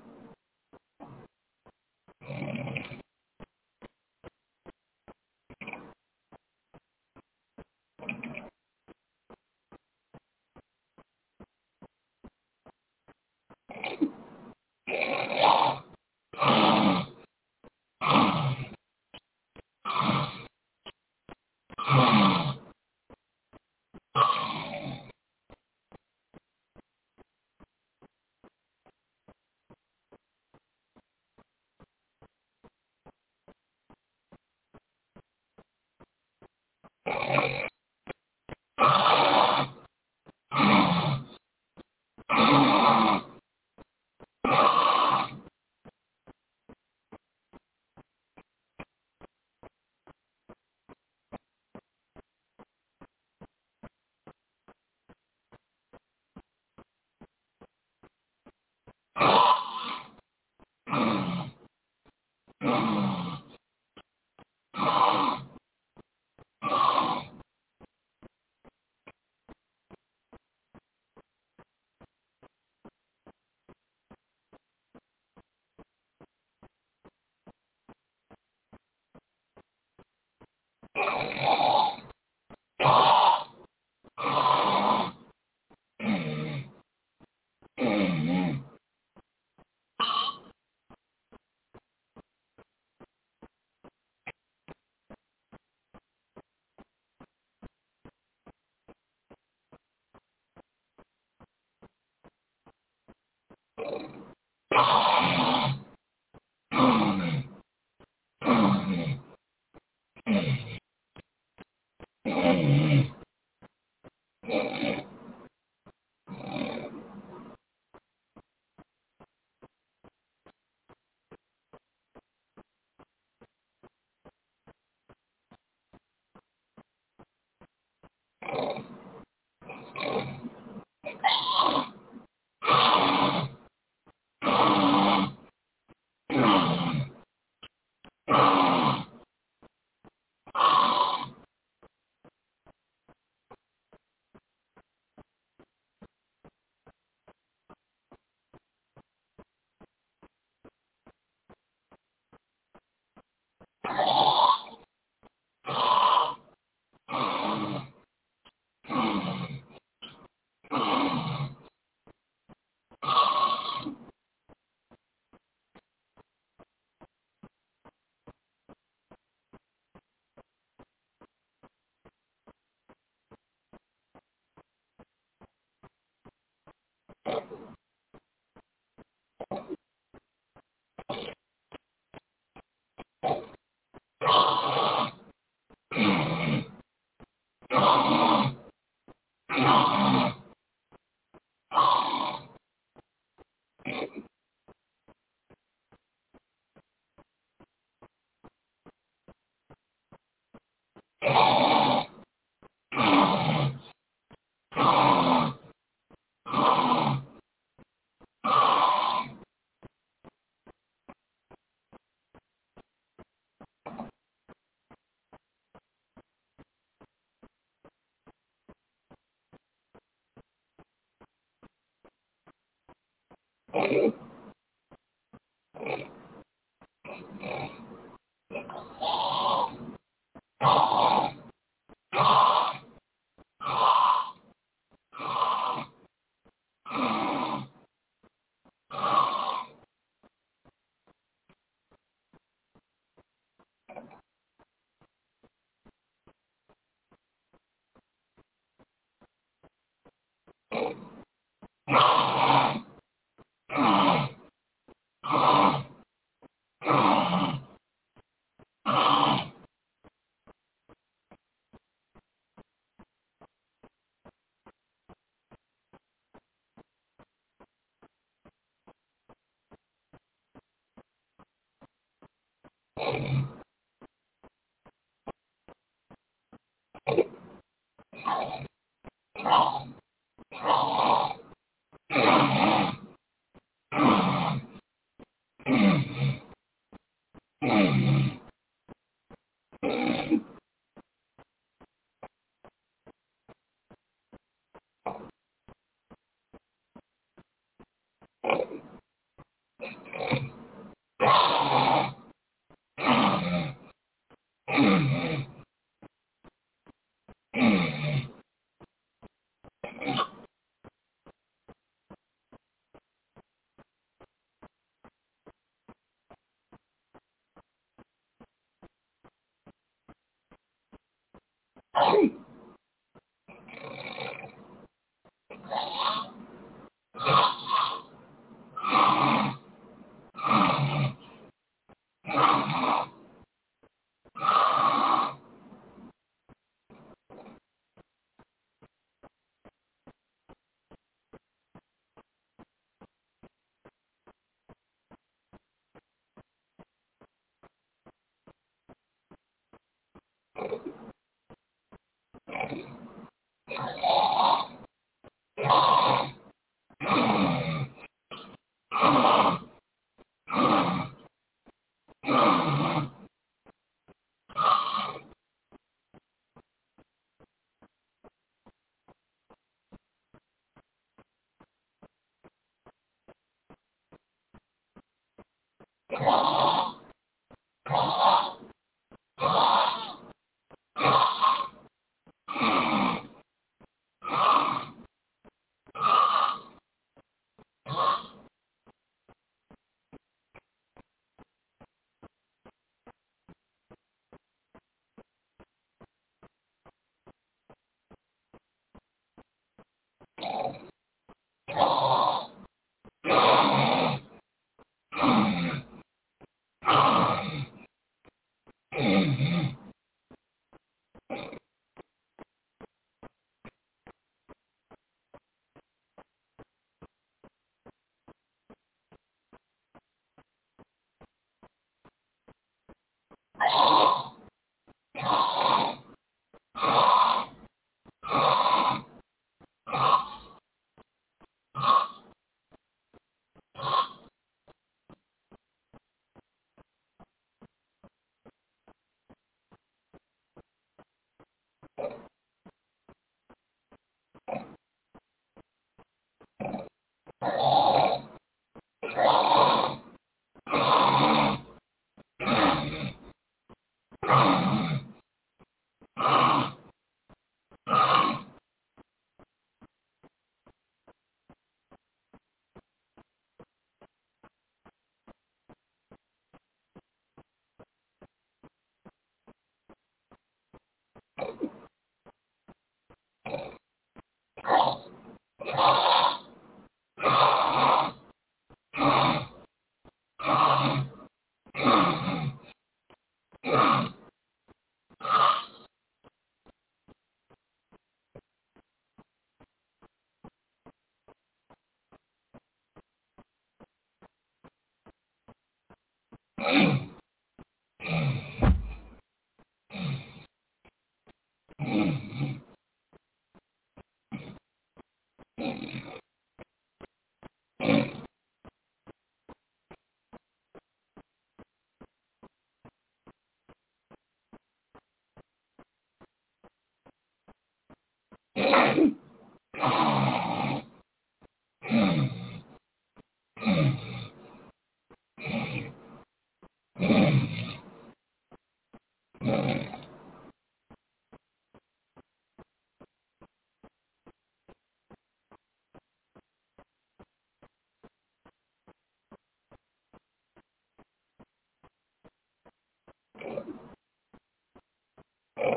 Hey!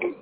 Oh.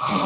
Oh.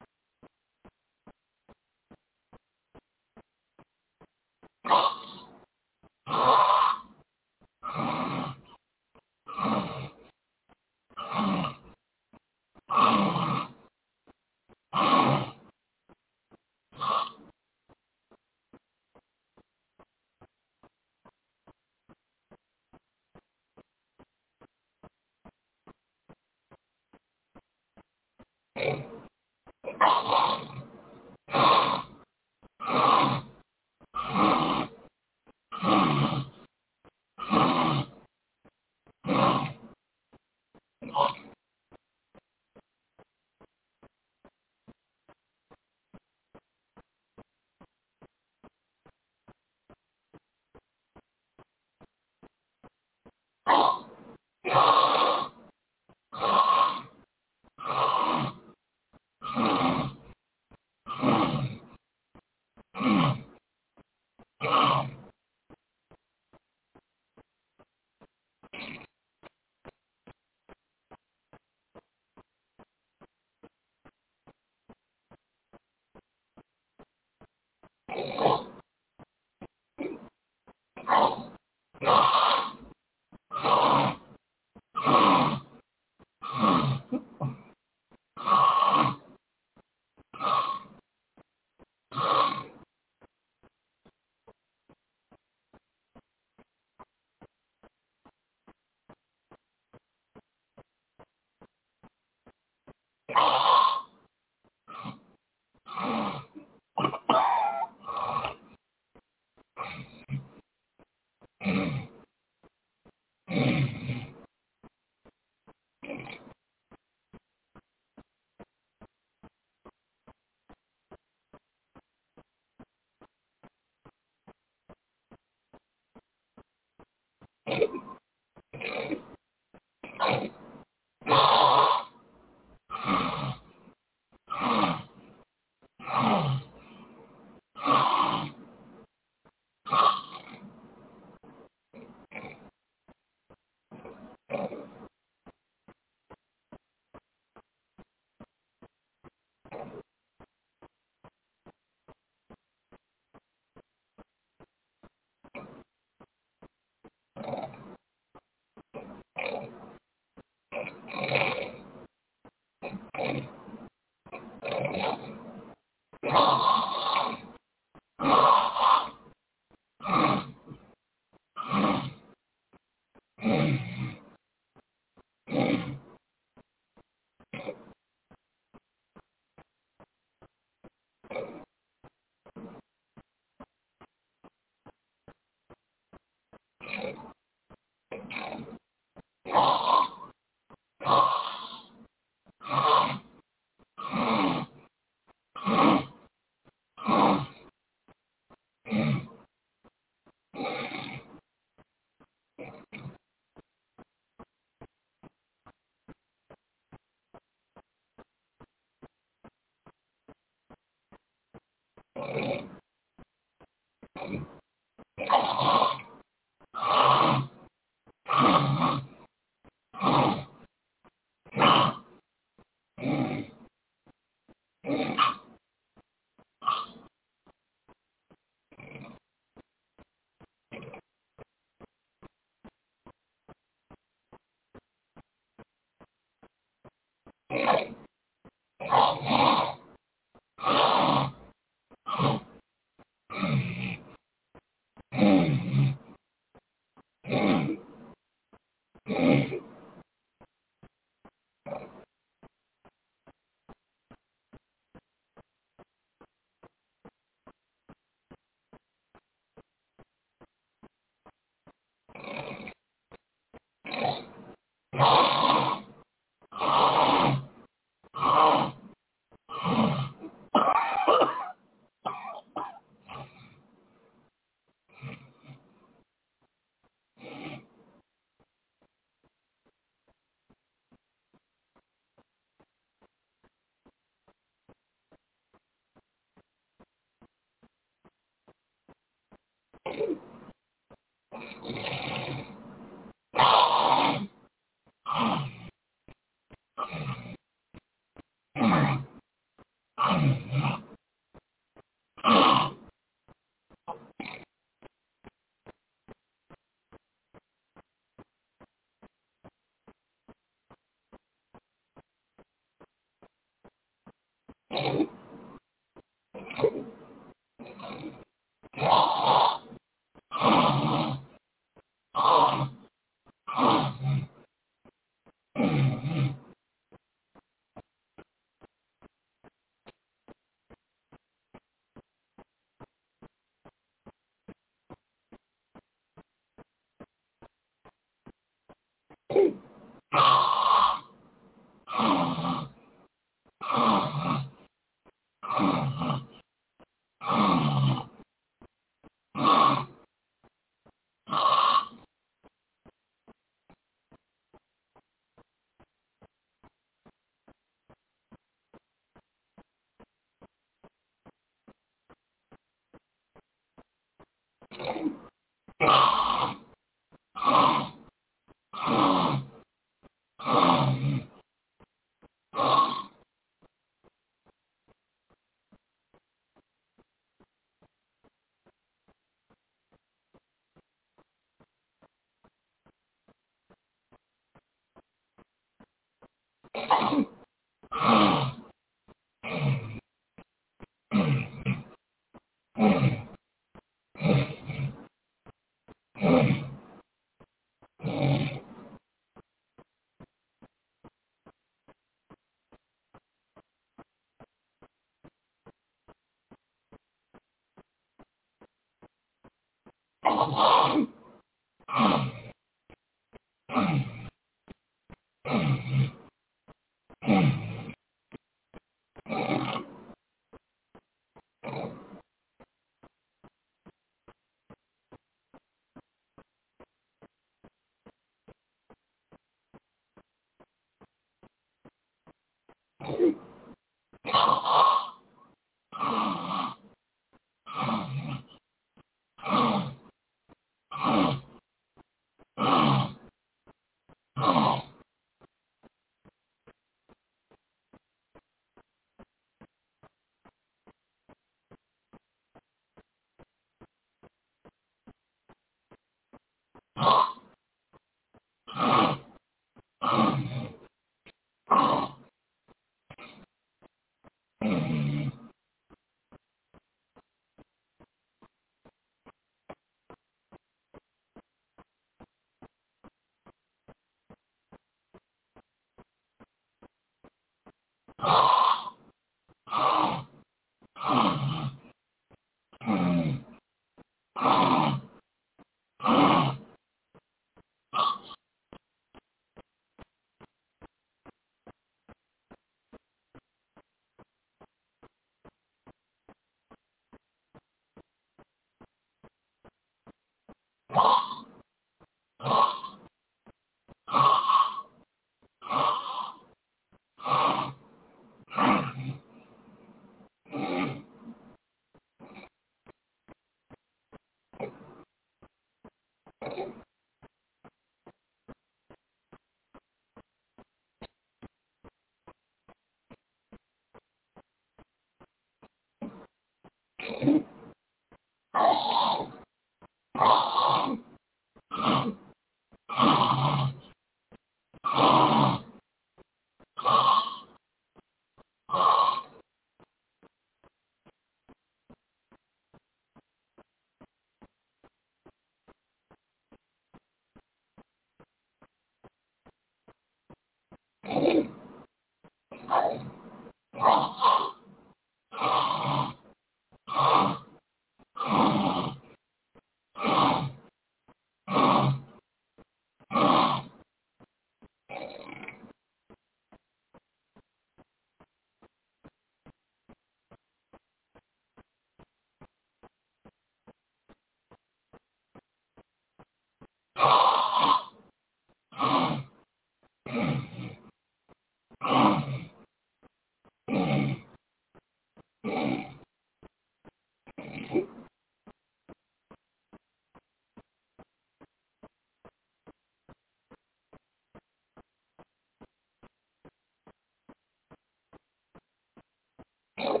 Oh,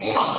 yeah.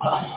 Bye.